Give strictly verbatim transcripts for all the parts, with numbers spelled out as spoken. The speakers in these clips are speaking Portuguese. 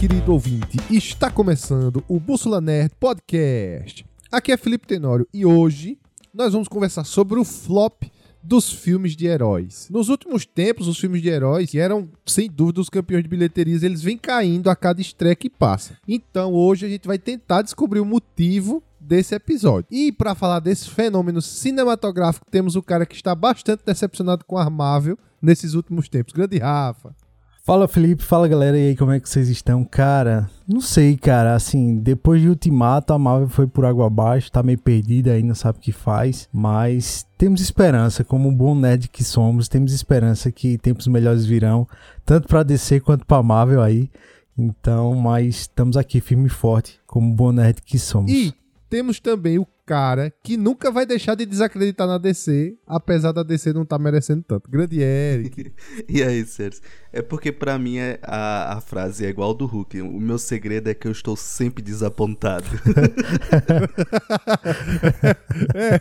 querido ouvinte, está começando o Bússola Nerd Podcast. Aqui é Felipe Tenório e hoje nós vamos conversar sobre o flop dos filmes de heróis. Nos últimos tempos, os filmes de heróis, que eram, sem dúvida, os campeões de bilheterias, eles vêm caindo a cada estreia que passa. Então, hoje a gente vai tentar descobrir o motivo desse episódio. E para falar desse fenômeno cinematográfico, temos o cara que está bastante decepcionado com a Marvel nesses últimos tempos, Grande Rafa. Fala, Felipe, fala, galera, e aí, como é que vocês estão? Cara, não sei, cara, assim, depois de Ultimato, a Marvel foi por água abaixo, tá meio perdida aí, não sabe o que faz, mas temos esperança, como um bom nerd que somos, temos esperança que tempos melhores virão, tanto pra D C quanto pra Marvel aí, então, mas estamos aqui firme e forte, como um bom nerd que somos. E temos também o cara que nunca vai deixar de desacreditar na D C, apesar da D C não estar tá merecendo tanto. Grande Eric. E aí, Sérgio? É porque pra mim é a, a frase é igual do Hulk. O meu segredo é que eu estou sempre desapontado. é.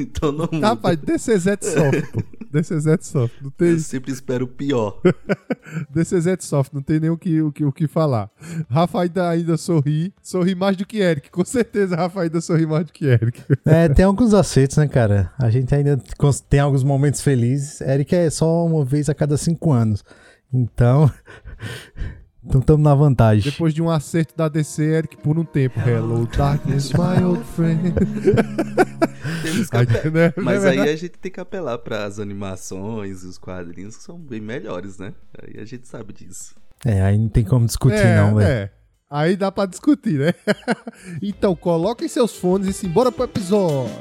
Então não muda. Rapaz, D C Z é de soft, pô. D C Z é de soft. Não tem... Eu sempre espero o pior. D C Z é de soft, não tem nem o que, o que, o que falar. Rafa ainda, ainda sorri. Sorri mais do que Eric. Com certeza, Rafa ainda sorri mais do que Eric. É, tem alguns acertos, né, cara? A gente ainda tem alguns momentos felizes. Eric é só uma vez a cada cinco anos. Então... Então estamos na vantagem. Depois de um acerto da D C, Eric, por um tempo. Hello, darkness, my old friend. Temos que ape... né? Mas aí a gente tem que apelar para as animações e os quadrinhos que são bem melhores, né? Aí a gente sabe disso. É, aí não tem como discutir, é, não, velho. É, aí dá para discutir, né? Então coloquem seus fones e simbora pro episódio.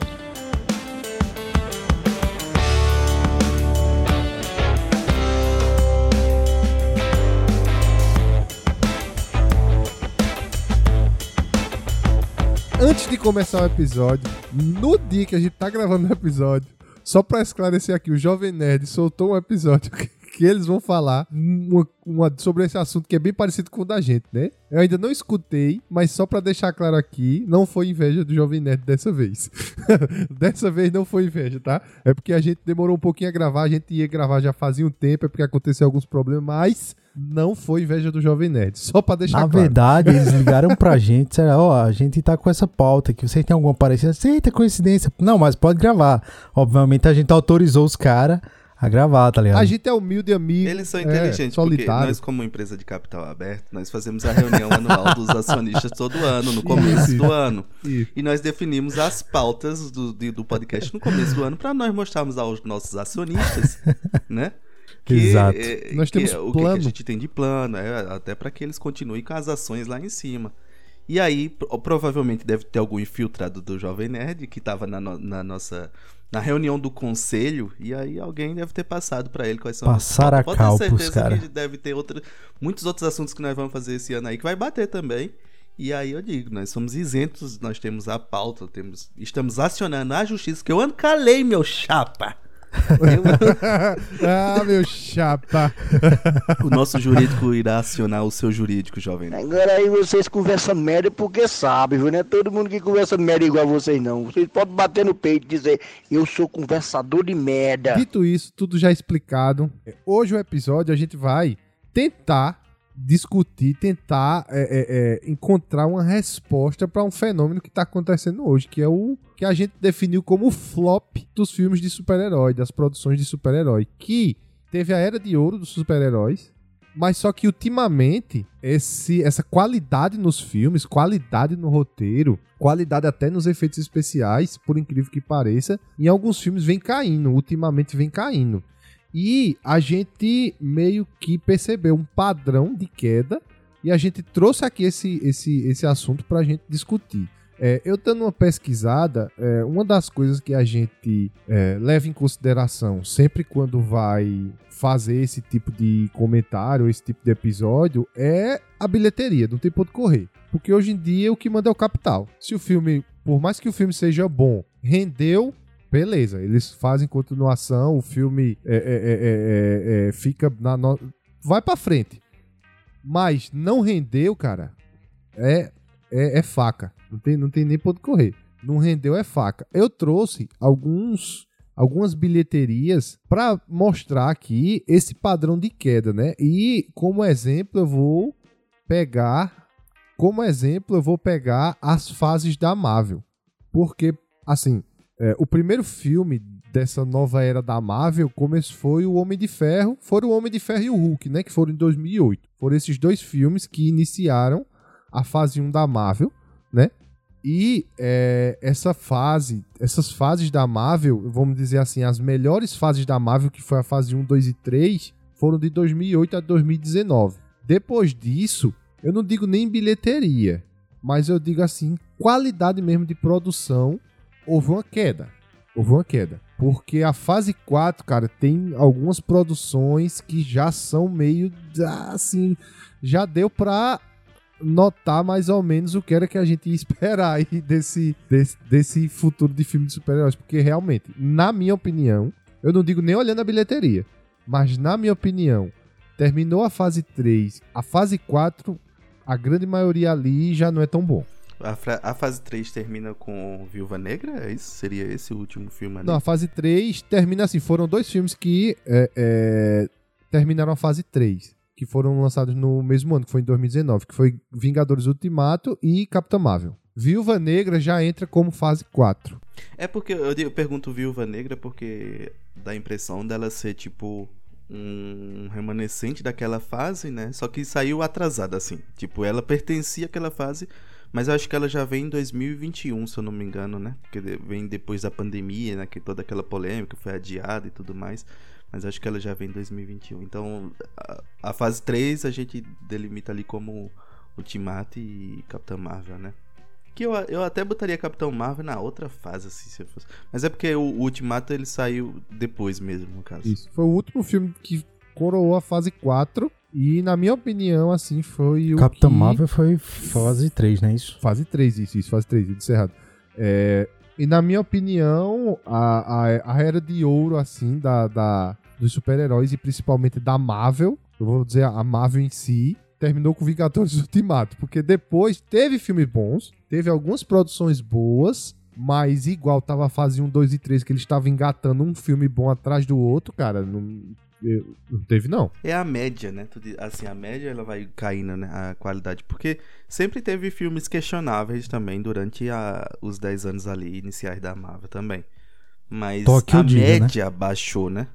Antes de começar o episódio, no dia que a gente tá gravando o episódio, só pra esclarecer aqui, o Jovem Nerd soltou um episódio que eles vão falar uma, uma, sobre esse assunto que é bem parecido com o da gente, né? Eu ainda não escutei, mas só pra deixar claro aqui, não foi inveja do Jovem Nerd dessa vez. Dessa vez não foi inveja, tá? É porque a gente demorou um pouquinho a gravar, a gente ia gravar já fazia um tempo, é porque aconteceu alguns problemas, mas... Não foi inveja do Jovem Nerd, só pra deixar Na claro. Na verdade, eles ligaram pra gente, ó, oh, a gente tá com essa pauta aqui, vocês têm alguma parecida? Eita, coincidência. Não, mas pode gravar. Obviamente, a gente autorizou os caras a gravar, tá ligado? A gente é humilde, amigo. Eles são inteligentes, é, porque nós, como empresa de capital aberto, nós fazemos a reunião anual dos acionistas todo ano, no começo do ano. E nós definimos as pautas do, do podcast no começo do ano pra nós mostrarmos aos nossos acionistas, né? Que, Exato. É, Nós que, temos o plano. Que a gente tem de plano, é, até para que eles continuem com as ações lá em cima. E aí, provavelmente deve ter algum infiltrado do Jovem Nerd que estava na, no, na nossa na reunião do conselho, e aí alguém deve ter passado para ele quais são Passar as... a calpos, cara. Pode ter certeza que deve ter outro, muitos outros assuntos que nós vamos fazer esse ano aí, que vai bater também. E aí eu digo, nós somos isentos, nós temos a pauta, temos, estamos acionando a justiça, que eu encalei, meu chapa! Ah, meu chapa. O nosso jurídico irá acionar o seu jurídico, jovem. Agora aí vocês conversam merda porque sabem, viu? Não é todo mundo que conversa merda igual a vocês, não. Vocês podem bater no peito e dizer: eu sou conversador de merda. Dito isso, tudo já explicado. Hoje o episódio a gente vai tentar discutir, tentar é, é, é, encontrar uma resposta para um fenômeno que está acontecendo hoje, que é o que a gente definiu como o flop dos filmes de super-herói, das produções de super-herói, que teve a era de ouro dos super-heróis, mas só que ultimamente esse, essa qualidade nos filmes, qualidade no roteiro, qualidade até nos efeitos especiais, por incrível que pareça, em alguns filmes vem caindo, ultimamente vem caindo. E a gente meio que percebeu um padrão de queda e a gente trouxe aqui esse, esse, esse assunto para a gente discutir. É, eu dando uma pesquisada, é, uma das coisas que a gente é, leva em consideração sempre quando vai fazer esse tipo de comentário, esse tipo de episódio, é a bilheteria, não tem ponto de correr. Porque hoje em dia o que manda é o capital. Se o filme, por mais que o filme seja bom, rendeu... Beleza, eles fazem continuação, o filme é, é, é, é, é, fica na no... vai pra frente. Mas não rendeu, cara, é, é, é faca. Não tem, não tem nem ponto correr. Não rendeu, é faca. Eu trouxe alguns, algumas bilheterias pra mostrar aqui esse padrão de queda, né? E como exemplo eu vou pegar, como exemplo, eu vou pegar as fases da Marvel. Porque, assim, é, o primeiro filme dessa nova era da Marvel, como foi o Homem de Ferro, foram o Homem de Ferro e o Hulk, né? Que foram em dois mil e oito. Foram esses dois filmes que iniciaram a fase um da Marvel, né? E é, essa fase, essas fases da Marvel, vamos dizer assim, as melhores fases da Marvel, que foi a fase um, dois e três, foram de dois mil e oito a dois mil e dezenove. Depois disso, eu não digo nem bilheteria, mas eu digo assim, qualidade mesmo de produção, houve uma queda. Houve uma queda. Porque a fase quatro, cara, tem algumas produções que já são meio, assim, já deu pra notar mais ou menos o que era que a gente ia esperar aí desse, desse, desse futuro de filme de super-heróis. Porque realmente, na minha opinião, eu não digo nem olhando a bilheteria, mas na minha opinião, terminou a fase três, a fase quatro, a grande maioria ali já não é tão bom. A, fra- a fase três termina com Viúva Negra? É isso? Seria esse o último filme ali? Não, a fase três termina assim. Foram dois filmes que é, é, terminaram a fase três, que foram lançados no mesmo ano, que foi em dois mil e dezenove, que foi Vingadores Ultimato e Capitão Marvel. Viúva Negra já entra como fase quatro. É porque eu, eu pergunto Viúva Negra porque dá a impressão dela ser tipo um remanescente daquela fase, né? Só que saiu atrasada, assim. Tipo, ela pertencia àquela fase, mas eu acho que ela já vem em dois mil e vinte e um, se eu não me engano, né? Porque vem depois da pandemia, né? Que toda aquela polêmica foi adiada e tudo mais. Mas eu acho que ela já vem em dois mil e vinte e um. Então, a, a fase três a gente delimita ali como Ultimato e Capitão Marvel, né? Que eu, eu até botaria Capitão Marvel na outra fase, assim, se eu fosse. Mas é porque o, o Ultimato, ele saiu depois mesmo, no caso. Isso, foi o último filme que coroou a fase quatro. E, na minha opinião, assim, foi o Capitão que... Marvel foi fase três, né? Isso? Fase três, isso, isso, fase três, eu disse errado. É, e, na minha opinião, a, a, a era de ouro, assim, da, da, dos super-heróis e principalmente da Marvel, eu vou dizer a Marvel em si, terminou com Vingadores Ultimato, porque depois teve filmes bons, teve algumas produções boas, mas igual tava a fase um, dois e três, que eles estavam engatando um filme bom atrás do outro, cara, não... Eu, não teve não. É a média, né? Assim, a média ela vai caindo, né? A qualidade. Porque sempre teve filmes questionáveis também durante a, os dez anos ali iniciais da Marvel também. Mas a digo, média, né? Baixou, né?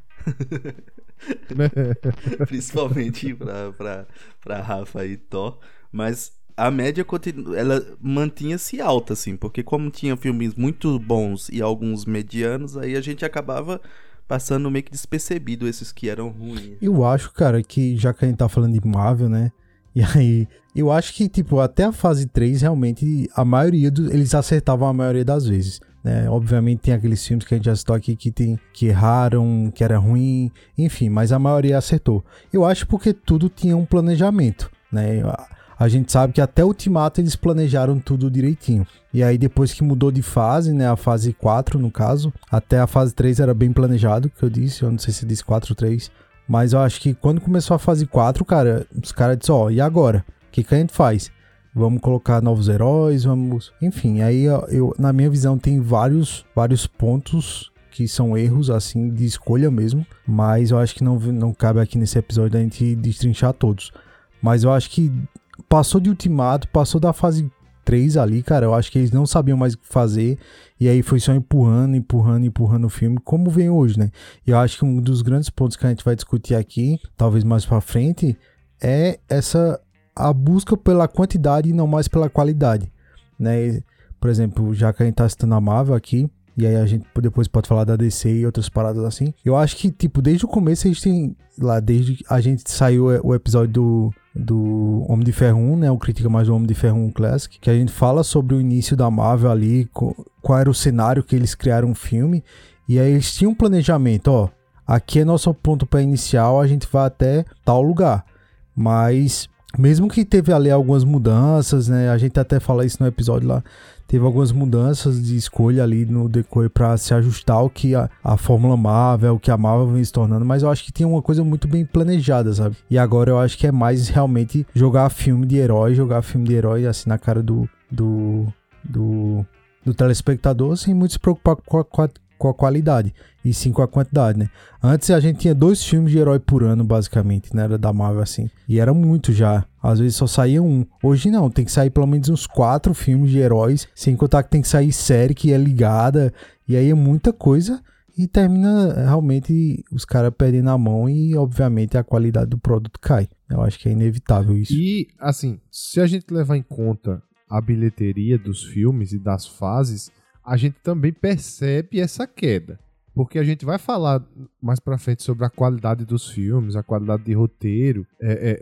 Principalmente pra, pra, pra Rafa e Thor. Mas a média continu... ela mantinha-se alta, assim. Porque como tinha filmes muito bons e alguns medianos, aí a gente acabava passando meio que despercebido esses que eram ruins. Eu acho, cara, que já que a gente tá falando de Marvel, né? E aí, eu acho que, tipo, até a fase três, realmente, a maioria dos... Eles acertavam a maioria das vezes, né? Obviamente, tem aqueles filmes que a gente já citou aqui que, tem, que erraram, que era ruim, enfim, mas a maioria acertou. Eu acho porque tudo tinha um planejamento, né? A gente sabe que até o Ultimato eles planejaram tudo direitinho. E aí depois que mudou de fase, né, a fase quatro no caso, até a fase três era bem planejado, que eu disse, eu não sei se disse quatro ou três, mas eu acho que quando começou a fase quatro, cara, os caras disseram, ó, oh, e agora? O que, que a gente faz? Vamos colocar novos heróis, vamos... Enfim, aí eu, na minha visão tem vários, vários pontos que são erros, assim, de escolha mesmo, mas eu acho que não, não cabe aqui nesse episódio a gente destrinchar todos. Mas eu acho que passou de Ultimato, passou da fase três ali, cara, eu acho que eles não sabiam mais o que fazer, e aí foi só empurrando, empurrando, empurrando o filme, como vem hoje, né? E eu acho que um dos grandes pontos que a gente vai discutir aqui, talvez mais pra frente, é essa, a busca pela quantidade e não mais pela qualidade, né? E, por exemplo, já que a gente tá citando a Marvel aqui, e aí a gente depois pode falar da D C e outras paradas assim, eu acho que, tipo, desde o começo a gente tem, lá, desde que a gente saiu o episódio do... do Homem de Ferro um, né, o Critica Mais do Homem de Ferro um Classic, que a gente fala sobre o início da Marvel ali, qual era o cenário que eles criaram o filme, e aí eles tinham um planejamento, ó, aqui é nosso ponto para inicial, a gente vai até tal lugar, mas mesmo que teve ali algumas mudanças, né, a gente até fala isso no episódio lá, teve algumas mudanças de escolha ali no decorrer para se ajustar ao que a, a Fórmula Marvel, o que a Marvel vem se tornando, mas eu acho que tinha uma coisa muito bem planejada, sabe? E agora eu acho que é mais realmente jogar filme de herói, jogar filme de herói assim na cara do do, do, do telespectador, sem muito se preocupar com a, com a com a qualidade, e sim com a quantidade, né? Antes a gente tinha dois filmes de herói por ano, basicamente, né? Era da Marvel, assim. E era muito já. Às vezes só saía um. Hoje não, tem que sair pelo menos uns quatro filmes de heróis, sem contar que tem que sair série que é ligada, e aí é muita coisa. E termina realmente os caras perdendo a mão e, obviamente, a qualidade do produto cai. Eu acho que é inevitável isso. E, assim, se a gente levar em conta a bilheteria dos filmes e das fases, a gente também percebe essa queda. Porque a gente vai falar mais pra frente sobre a qualidade dos filmes, a qualidade de roteiro, é, é,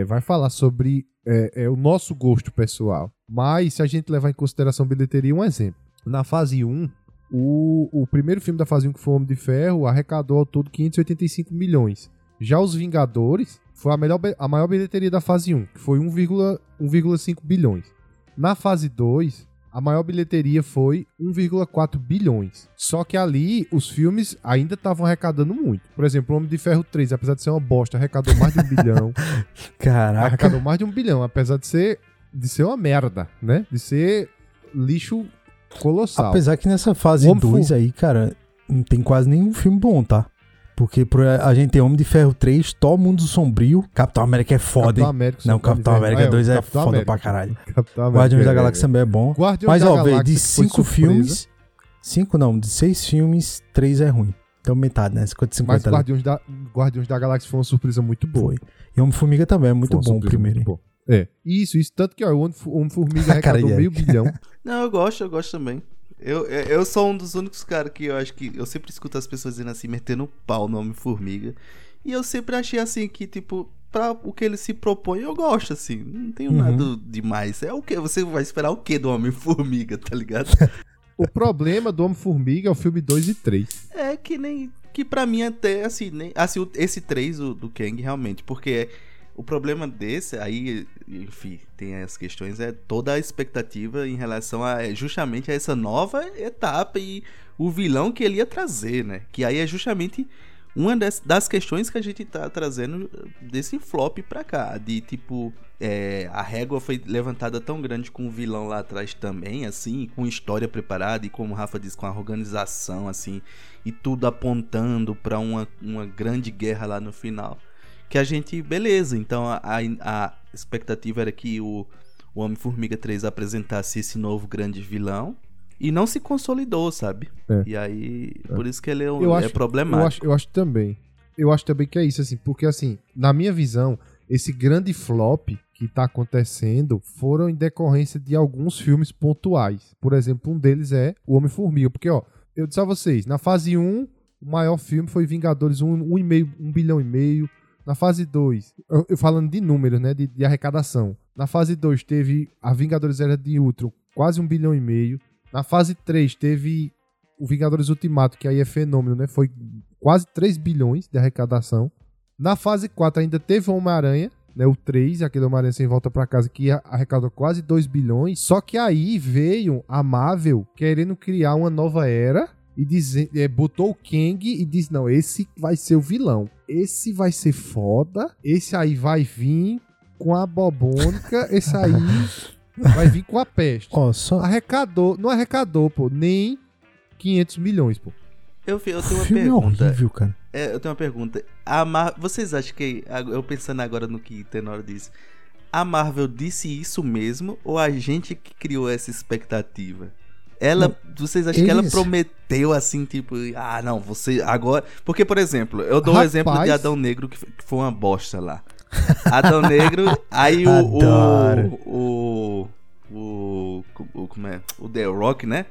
é, vai falar sobre é, é, o nosso gosto pessoal. Mas, se a gente levar em consideração a bilheteria, um exemplo. Na fase um... O, o primeiro filme da fase um, que foi o Homem de Ferro, arrecadou ao todo quinhentos e oitenta e cinco milhões. Já os Vingadores foi a, melhor, a maior bilheteria da fase um, que foi um vírgula cinco bilhões. Na fase dois, a maior bilheteria foi um vírgula quatro bilhões. Só que ali, os filmes ainda estavam arrecadando muito. Por exemplo, o Homem de Ferro três, apesar de ser uma bosta, arrecadou mais de um bilhão. Caraca! Arrecadou mais de um bilhão, apesar de ser, de ser uma merda, né? De ser lixo... colossal. Apesar que nessa fase dois aí, cara, não tem quase nenhum filme bom, tá? Porque a gente tem Homem de Ferro três, Thor, Mundo Sombrio, Capitão América é foda, hein? Não, Capitão América dois é foda pra caralho. Guardiões da Galáxia também é bom. Mas, ó, velho, de cinco filmes... Cinco não, de seis filmes, três é ruim. Então metade, né? cinquenta, cinquenta. Mas Guardiões da, Guardiões da Galáxia foi uma surpresa muito boa. Foi. E Homem-Formiga também é muito bom o primeiro, hein? É, isso, isso, tanto que ó, o Homem-Formiga arrecadou meio bilhão. Não, eu gosto, eu gosto também. Eu, eu sou um dos únicos caras que eu acho que... Eu sempre escuto as pessoas dizendo assim, metendo pau no Homem-Formiga. E eu sempre achei assim que, tipo, pra o que ele se propõe, eu gosto, assim. Não tenho uhum. nada demais. É o quê? Você vai esperar o quê do Homem-Formiga, tá ligado? O problema do Homem-Formiga é o filme dois e três. É, que nem... Que pra mim até, assim, nem, assim esse três o, do Kang, realmente, porque é... O problema desse, aí, enfim, tem as questões, é toda a expectativa em relação a justamente a essa nova etapa e o vilão que ele ia trazer, né? Que aí é justamente uma das, das questões que a gente tá trazendo desse flop pra cá, de tipo, é, a régua foi levantada tão grande com o vilão lá atrás também, assim, com história preparada e como o Rafa diz, com a organização, assim, e tudo apontando pra uma, uma grande guerra lá no final. Que a gente, beleza, então a, a, a expectativa era que o, o Homem-Formiga três apresentasse esse novo grande vilão e não se consolidou, sabe? É. E aí, é. por isso que ele é, eu é acho, problemático. Eu acho, eu acho também, eu acho também que é isso, assim, porque assim, na minha visão, esse grande flop que tá acontecendo foram em decorrência de alguns filmes pontuais. Por exemplo, um deles é o Homem-Formiga, porque ó, eu disse a vocês, na fase um, o maior filme foi Vingadores, um bilhão e meio, na fase dois, eu falando de números, né, de, de arrecadação. Na fase dois teve a Vingadores Era de Ultron, quase um bilhão e meio. Na fase três teve o Vingadores Ultimato, que aí é fenômeno, né, foi quase três bilhões de arrecadação. Na fase quatro ainda teve o Homem-Aranha, né, o três, aquele Homem-Aranha Sem Volta para Casa, que arrecadou quase dois bilhões. Só que aí veio a Marvel querendo criar uma nova era, e diz, é, botou o Kang e diz, não, esse vai ser o vilão. Esse vai ser foda. Esse aí vai vir com a bobônica. Esse aí vai vir com a peste. Oh, só... Arrecadou. Não arrecadou, pô. Nem quinhentos milhões, pô. Eu, eu tenho uma filme pergunta. Horrível, cara. É, eu tenho uma pergunta. A Mar... Vocês acham que... Eu pensando agora no que Tenório disse. A Marvel disse isso mesmo? Ou a gente que criou essa expectativa? Ela, vocês acham que ela prometeu assim, tipo, ah, não, você agora... Porque, por exemplo, eu dou Rapaz. um exemplo de Adão Negro, que foi uma bosta lá. Adão Negro, aí o o, o... o... o... como é? O The Rock, né?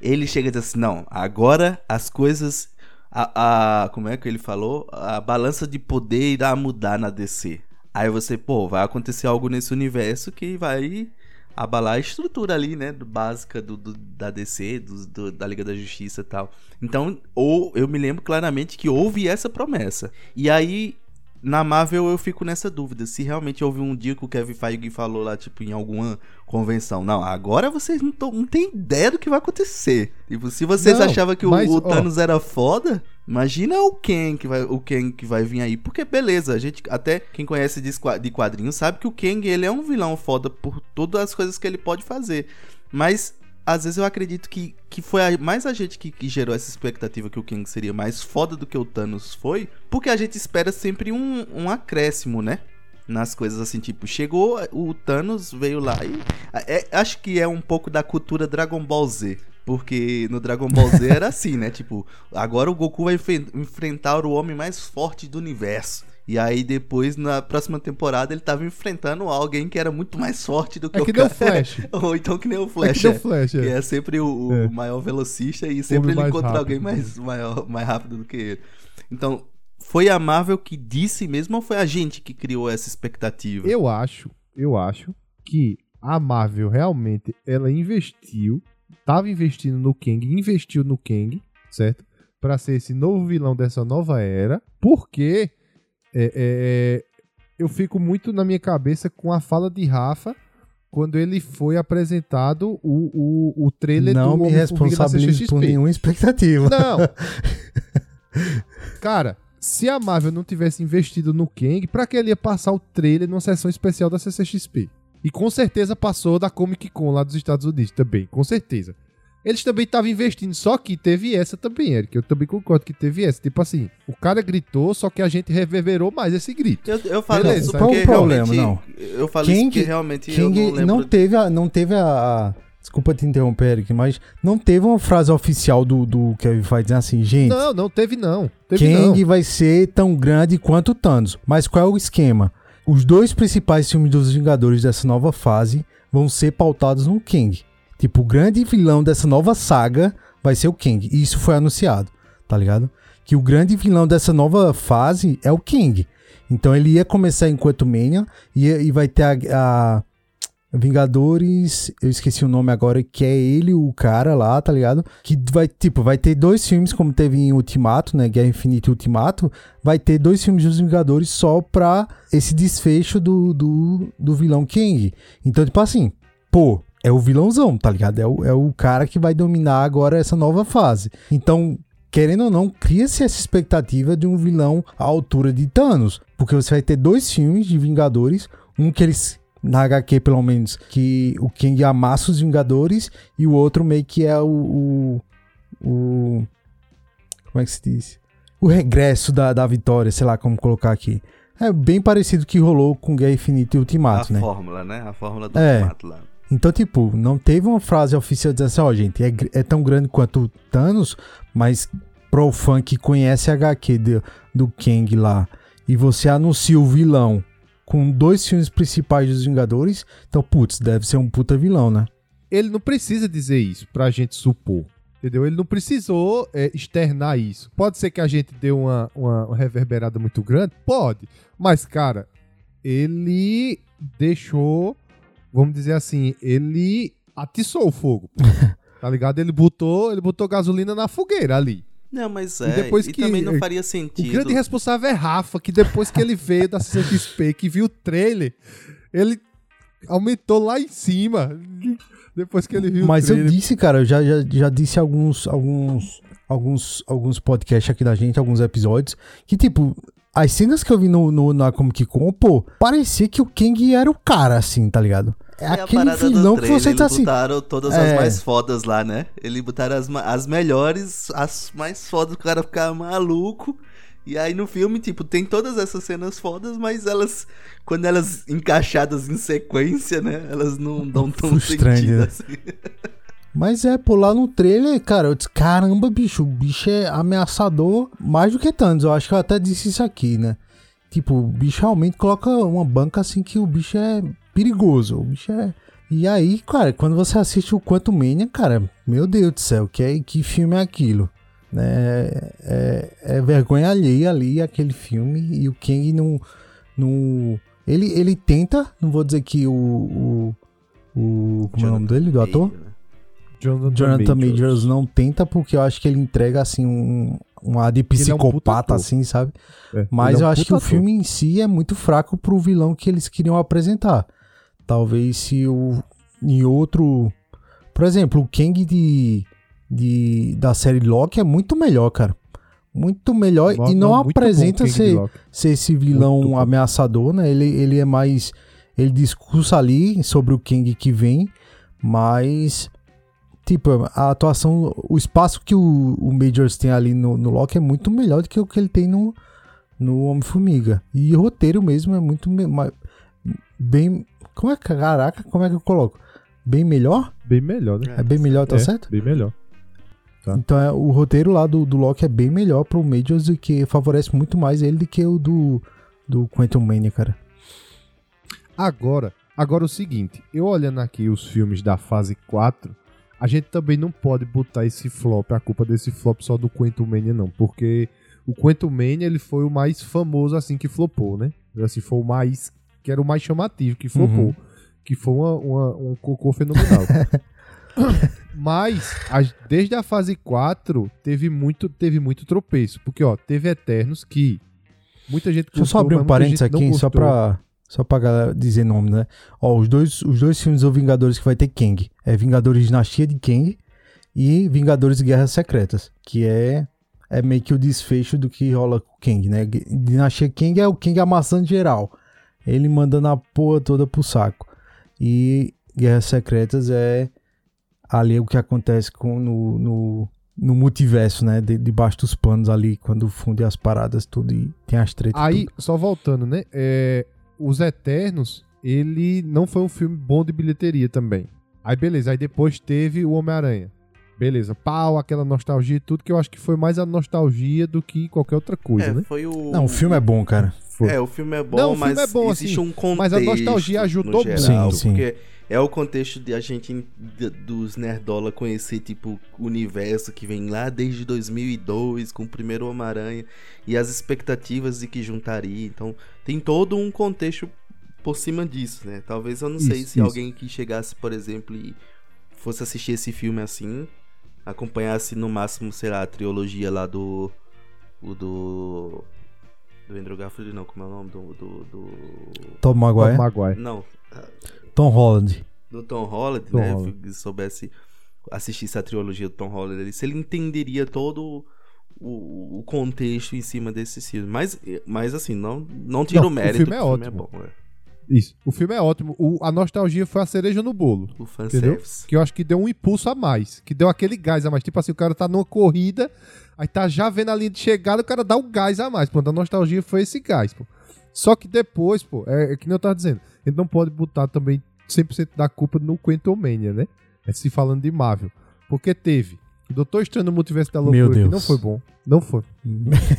Ele chega e diz assim, não, agora as coisas... A, a, como é que ele falou? A balança de poder irá mudar na D C. Aí você, pô, vai acontecer algo nesse universo que vai... abalar a estrutura ali, né, básica do, do, da D C, do, do, da Liga da Justiça e tal. Então, ou, eu me lembro claramente que houve essa promessa. E aí, na Marvel, eu fico nessa dúvida. Se realmente houve um dia que o Kevin Feige falou lá, tipo, em alguma convenção. Não, agora vocês não, tô, não têm ideia do que vai acontecer. Tipo, se vocês não, achavam que mas, o, o Thanos ó. era foda... Imagina o Kang que vai, o Kang que vai vir aí. Porque, beleza, a gente até quem conhece de quadrinhos sabe que o Kang ele é um vilão foda por todas as coisas que ele pode fazer. Mas às vezes eu acredito que, que foi a, mais a gente que, que gerou essa expectativa que o Kang seria mais foda do que o Thanos foi, porque a gente espera sempre um, um acréscimo, né? Nas coisas assim, tipo, chegou, o Thanos veio lá e... É, acho que é um pouco da cultura Dragon Ball Z, porque no Dragon Ball Z era assim, né? Tipo, agora o Goku vai enf- enfrentar o homem mais forte do universo. E aí depois, na próxima temporada, ele tava enfrentando alguém que era muito mais forte do que é o que cara. Que nem o Flash. Ou então que nem o Flash. É que, é. Flash, é. Que é sempre o, o é. maior velocista e sempre ele encontra rápido. alguém mais, maior, mais rápido do que ele. Então... Foi a Marvel que disse mesmo ou foi a gente que criou essa expectativa? Eu acho, eu acho que a Marvel realmente, ela investiu, tava investindo no Kang, investiu no Kang, certo? Pra ser esse novo vilão dessa nova era, porque é, é, eu fico muito na minha cabeça com a fala de Rafa quando ele foi apresentado o, o, o trailer Não do Homem-Formiga. Não me responsabilizo por nenhuma expectativa. Não! Cara... Se a Marvel não tivesse investido no Kang, pra que ele ia passar o trailer numa sessão especial da C C X P? E com certeza passou da Comic Con lá dos Estados Unidos também, com certeza. Eles também estavam investindo, só que teve essa também, Eric. Eu também concordo que teve essa. Tipo assim, o cara gritou, só que a gente reverberou mais esse grito. Eu, eu falo Beleza, isso porque o problema, não. Eu falo Kang, isso porque realmente Kang eu não lembro... Não teve a... Não teve a... Desculpa te interromper, Eric, mas não teve uma frase oficial do, do Kevin Feige dizendo assim, gente... Não, não teve não. Teve Kang não. vai ser tão grande quanto o Thanos. Mas qual é o esquema? Os dois principais filmes dos Vingadores dessa nova fase vão ser pautados no Kang. Tipo, o grande vilão dessa nova saga vai ser o Kang. E isso foi anunciado, tá ligado? Que o grande vilão dessa nova fase é o Kang. Então ele ia começar em Quantumania e, e vai ter a... a Vingadores, eu esqueci o nome agora, que é ele, o cara lá, tá ligado? Que vai, tipo, vai ter dois filmes, como teve em Ultimato, né? Guerra Infinita e Ultimato. Vai ter dois filmes dos Vingadores só pra esse desfecho do, do, do vilão Kang. Então, tipo assim, pô, é o vilãozão, tá ligado? É o, é o cara que vai dominar agora essa nova fase. Então... Querendo ou não, cria-se essa expectativa de um vilão à altura de Thanos. Porque você vai ter dois filmes de Vingadores, um que eles... na H Q pelo menos, que o Kang amassa os Vingadores e o outro meio que é o, o, o como é que se diz? O regresso da, da vitória, sei lá como colocar aqui. É bem parecido que rolou com Guerra Infinita e Ultimato, a né? A fórmula, né? A fórmula do é. Ultimato lá. Então, tipo, não teve uma frase oficial dizendo assim, ó, oh, gente, é, é tão grande quanto o Thanos, mas pro fã que conhece a H Q de, do Kang lá, e você anuncia o vilão com dois filmes principais dos Vingadores, então, putz, deve ser um puta vilão, né? Ele não precisa dizer isso pra gente supor, entendeu? Ele não precisou é, externar isso. Pode ser que a gente dê uma, uma, uma reverberada muito grande? Pode. Mas, cara, ele deixou, vamos dizer assim, ele atiçou o fogo, tá ligado? Ele botou, ele botou gasolina na fogueira ali. Não, mas é, e, depois e que, também não faria sentido. O grande responsável é Rafa, que depois que ele veio da C C X P, que viu o trailer, ele aumentou lá em cima, depois que ele viu mas o trailer. Mas eu disse, cara, eu já, já, já disse alguns, alguns, alguns, alguns podcasts aqui da gente, alguns episódios, que tipo, as cenas que eu vi no, no, na Comic Con, pô, parecia que o Kang era o cara, assim, tá ligado? É aquele vilão que você tá assim... Eles botaram todas é. as mais fodas lá, né? Eles botaram as, as melhores, as mais fodas, o cara ficava maluco. E aí no filme, tipo, tem todas essas cenas fodas, mas elas, quando elas encaixadas em sequência, né? Elas não dão tão sentido assim. Mas é, pô, lá no trailer, cara, eu disse, caramba, bicho, o bicho é ameaçador mais do que Thanos. Eu acho que eu até disse isso aqui, né? Tipo, o bicho realmente coloca uma banca assim que o bicho é... perigoso, o bicho é... E aí, cara, quando você assiste o Quantumania, cara, meu Deus do céu, que, é, que filme é aquilo? É, é, é vergonha alheia ali, aquele filme, e o Kang não... não ele, ele tenta, não vou dizer que o... o, o como Jonathan é o nome dele, do ator? Major. Jonathan, Jonathan Majors. Majors não tenta, porque eu acho que ele entrega, assim, um, um ar de psicopata, é um assim, sabe? É, Mas é um eu acho que ator. O filme em si é muito fraco pro vilão que eles queriam apresentar. Talvez se o em outro... Por exemplo, o Kang de, de, da série Loki é muito melhor, cara. Muito melhor. Loki, e não, não apresenta ser, ser esse vilão muito ameaçador, né? Ele, ele é mais... Ele discursa ali sobre o Kang que vem, mas... tipo, a atuação, o espaço que o, o Majors tem ali no, no Loki é muito melhor do que o que ele tem no, no Homem-Formiga. E o roteiro mesmo é muito me, bem... Como é, caraca, como é que eu coloco? Bem melhor? Bem melhor, né? É bem melhor, tá é, certo? Bem melhor. Tá. Então é, o roteiro lá do, do Loki é bem melhor pro Majors e que favorece muito mais ele do que o do, do Quantumania, cara. Agora, agora é o seguinte, eu olhando aqui os filmes da fase quatro, a gente também não pode botar esse flop, a culpa desse flop só do Quantumania não, porque o Quantumania ele foi o mais famoso assim que flopou, né? Assim, foi o mais, que era o mais chamativo que flopou, uhum. que foi uma, uma, um cocô fenomenal. Mas, desde a fase quatro, teve muito, teve muito tropeço. Porque, ó, teve Eternos que muita gente gostou. Deixa eu só abrir um parênteses aqui, só pra, só pra galera dizer nome, né? Ó, os dois, os dois filmes do Vingadores que vai ter Kang. É Vingadores Dinastia de Kang e Vingadores Guerra Secretas. Que é, é meio que o desfecho do que rola com o Kang, né? Dinastia Kang é o Kang amassando geral. Ele mandando a porra toda pro saco. E Guerras Secretas é... ali é o que acontece com no, no, no multiverso, né? De, debaixo dos panos ali, quando funde as paradas tudo e tem as tretas. Aí, tudo. Só voltando, né? É, os Eternos, ele não foi um filme bom de bilheteria também. Aí, beleza. Aí depois teve o Homem-Aranha. Beleza. Pau, aquela nostalgia e tudo, que eu acho que foi mais a nostalgia do que qualquer outra coisa, é, né? Foi o... Não, o filme é bom, cara. Foi. É, o filme é bom, não, mas filme é bom, existe assim, um contexto. Mas a nostalgia ajudou muito. Sim, sim. Porque... é o contexto de a gente, de, dos nerdola, conhecer, tipo, o universo que vem lá desde dois mil e dois, com o primeiro Homem-Aranha, e as expectativas de que juntaria. Então, tem todo um contexto por cima disso, né? Talvez, eu não isso, sei se isso. alguém que chegasse, por exemplo, e fosse assistir esse filme assim, acompanhasse no máximo, sei lá, a trilogia lá do... o do... do Andrew Garfield, não, como é o nome? Do... do, do... Tom Maguire? Tom Maguire. Não. Tom Holland. Do Tom Holland, Tom né? Holland. Se soubesse, assistisse a trilogia do Tom Holland, se ele entenderia todo o, o contexto em cima desse filme. Mas, mas assim, não, não tira o mérito. O filme é o filme ótimo. É bom, é. Isso. O filme é ótimo. O, a nostalgia foi a cereja no bolo. O fanservice. Que eu acho que deu um impulso a mais. Que deu aquele gás a mais. Tipo assim, o cara tá numa corrida, aí tá já vendo a linha de chegada, o cara dá um gás a mais. Pô, a nostalgia foi esse gás, pô. Só que depois, pô, é, é que nem eu tava dizendo, ele não pode botar também cem por cento da culpa no Quantumania, né? É se falando de Marvel. Porque teve o Doutor Estranho no Multiverso da Loucura, que não foi bom. Não foi.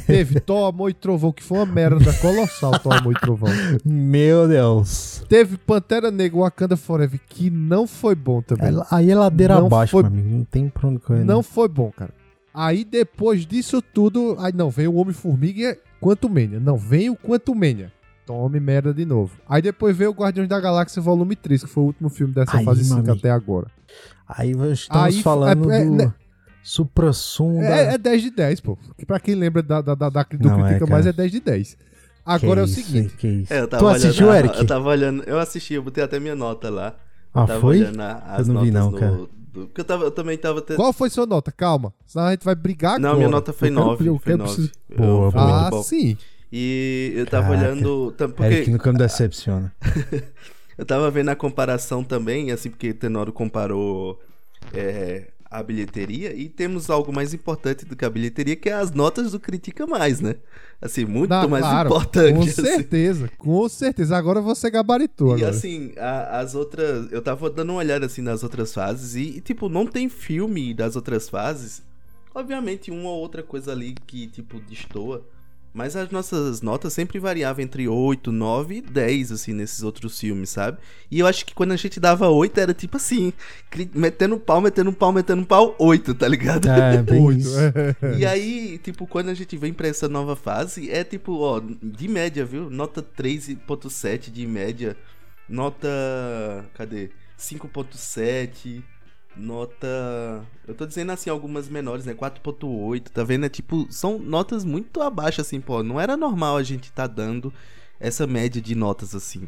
Teve Thor Amor e Trovão, que foi uma merda colossal, Thor Amor e Trovão. Meu Deus. Teve Pantera Negra, Wakanda Forever, que não foi bom também. É, aí é ladeira não abaixo, foi... meu amigo. Não tem pra onde correr. Não foi bom, cara. Aí depois disso tudo, aí não, veio o Homem-Formiga Quantumania. Não, vem o Quantumania. Tome merda de novo. Aí depois veio o Guardiões da Galáxia Volume três, que foi o último filme dessa aí, fase cinco até agora. Aí estamos aí, falando é, do é, supra-sumo. É, é dez de dez, pô. Pra quem lembra da, da, da, da do não Critica é, Mais, é dez de dez. Agora que é o isso, seguinte. É, tu assistiu, olhando, Eric? Eu tava olhando, eu assisti, eu botei até minha nota lá. Ah, eu tava foi? Olhando as eu não vi não, cara. No... Porque eu, tava, eu também tava... Te... Qual foi sua nota? Calma. Senão a gente vai brigar agora. Não, minha nota foi nove. Eu quero, eu foi nove. Preciso... Boa, boa. Ah, sim. E eu tava Caraca. Olhando... Porque... É que nunca me decepciona. Eu tava vendo a comparação também, assim, porque Tenório comparou é, a bilheteria. E temos algo mais importante do que a bilheteria, que é as notas do Critica Mais, né? Assim, muito Não, mais claro, importante. Com assim. certeza, com certeza. Agora você gabaritou. E agora. Assim, a, as outras... Eu tava dando uma olhada, assim, nas outras fases e, e, tipo, não tem filme das outras fases. Obviamente, uma ou outra coisa ali que, tipo, destoa. Mas as nossas notas sempre variavam entre oito, nove e dez, assim, nesses outros filmes, sabe? E eu acho que quando a gente dava oito, era tipo assim, metendo pau, metendo pau, metendo pau, oito, tá ligado? É, bem oito. Isso. E aí, tipo, quando a gente vem pra essa nova fase, é tipo, ó, de média, viu? Nota três vírgula sete de média, nota... cadê? cinco vírgula sete... Nota... Eu tô dizendo assim, algumas menores, né? quatro vírgula oito, tá vendo? É tipo, são notas muito abaixo, assim, pô. Não era normal a gente tá dando essa média de notas, assim.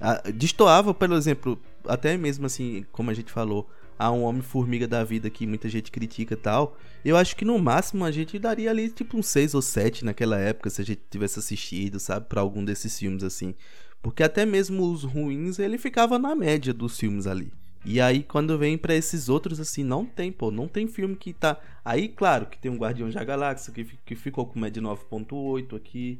A... Destoava, por exemplo, até mesmo assim, como a gente falou, a um Homem-Formiga da vida que muita gente critica e tal. Eu acho que no máximo a gente daria ali, tipo, um seis ou sete naquela época, se a gente tivesse assistido, sabe? Pra algum desses filmes, assim. Porque até mesmo os ruins, ele ficava na média dos filmes ali. E aí quando vem pra esses outros, assim, não tem, pô, não tem filme que tá... Aí, claro, que tem um Guardiões da Galáxia, que, que ficou com média nove ponto oito aqui.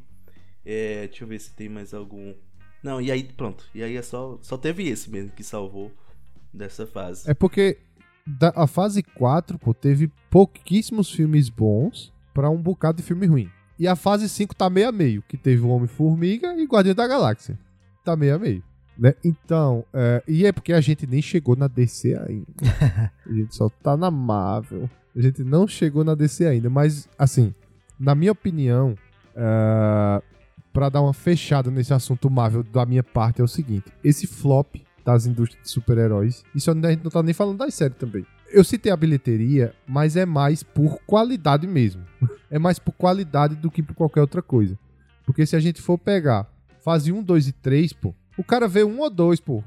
É, deixa eu ver se tem mais algum... Não, e aí pronto, e aí é só, só teve esse mesmo que salvou dessa fase. É porque da, a fase quatro, pô, teve pouquíssimos filmes bons pra um bocado de filme ruim. E a fase cinco tá meio a meio, que teve o Homem-Formiga e Guardiões da Galáxia. Tá meio a meio, né? Então, é, e é porque a gente nem chegou na D C ainda. A gente só tá na Marvel. A gente não chegou na D C ainda, mas, assim, na minha opinião, é, pra dar uma fechada nesse assunto Marvel da minha parte é o seguinte. Esse flop das indústrias de super-heróis, isso a gente não tá nem falando das séries também. Eu citei a bilheteria, mas é mais por qualidade mesmo. É mais por qualidade do que por qualquer outra coisa. Porque se a gente for pegar fase um, dois e três, pô, o cara vê um ou dois, pô.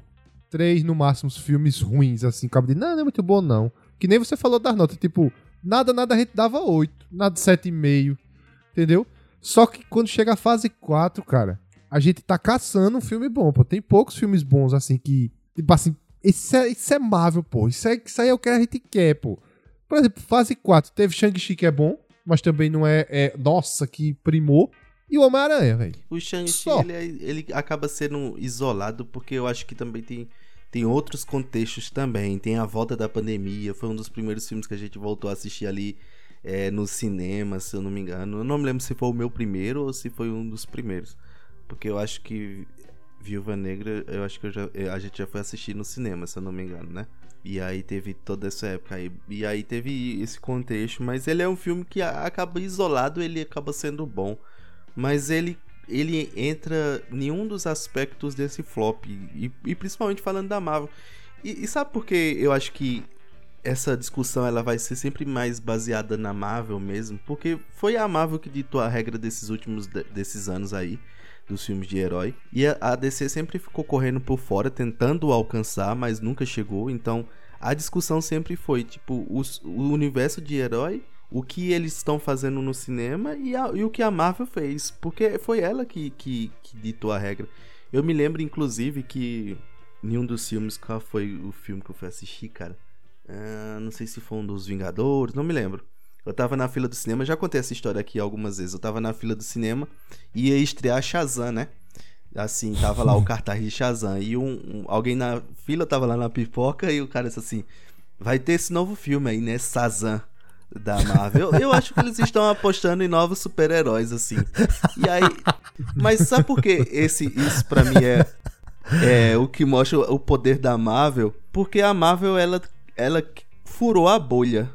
Três, no máximo, filmes ruins, assim, acaba de, não, não é muito bom, não. Que nem você falou das notas, tipo, nada, nada, a gente dava oito, nada, sete e meio, entendeu? Só que quando chega a fase quatro, cara, a gente tá caçando um filme bom, pô. Tem poucos filmes bons, assim, que, tipo assim, Isso é, isso é Marvel, pô. Isso, é, isso aí é o que a gente quer, pô. Por exemplo, fase quatro. Teve Shang-Chi, que é bom, mas também não é... é nossa, que primou. E o Homem-Aranha, velho. O Shang-Chi, ele, é, ele acaba sendo isolado, porque eu acho que também tem, tem outros contextos também. Tem a volta da pandemia. Foi um dos primeiros filmes que a gente voltou a assistir ali é, no cinema, se eu não me engano. Eu não me lembro se foi o meu primeiro ou se foi um dos primeiros. Porque eu acho que... Viúva Negra, eu acho que eu já, a gente já foi assistir no cinema, se eu não me engano, né? E aí teve toda essa época aí, e aí teve esse contexto, mas ele é um filme que acaba isolado, ele acaba sendo bom, mas ele, ele entra em nenhum dos aspectos desse flop, e, e principalmente falando da Marvel. E, e sabe por que eu acho que essa discussão ela vai ser sempre mais baseada na Marvel mesmo? Porque foi a Marvel que ditou a regra desses últimos, desses anos aí, dos filmes de herói, e a D C sempre ficou correndo por fora, tentando alcançar, mas nunca chegou. Então a discussão sempre foi, tipo, os, o universo de herói, o que eles estão fazendo no cinema e, a, e o que a Marvel fez, porque foi ela que, que, que ditou a regra. Eu me lembro, inclusive, que em um dos filmes, qual foi o filme que eu fui assistir, cara? Ah, não sei se foi um dos Vingadores, não me lembro. Eu tava na fila do cinema, já contei essa história aqui algumas vezes. Eu tava na fila do cinema e ia estrear Shazam, né? Assim, tava lá o cartaz de Shazam. E um, um, alguém na fila tava lá na pipoca e o cara disse assim: vai ter esse novo filme aí, né? Shazam da Marvel. Eu, eu acho que eles estão apostando em novos super-heróis, assim. E aí. Mas sabe por que esse, isso pra mim é, é o que mostra o poder da Marvel? Porque a Marvel, ela, ela furou a bolha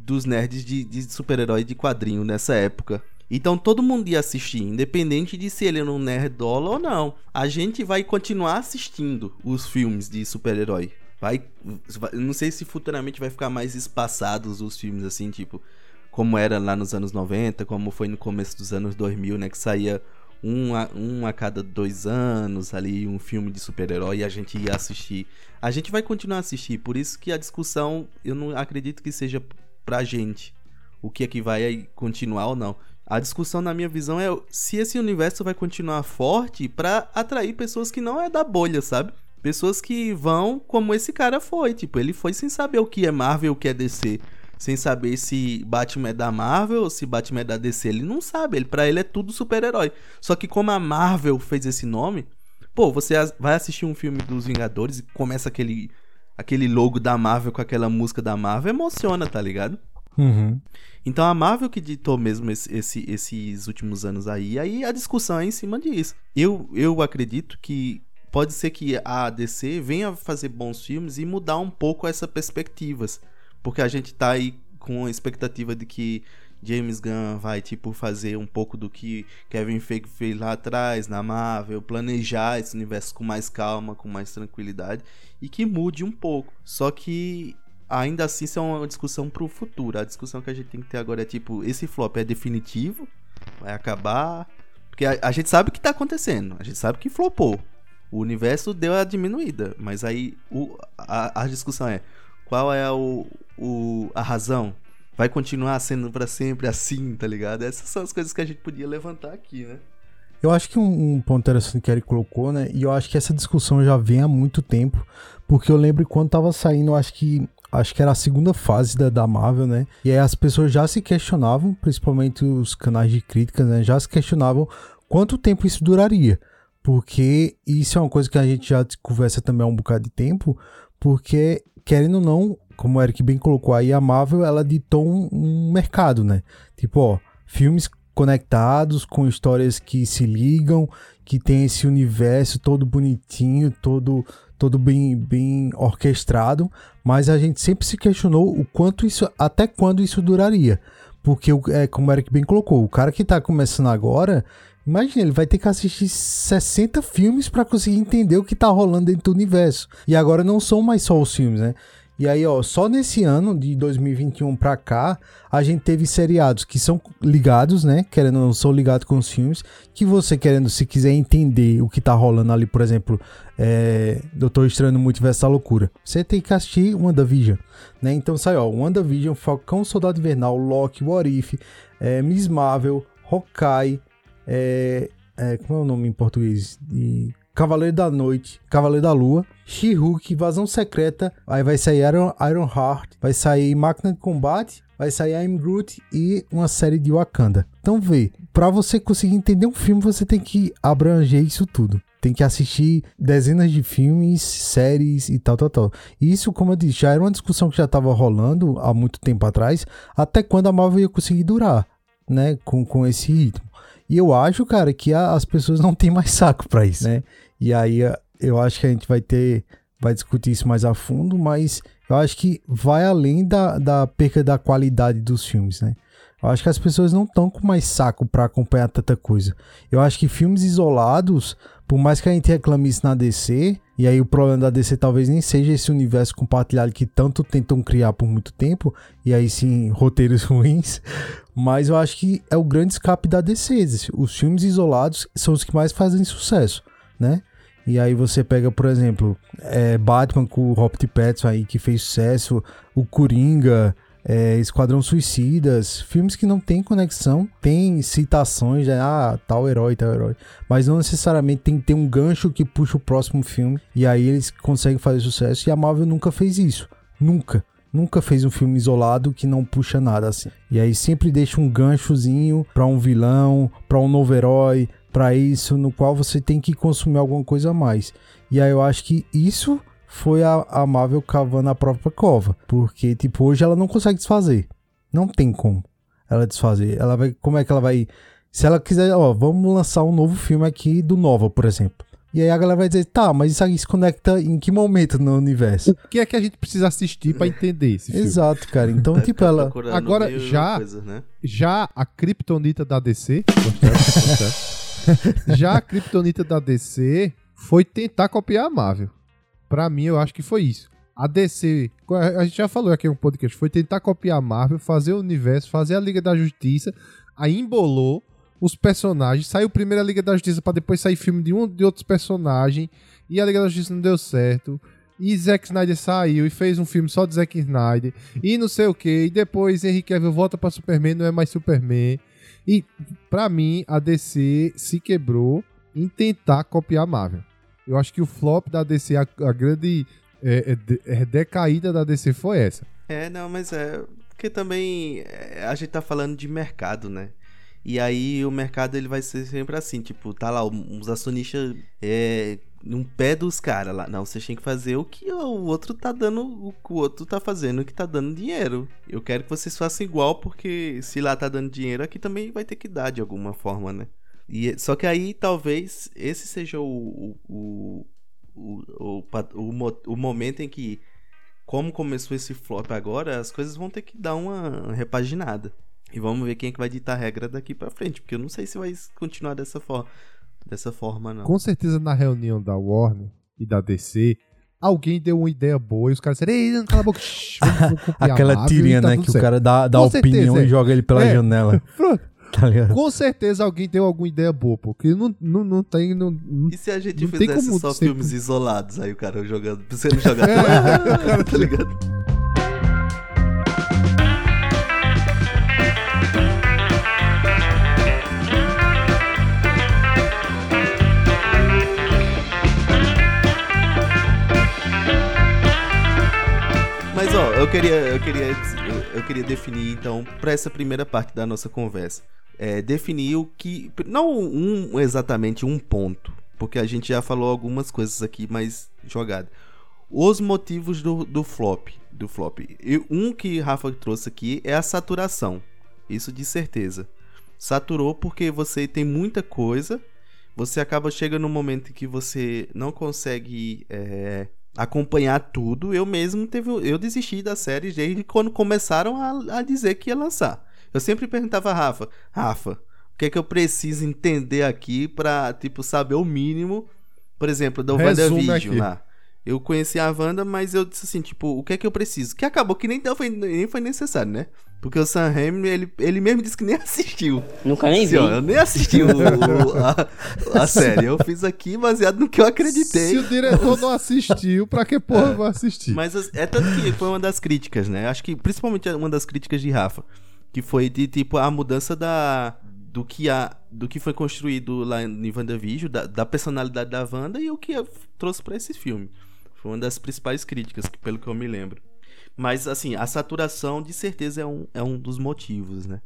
dos nerds de, de super-herói de quadrinho nessa época. Então todo mundo ia assistir, independente de se ele era um nerdola ou não. A gente vai continuar assistindo os filmes de super-herói. Vai, vai, não sei se futuramente vai ficar mais espaçados os filmes, assim, tipo, como era lá nos anos noventa, como foi no começo dos anos dois mil, né, que saía um a, um a cada dois anos ali, um filme de super-herói, e a gente ia assistir. A gente vai continuar a assistir, por isso que a discussão, eu não acredito que seja... pra gente, o que é que vai continuar ou não. A discussão, na minha visão, é se esse universo vai continuar forte pra atrair pessoas que não é da bolha, sabe? Pessoas que vão como esse cara foi, tipo, ele foi sem saber o que é Marvel, o que é D C, sem saber se Batman é da Marvel ou se Batman é da D C, ele não sabe, ele, pra ele é tudo super-herói. Só que como a Marvel fez esse nome, pô, você vai assistir um filme dos Vingadores e começa aquele... aquele logo da Marvel com aquela música da Marvel, emociona, tá ligado? Uhum. Então a Marvel que ditou mesmo esse, esse, esses últimos anos aí, aí a discussão é em cima disso. Eu, eu acredito que pode ser que a D C venha fazer bons filmes e mudar um pouco essas perspectivas, porque a gente tá aí com a expectativa de que James Gunn vai, tipo, fazer um pouco do que Kevin Feige fez lá atrás na Marvel, planejar esse universo com mais calma, com mais tranquilidade, e que mude um pouco. Só que ainda assim isso é uma discussão pro futuro. A discussão que a gente tem que ter agora é tipo, esse flop é definitivo? Vai acabar? Porque a, a gente sabe o que tá acontecendo, a gente sabe que flopou, o universo deu a diminuída, mas aí o, a, a discussão é qual é o, o, a razão? Vai continuar sendo pra sempre assim, tá ligado? Essas são as coisas que a gente podia levantar aqui, né? Eu acho que um, um ponto interessante que ele colocou, né? E eu acho que essa discussão já vem há muito tempo, porque eu lembro quando tava saindo, eu acho que acho que era a segunda fase da, da Marvel, né? E aí as pessoas já se questionavam, principalmente os canais de críticas, né? Já se questionavam quanto tempo isso duraria. Porque isso é uma coisa que a gente já conversa também há um bocado de tempo, porque, querendo ou não, como o Eric bem colocou aí, a Marvel, ela ditou um, um mercado, né? Tipo, ó, filmes conectados, com histórias que se ligam, que tem esse universo todo bonitinho, todo, todo bem, bem orquestrado, mas a gente sempre se questionou o quanto isso, até quando isso duraria, porque é como o Eric bem colocou, o cara que tá começando agora, imagina, ele vai ter que assistir sessenta filmes para conseguir entender o que tá rolando dentro do universo, e agora não são mais só os filmes, né? E aí, ó, só nesse ano de dois mil e vinte e um pra cá, a gente teve seriados que são ligados, né? Querendo ou não, são ligados com os filmes. Que você, querendo, se quiser entender o que tá rolando ali, por exemplo, é, Doutor Estranho no Multiverso da Loucura, você tem que assistir WandaVision, né? Então sai, ó, WandaVision, Falcão, Soldado Invernal, Loki, What If, é, Miss Marvel, Hawkeye, é, é, como é o nome em português? E... Cavaleiro da Noite, Cavaleiro da Lua, She-Hulk, Invasão Secreta, aí vai sair Iron, Iron Heart, vai sair Máquina de Combate, vai sair I Am Groot e uma série de Wakanda. Então vê, pra você conseguir entender um filme, você tem que abranger isso tudo. Tem que assistir dezenas de filmes, séries e tal, tal, tal. E isso, como eu disse, já era uma discussão que já estava rolando há muito tempo atrás, até quando a Marvel ia conseguir durar, né, com, com esse ritmo. E eu acho, cara, que a, as pessoas não têm mais saco pra isso, né? E aí eu acho que a gente vai ter, vai discutir isso mais a fundo, mas eu acho que vai além da, da perca da qualidade dos filmes, né? Eu acho que as pessoas não estão com mais saco pra acompanhar tanta coisa. Eu acho que filmes isolados, por mais que a gente reclame isso na D C, e aí o problema da D C talvez nem seja esse universo compartilhado que tanto tentam criar por muito tempo, e aí sim, roteiros ruins, mas eu acho que é o grande escape da D C. Os filmes isolados são os que mais fazem sucesso, né? E aí você pega, por exemplo, é, Batman com o Robert Pattinson aí, que fez sucesso, o Coringa, é, Esquadrão Suicidas, filmes que não tem conexão, tem citações, de, ah, tal herói, tal herói, mas não necessariamente tem que ter um gancho que puxa o próximo filme, e aí eles conseguem fazer sucesso, e a Marvel nunca fez isso, nunca, nunca fez um filme isolado que não puxa nada assim, e aí sempre deixa um ganchozinho pra um vilão, pra um novo herói, para isso, no qual você tem que consumir alguma coisa a mais. E aí eu acho que isso foi a, a Marvel cavando a própria cova, porque tipo, hoje ela não consegue desfazer, não tem como ela desfazer, ela vai, como é que ela vai, se ela quiser, ó, vamos lançar um novo filme aqui do Nova, por exemplo, e aí a galera vai dizer, tá, mas isso aqui se conecta em que momento no universo? O que é que a gente precisa assistir para entender esse filme? Exato, cara, então é, tipo, ela agora já, coisa, né? Já a Kryptonita da D C já a Kryptonita da D C foi tentar copiar a Marvel. Pra mim, eu acho que foi isso. A D C, a gente já falou aqui no podcast, foi tentar copiar a Marvel, fazer o universo, fazer a Liga da Justiça, aí embolou os personagens, saiu primeiro a Liga da Justiça pra depois sair filme de um de outros personagens, e a Liga da Justiça não deu certo, e Zack Snyder saiu e fez um filme só de Zack Snyder, e não sei o que, e depois Henry Cavill volta pra Superman, não é mais Superman. E, pra mim, a D C se quebrou em tentar copiar a Marvel. Eu acho que o flop da D C, a, a grande é, é, decaída da D C foi essa. É, não, mas é... Porque também a gente tá falando de mercado, né? E aí o mercado ele vai ser sempre assim, tipo, tá lá uns acionistas é, num pé dos caras lá. Não, vocês têm que fazer o que o outro tá dando, o que o outro tá fazendo, o que tá dando dinheiro. Eu quero que vocês façam igual, porque se lá tá dando dinheiro, aqui também vai ter que dar de alguma forma, né? E, só que aí talvez esse seja o, o, o, o, o, o momento em que, como começou esse flop agora, as coisas vão ter que dar uma repaginada. E vamos ver quem é que vai ditar a regra daqui pra frente, porque eu não sei se vai continuar dessa, for- dessa forma, não. Com certeza na reunião da Warner e da D C, alguém deu uma ideia boa e os caras disseram, ei, não, cala a boca, shh, vamos copiar aquela Marvel, tirinha, tá, né, que certo. O cara dá, dá opinião certeza. E joga ele pela é. janela. Pronto. Tá, com certeza alguém tem alguma ideia boa, porque não, não, não tem... Não, e se a gente fizesse só filmes sempre... isolados, aí o cara jogando, precisando jogar... é, o cara tá ligado? queria, eu queria, eu, eu queria definir, então, para essa primeira parte da nossa conversa, é, definir o que... Não um, exatamente um ponto, porque a gente já falou algumas coisas aqui, mas jogada. Os motivos do, do flop. Do flop. E um que Rafa trouxe aqui é a saturação. Isso de certeza. Saturou porque você tem muita coisa, você acaba chegando num momento em que você não consegue é, acompanhar tudo. Eu mesmo teve, eu desisti da série desde quando começaram a, a dizer que ia lançar. Eu sempre perguntava a Rafa, Rafa, o que é que eu preciso entender aqui pra, tipo, saber o mínimo? Por exemplo, da WandaVision lá. Eu conheci a Wanda, mas eu disse assim, tipo, o que é que eu preciso? Que acabou que nem foi, nem foi necessário, né? Porque o Sam Raimi, ele, ele mesmo disse que nem assistiu. Nunca nem vi. Assim, ó, eu nem assisti o, o, a, a série. Eu fiz aqui baseado no que eu acreditei. Se o diretor não assistiu, pra que porra é. vai assistir? Mas é tanto que foi uma das críticas, né? Acho que principalmente uma das críticas de Rafa, que foi de, tipo, a mudança da... Do que, a, do que foi construído lá em WandaVision, da, da personalidade da Wanda e o que trouxe pra esse filme. Foi uma das principais críticas, pelo que eu me lembro. Mas, assim, a saturação, de certeza, é um, é um dos motivos, né?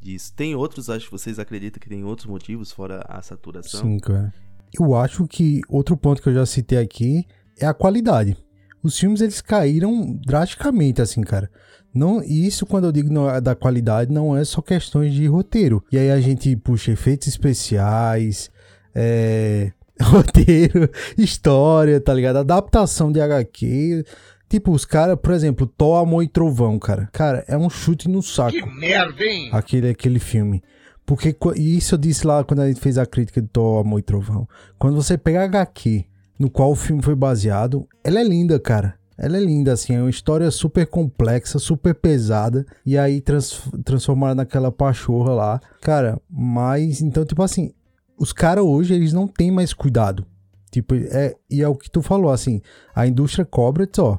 Disso. Tem outros, acho que vocês acreditam que tem outros motivos fora a saturação? Sim, cara. Eu acho que outro ponto que eu já citei aqui é a qualidade. Os filmes, eles caíram drasticamente, assim, cara. Não, isso, quando eu digo não, da qualidade, não é só questões de roteiro. E aí a gente puxa efeitos especiais, é... roteiro, história, tá ligado? Adaptação de agá quê. Tipo, os caras, por exemplo, Thor, Amor e Trovão, cara. Cara, é um chute no saco. Que merda, hein? Aquele, aquele filme. Porque, isso eu disse lá quando a gente fez a crítica de Thor, Amor e Trovão. Quando você pega a agá quê, no qual o filme foi baseado, ela é linda, cara. Ela é linda, assim. É uma história super complexa, super pesada. E aí, trans- transformada naquela pachorra lá. Cara, mas... Então, tipo assim... Os caras hoje, eles não têm mais cuidado. Tipo, é, e é o que tu falou, assim, a indústria cobra, ó,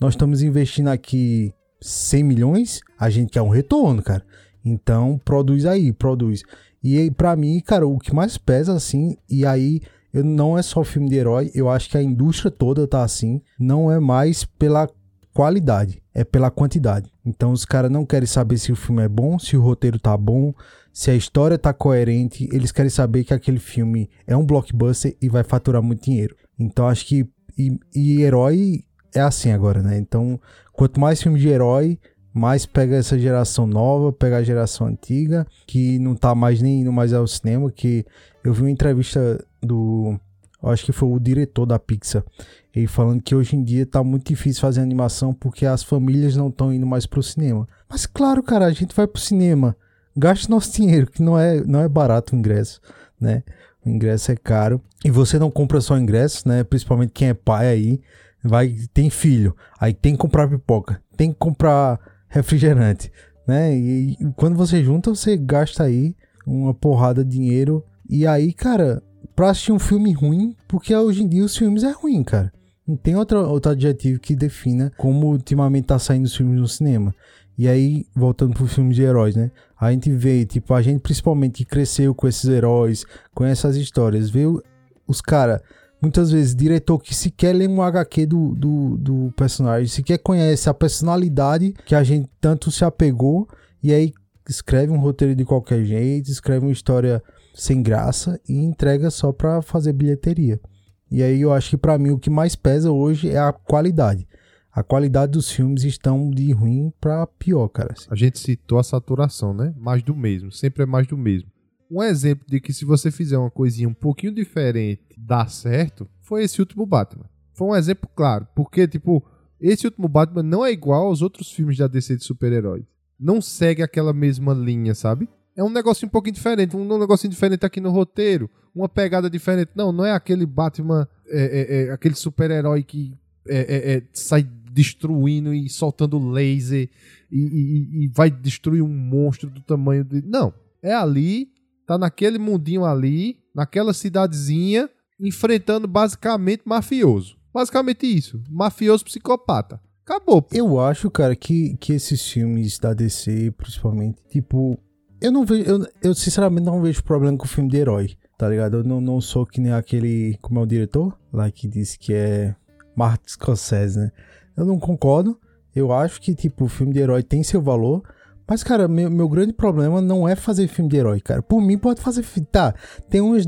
nós estamos investindo aqui cem milhões, a gente quer um retorno, cara. Então, produz aí, produz. E aí, pra mim, cara, o que mais pesa, assim, e aí, eu, não é só filme de herói, eu acho que a indústria toda tá assim, não é mais pela qualidade, é pela quantidade. Então, os caras não querem saber se o filme é bom, se o roteiro tá bom, se a história tá coerente, eles querem saber que aquele filme é um blockbuster e vai faturar muito dinheiro. Então, acho que... E, e herói é assim agora, né? Então, quanto mais filme de herói, mais pega essa geração nova, pega a geração antiga, que não tá mais nem indo mais ao cinema, que eu vi uma entrevista do... Acho que foi o diretor da Pixar, ele falando que hoje em dia tá muito difícil fazer animação porque as famílias não estão indo mais pro cinema. Mas claro, cara, a gente vai pro cinema. Gaste nosso dinheiro, que não é, não é barato o ingresso, né? O ingresso é caro. E você não compra só ingresso, né? Principalmente quem é pai aí, vai, tem filho. Aí tem que comprar pipoca, tem que comprar refrigerante, né? E, e quando você junta, você gasta aí uma porrada de dinheiro. E aí, cara, pra assistir um filme ruim, porque hoje em dia os filmes é ruim, cara. Não tem outra, outro adjetivo que defina como ultimamente tá saindo os filmes no cinema. E aí, voltando pro filme de heróis, né? A gente vê, tipo, a gente principalmente que cresceu com esses heróis, com essas histórias, vê os caras, muitas vezes, diretor que sequer lê um agá quê do, do, do personagem, sequer conhece a personalidade que a gente tanto se apegou, e aí escreve um roteiro de qualquer jeito, escreve uma história sem graça e entrega só pra fazer bilheteria. E aí eu acho que pra mim o que mais pesa hoje é a qualidade. A qualidade dos filmes estão de ruim pra pior, cara. Assim. A gente citou a saturação, né? Mais do mesmo. Sempre é mais do mesmo. Um exemplo de que se você fizer uma coisinha um pouquinho diferente, dá certo, foi esse último Batman. Foi um exemplo claro. Porque, tipo, esse último Batman não é igual aos outros filmes da dê cê de super-heróis. Não segue aquela mesma linha, sabe? É um negocinho um pouquinho diferente. Um negocinho diferente aqui no roteiro. Uma pegada diferente. Não, não é aquele Batman... É, é, é, aquele super-herói que é, é, é, sai... destruindo e soltando laser e, e, e vai destruir um monstro do tamanho de... Não, é ali, tá naquele mundinho ali, naquela cidadezinha, enfrentando basicamente mafioso. Basicamente isso, mafioso psicopata. Acabou. Pô. Eu acho, cara, que, que esses filmes da dê cê, principalmente, tipo, eu não vejo, eu, eu sinceramente não vejo problema com o filme de herói, tá ligado? Eu não, não sou que nem aquele, como é o diretor? Lá que disse que é Martin Scorsese, né? Eu não concordo, Eu acho que, tipo, o filme de herói tem seu valor. Mas, cara, meu, meu grande problema não é fazer filme de herói, cara. Por mim, pode fazer... Tá, tem uns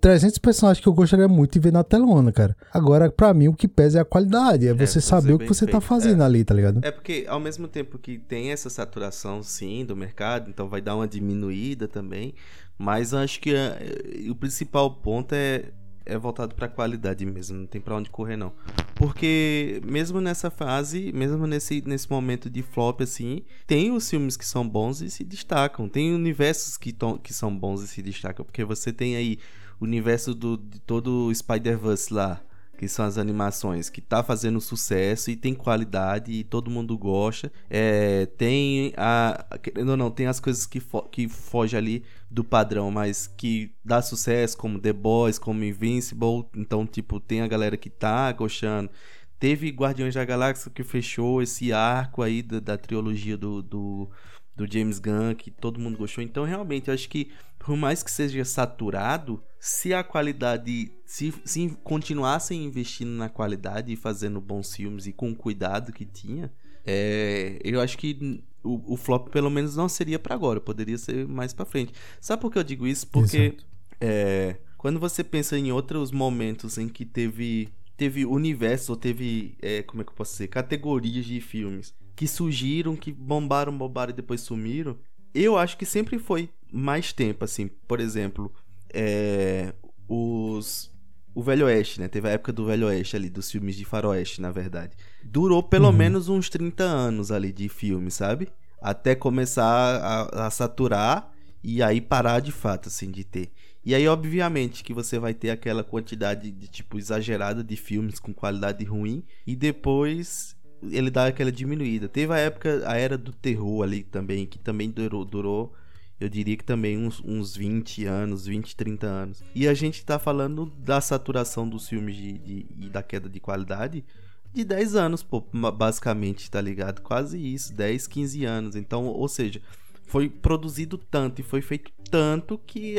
trezentos personagens que eu gostaria muito de ver na telona, cara. Agora, pra mim, o que pesa é a qualidade. É você é, saber o que você feito. tá fazendo é. ali, tá ligado? É porque, ao mesmo tempo que tem essa saturação, sim, do mercado, então vai dar uma diminuída também. Mas acho que uh, o principal ponto é... é voltado pra qualidade mesmo, não tem pra onde correr não. Porque mesmo nessa fase, mesmo nesse, nesse momento de flop assim, tem os filmes que são bons e se destacam, tem universos que, to- que são bons e se destacam, porque você tem aí o universo do, de todo o Spider-Verse lá, que são as animações, que tá fazendo sucesso e tem qualidade e todo mundo gosta. É, tem a... Não, não, tem as coisas que, fo- que fogem ali do padrão, mas que dá sucesso, como The Boys, como Invincible. Então, tipo, tem a galera que tá gostando. Teve Guardiões da Galáxia, que fechou esse arco aí da, da trilogia do, do, do James Gunn, que todo mundo gostou. Então, realmente, eu acho que, por mais que seja saturado, se a qualidade... Se, se continuassem investindo na qualidade e fazendo bons filmes e com o cuidado que tinha, é, eu acho que o, o flop pelo menos não seria pra agora, poderia ser mais pra frente. Sabe por que eu digo isso? Porque é, quando você pensa em outros momentos em que teve, teve universo, ou teve, é, como é que eu posso dizer, categorias de filmes que surgiram, que bombaram, bombaram e depois sumiram, eu acho que sempre foi mais tempo, assim. Por exemplo, é, os... O Velho Oeste, né? Teve a época do Velho Oeste ali, dos filmes de faroeste, na verdade. Durou pelo uhum. menos uns trinta anos ali de filme, sabe? Até começar a, a saturar e aí parar de fato, assim, de ter. E aí, obviamente, que você vai ter aquela quantidade, de tipo, exagerada de filmes com qualidade ruim. E depois ele dá aquela diminuída. Teve a época, a Era do Terror ali também, que também durou... durou eu diria que também uns, uns vinte anos, vinte, trinta anos. E a gente tá falando da saturação dos filmes de, de, e da queda de qualidade de dez anos, pô, basicamente, tá ligado? Quase isso, dez, quinze anos. Então, ou seja, foi produzido tanto e foi feito tanto que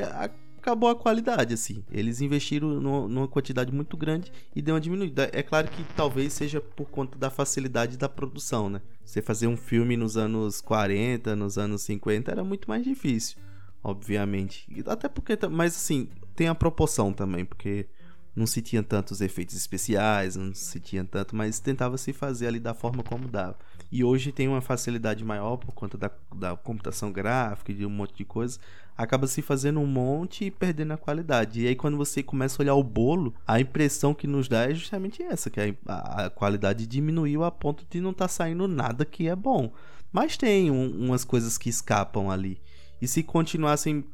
acabou a qualidade, assim. Eles investiram no, numa quantidade muito grande e deu uma diminuída. É claro que talvez seja por conta da facilidade da produção, né? Você fazer um filme nos anos quarenta, nos anos cinquenta, era muito mais difícil, obviamente. Até porque, mas assim, tem a proporção também, porque não se tinha tantos efeitos especiais, não se tinha tanto, mas tentava se fazer ali da forma como dava. E hoje tem uma facilidade maior por conta da, da computação gráfica e de um monte de coisa. Acaba se fazendo um monte e perdendo a qualidade. E aí quando você começa a olhar o bolo, a impressão que nos dá é justamente essa, que a, a, a qualidade diminuiu a ponto de não estar tá saindo nada que é bom. Mas tem um, umas coisas que escapam ali. E se continuassem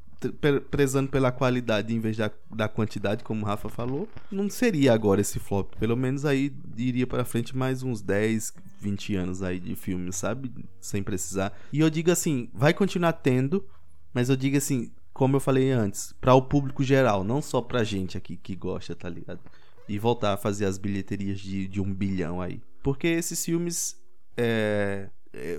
prezando pela qualidade em vez da, da quantidade, como o Rafa falou, não seria agora esse flop. Pelo menos aí iria pra frente mais uns dez, vinte anos aí de filme, sabe? Sem precisar. E eu digo assim, vai continuar tendo, mas eu digo assim, como eu falei antes, pra o público geral, não só pra gente aqui que gosta, tá ligado? E voltar a fazer as bilheterias de, de um bilhão aí. Porque esses filmes... É...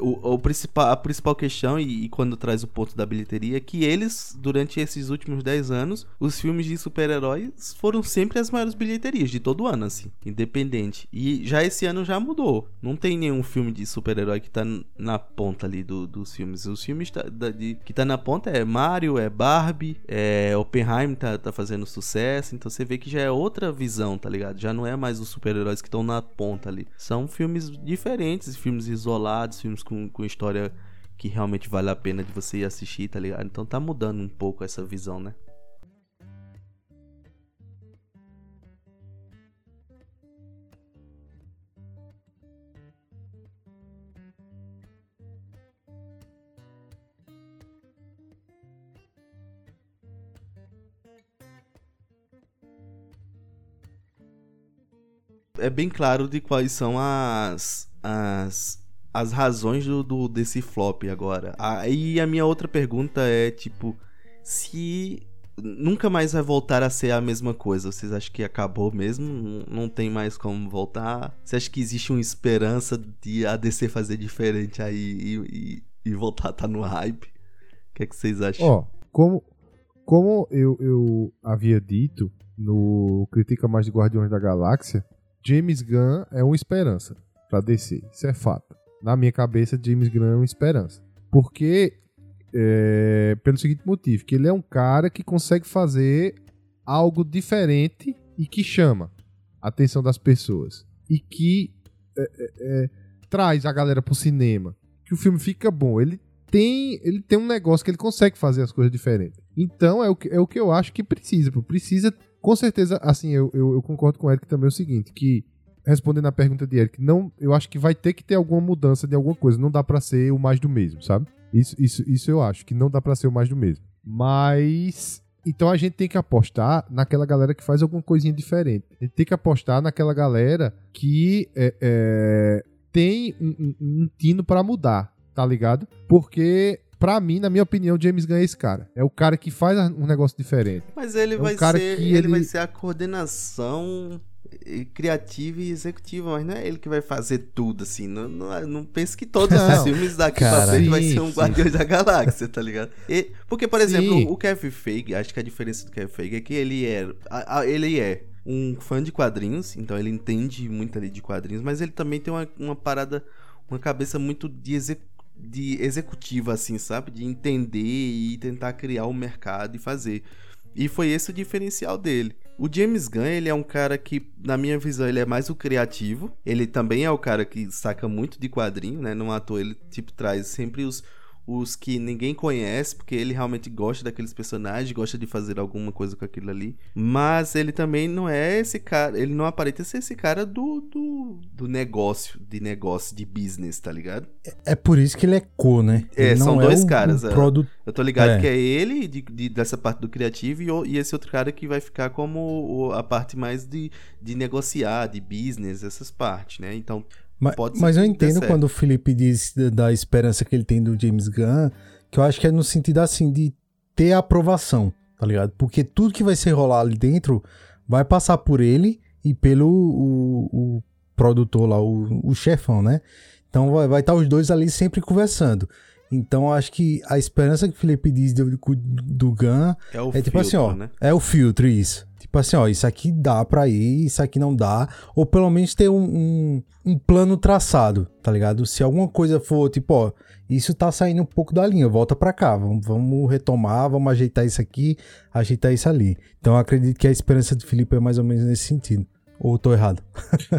O, o principal, a principal questão, e, e quando traz o ponto da bilheteria, é que eles, durante esses últimos dez anos, os filmes de super-heróis foram sempre as maiores bilheterias de todo ano, assim, independente. E já esse ano já mudou. Não tem nenhum filme de super-herói que tá na ponta ali do, dos filmes. Os filmes tá, da, de, que tá na ponta é Mario, é Barbie, é Oppenheimer tá, tá fazendo sucesso. Então você vê que já é outra visão, tá ligado? Já não é mais os super-heróis que estão na ponta ali. São filmes diferentes, filmes isolados, filmes com, com história que realmente vale a pena de você ir assistir, tá ligado? Então tá mudando um pouco essa visão, né? É bem claro de quais são as... as... as razões do, do, desse flop agora. Ah, e a minha outra pergunta é, tipo, se nunca mais vai voltar a ser a mesma coisa, vocês acham que acabou mesmo? Não tem mais como voltar? Você acha que existe uma esperança de a D C fazer diferente aí e, e, e voltar a estar no hype? O que é que vocês acham? Ó, oh, como, como eu, eu havia dito no Critica Mais de Guardiões da Galáxia, James Gunn é uma esperança pra D C, isso é fato. na minha cabeça, James Gunn é uma esperança. Porque, é, pelo seguinte motivo, que ele é um cara que consegue fazer algo diferente e que chama a atenção das pessoas. E que é, é, é, traz a galera pro cinema. Que o filme fica bom. Ele tem, ele tem um negócio que ele consegue fazer as coisas diferentes. Então, é o que, é o que eu acho que precisa. Pô. Precisa, com certeza, assim, eu, eu, eu concordo com o Eric também é o seguinte, que respondendo a pergunta de Eric, não, eu acho que vai ter que ter alguma mudança de alguma coisa. Não dá pra ser o mais do mesmo, sabe? Isso, isso, isso eu acho, que não dá pra ser o mais do mesmo. Mas... Então a gente tem que apostar naquela galera que faz alguma coisinha diferente. A gente tem que apostar naquela galera que é, é, tem um, um, um tino pra mudar, tá ligado? Porque... Pra mim, na minha opinião, o James Gunn é esse cara. É o cara que faz um negócio diferente. Mas ele, é vai, cara ser, ele, ele... vai ser a coordenação criativa e executiva, mas não é ele que vai fazer tudo, assim. Não, não, não penso que todos não. os filmes daqui cara, pra frente vai ser um Guardiões da Galáxia, tá ligado? E, porque, por exemplo, sim. o Kevin Feige, acho que a diferença do Kevin Feige é que ele é... A, a, ele é um fã de quadrinhos, então ele entende muito ali de quadrinhos, mas ele também tem uma, uma parada, uma cabeça muito de executiva. de executiva, assim, sabe? De entender e tentar criar o mercado e fazer. E foi esse o diferencial dele. O James Gunn, ele é um cara que, na minha visão, ele é mais o criativo. Ele também é o cara que saca muito de quadrinho, né? Não à toa, ele, tipo, traz sempre os, os que ninguém conhece, porque ele realmente gosta daqueles personagens, gosta de fazer alguma coisa com aquilo ali. Mas ele também não é esse cara... Ele não aparenta ser esse cara do... do, do negócio, de negócio, de business, tá ligado? É, é por isso que ele é co, né? É, ele são dois é um, caras. Um produ... Eu tô ligado é. que é ele, de, de, dessa parte do criativo, e, o, e esse outro cara que vai ficar como a parte mais de, de negociar, de business, essas partes, né? Então... Mas, mas eu entendo quando o Felipe diz da, da esperança que ele tem do James Gunn, que eu acho que é no sentido assim de ter aprovação, tá ligado? Porque tudo que vai ser rolar ali dentro vai passar por ele e pelo o, o produtor lá, o, o chefão, né? Então vai, vai estar os dois ali sempre conversando. Então eu acho que a esperança que o Felipe diz do, do, do Gunn é, o é filtro, tipo assim, ó, né? É o filtro, isso. Tipo assim, ó, isso aqui dá pra ir, isso aqui não dá. Ou pelo menos ter um, um, um plano traçado, tá ligado? Se alguma coisa for, tipo, ó, isso tá saindo um pouco da linha, volta pra cá. Vamos, vamos retomar, vamos ajeitar isso aqui, ajeitar isso ali. Então eu acredito que a esperança do Felipe é mais ou menos nesse sentido. Ou eu tô errado?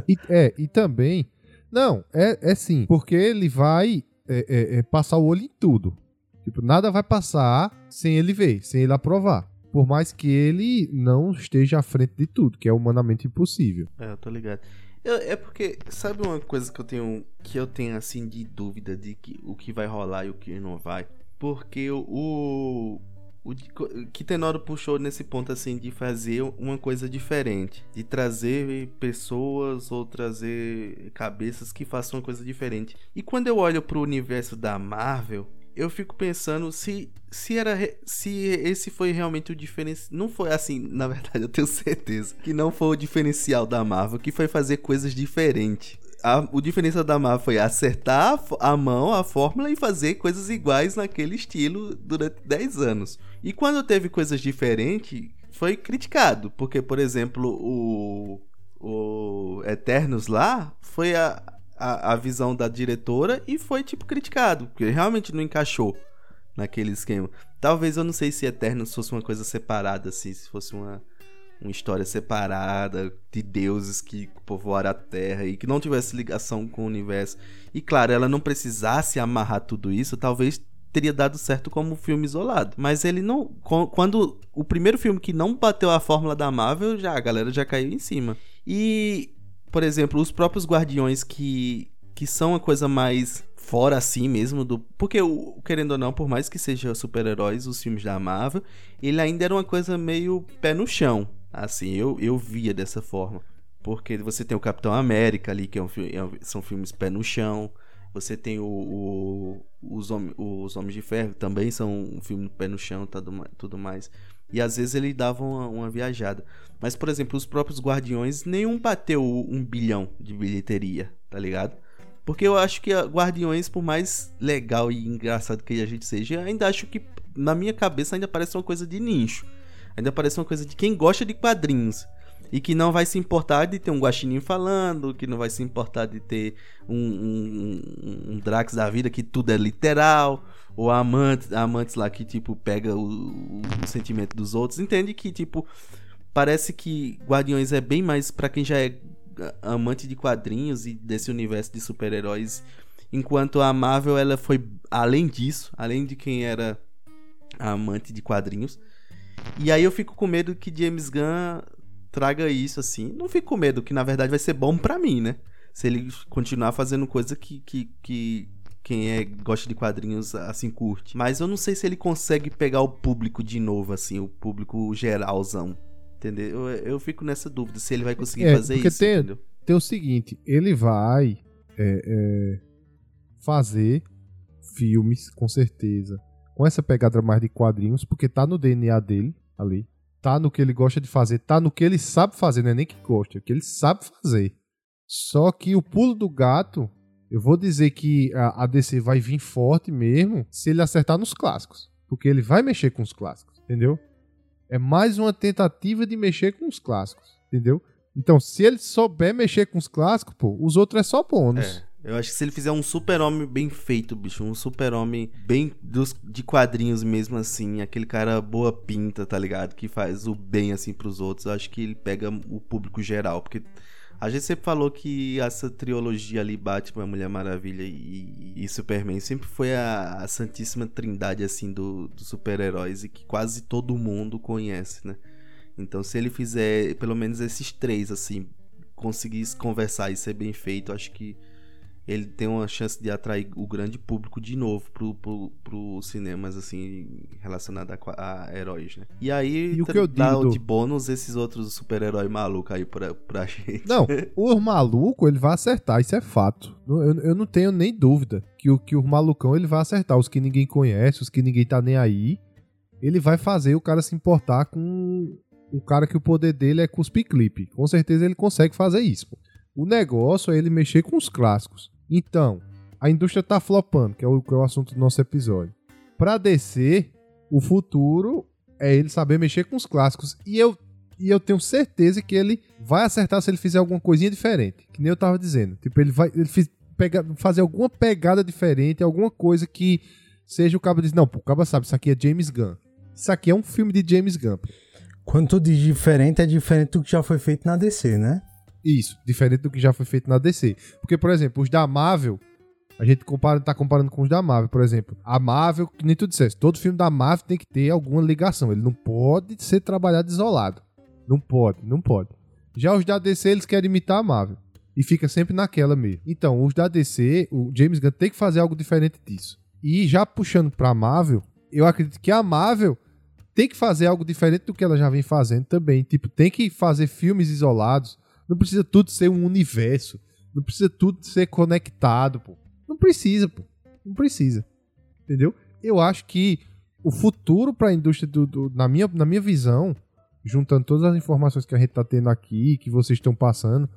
e, é, e também... Não, é, é sim. Porque ele vai é, é, é passar o olho em tudo. Tipo, nada vai passar sem ele ver, sem ele aprovar. Por mais que ele não esteja à frente de tudo, que é humanamente impossível. É, eu tô ligado. Eu, é porque, sabe uma coisa que eu tenho, que eu tenho assim de dúvida de que, o que vai rolar e o que não vai? Porque o... o que Tenório puxou nesse ponto assim de fazer uma coisa diferente. De trazer pessoas ou trazer cabeças que façam uma coisa diferente. E quando eu olho pro universo da Marvel... Eu fico pensando se, se, era, se esse foi realmente o diferencial... Não foi assim, na verdade, eu tenho certeza que não foi o diferencial da Marvel, que foi fazer coisas diferentes. A, o diferencial da Marvel foi acertar a, a mão, a fórmula e fazer coisas iguais naquele estilo durante dez anos. E quando teve coisas diferentes, foi criticado. Porque, por exemplo, o, o Eternos lá foi a... A, a visão da diretora e foi, tipo, criticado, porque realmente não encaixou naquele esquema. Talvez, eu não sei se Eternos fosse uma coisa separada, assim, se fosse uma, uma história separada de deuses que povoaram a Terra e que não tivesse ligação com o universo. E, claro, ela não precisasse amarrar tudo isso, talvez teria dado certo como um filme isolado. Mas ele não... Quando o primeiro filme que não bateu a fórmula da Marvel, já, a galera já caiu em cima. E... Por exemplo, os próprios Guardiões que, que são a coisa mais fora assim mesmo do... Porque, querendo ou não, por mais que sejam super-heróis, os filmes da Marvel, ele ainda era uma coisa meio pé no chão. Assim, eu, eu via dessa forma. Porque você tem o Capitão América ali, que é um, é um, são filmes pé no chão. Você tem o, o, os, hom- os Homens de Ferro, que também são um filme pé no chão e tudo mais. E às vezes ele dava uma, uma viajada. Mas, por exemplo, os próprios Guardiões, nenhum bateu um bilhão de bilheteria, tá ligado? Porque eu acho que Guardiões, por mais legal e engraçado que a gente seja, eu ainda acho que, na minha cabeça, ainda parece uma coisa de nicho. Ainda parece uma coisa de quem gosta de quadrinhos. E que não vai se importar de ter um guaxinim falando, que não vai se importar de ter um, um, um Drax da vida, que tudo é literal, ou amantes, amantes lá que, tipo, pega o, o sentimento dos outros. Entende que, tipo, parece que Guardiões é bem mais pra quem já é amante de quadrinhos e desse universo de super-heróis, enquanto a Marvel, ela foi além disso, além de quem era amante de quadrinhos. E aí eu fico com medo que James Gunn traga isso, assim. Não fico com medo, que na verdade vai ser bom pra mim, né? Se ele continuar fazendo coisa que, que, que quem é, gosta de quadrinhos, assim, curte. Mas eu não sei se ele consegue pegar o público de novo, assim, o público geralzão, entendeu? Eu, eu fico nessa dúvida, se ele vai conseguir é, fazer isso, tem, entendeu? Tem o seguinte, ele vai é, é, fazer filmes, com certeza, com essa pegada mais de quadrinhos, porque tá no D N A dele, ali. Tá no que ele gosta de fazer, tá no que ele sabe fazer, não é nem que gosta, é o que ele sabe fazer. Só que o pulo do gato, eu vou dizer que a D C vai vir forte mesmo se ele acertar nos clássicos, porque ele vai mexer com os clássicos, entendeu? É mais uma tentativa de mexer com os clássicos, entendeu? Então, se ele souber mexer com os clássicos, pô, os outros é só bônus. É. Eu acho que se ele fizer um super-homem bem feito, bicho, um super-homem bem dos, de quadrinhos mesmo, assim, aquele cara boa pinta, tá ligado? Que faz o bem, assim, pros outros, eu acho que ele pega o público geral, porque a gente sempre falou que essa trilogia ali, Batman, Mulher Maravilha e, e Superman, sempre foi a, a santíssima trindade, assim, dos do super-heróis e que quase todo mundo conhece, né? Então, se ele fizer pelo menos esses três, assim, conseguir conversar e ser bem feito, eu acho que ele tem uma chance de atrair o grande público de novo pro, pro, pro cinemas, assim, relacionado a, a heróis, né? E aí, e o que eu dá digo, de bônus esses outros super-heróis malucos aí pra, pra gente. Não, o maluco, ele vai acertar, isso é fato. Eu, eu não tenho nem dúvida que o, que o malucão, ele vai acertar. Os que ninguém conhece, os que ninguém tá nem aí, ele vai fazer o cara se importar com o cara que o poder dele é cuspir clipe. Com certeza ele consegue fazer isso, pô. O negócio é ele mexer com os clássicos. Então, a indústria tá flopando, que é o, que é o assunto do nosso episódio. Pra D C, o futuro é ele saber mexer com os clássicos. E eu, e eu tenho certeza que ele vai acertar se ele fizer alguma coisinha diferente. Que nem eu tava dizendo. Tipo, ele vai ele fiz, pega, fazer alguma pegada diferente, alguma coisa que seja o cabo diz, não, pô, o cabo sabe, isso aqui é James Gunn. Isso aqui é um filme de James Gunn. Quando tu diz diferente, é diferente do que já foi feito na D C, né? Isso, diferente do que já foi feito na D C. Porque, por exemplo, os da Marvel, a gente compara, tá comparando com os da Marvel, por exemplo. A Marvel, que nem tu disseste, todo filme da Marvel tem que ter alguma ligação. Ele não pode ser trabalhado isolado. Não pode, não pode. Já os da D C, eles querem imitar a Marvel. E fica sempre naquela mesmo. Então, os da D C, o James Gunn tem que fazer algo diferente disso. E já puxando pra Marvel, eu acredito que a Marvel tem que fazer algo diferente do que ela já vem fazendo também. Tipo, tem que fazer filmes isolados. Não precisa tudo ser um universo. Não precisa tudo ser conectado, pô. Não precisa, pô. Não precisa. Entendeu? Eu acho que o futuro pra indústria, do, do, na, minha, na minha visão, juntando todas as informações que a gente tá tendo aqui, que vocês estão passando,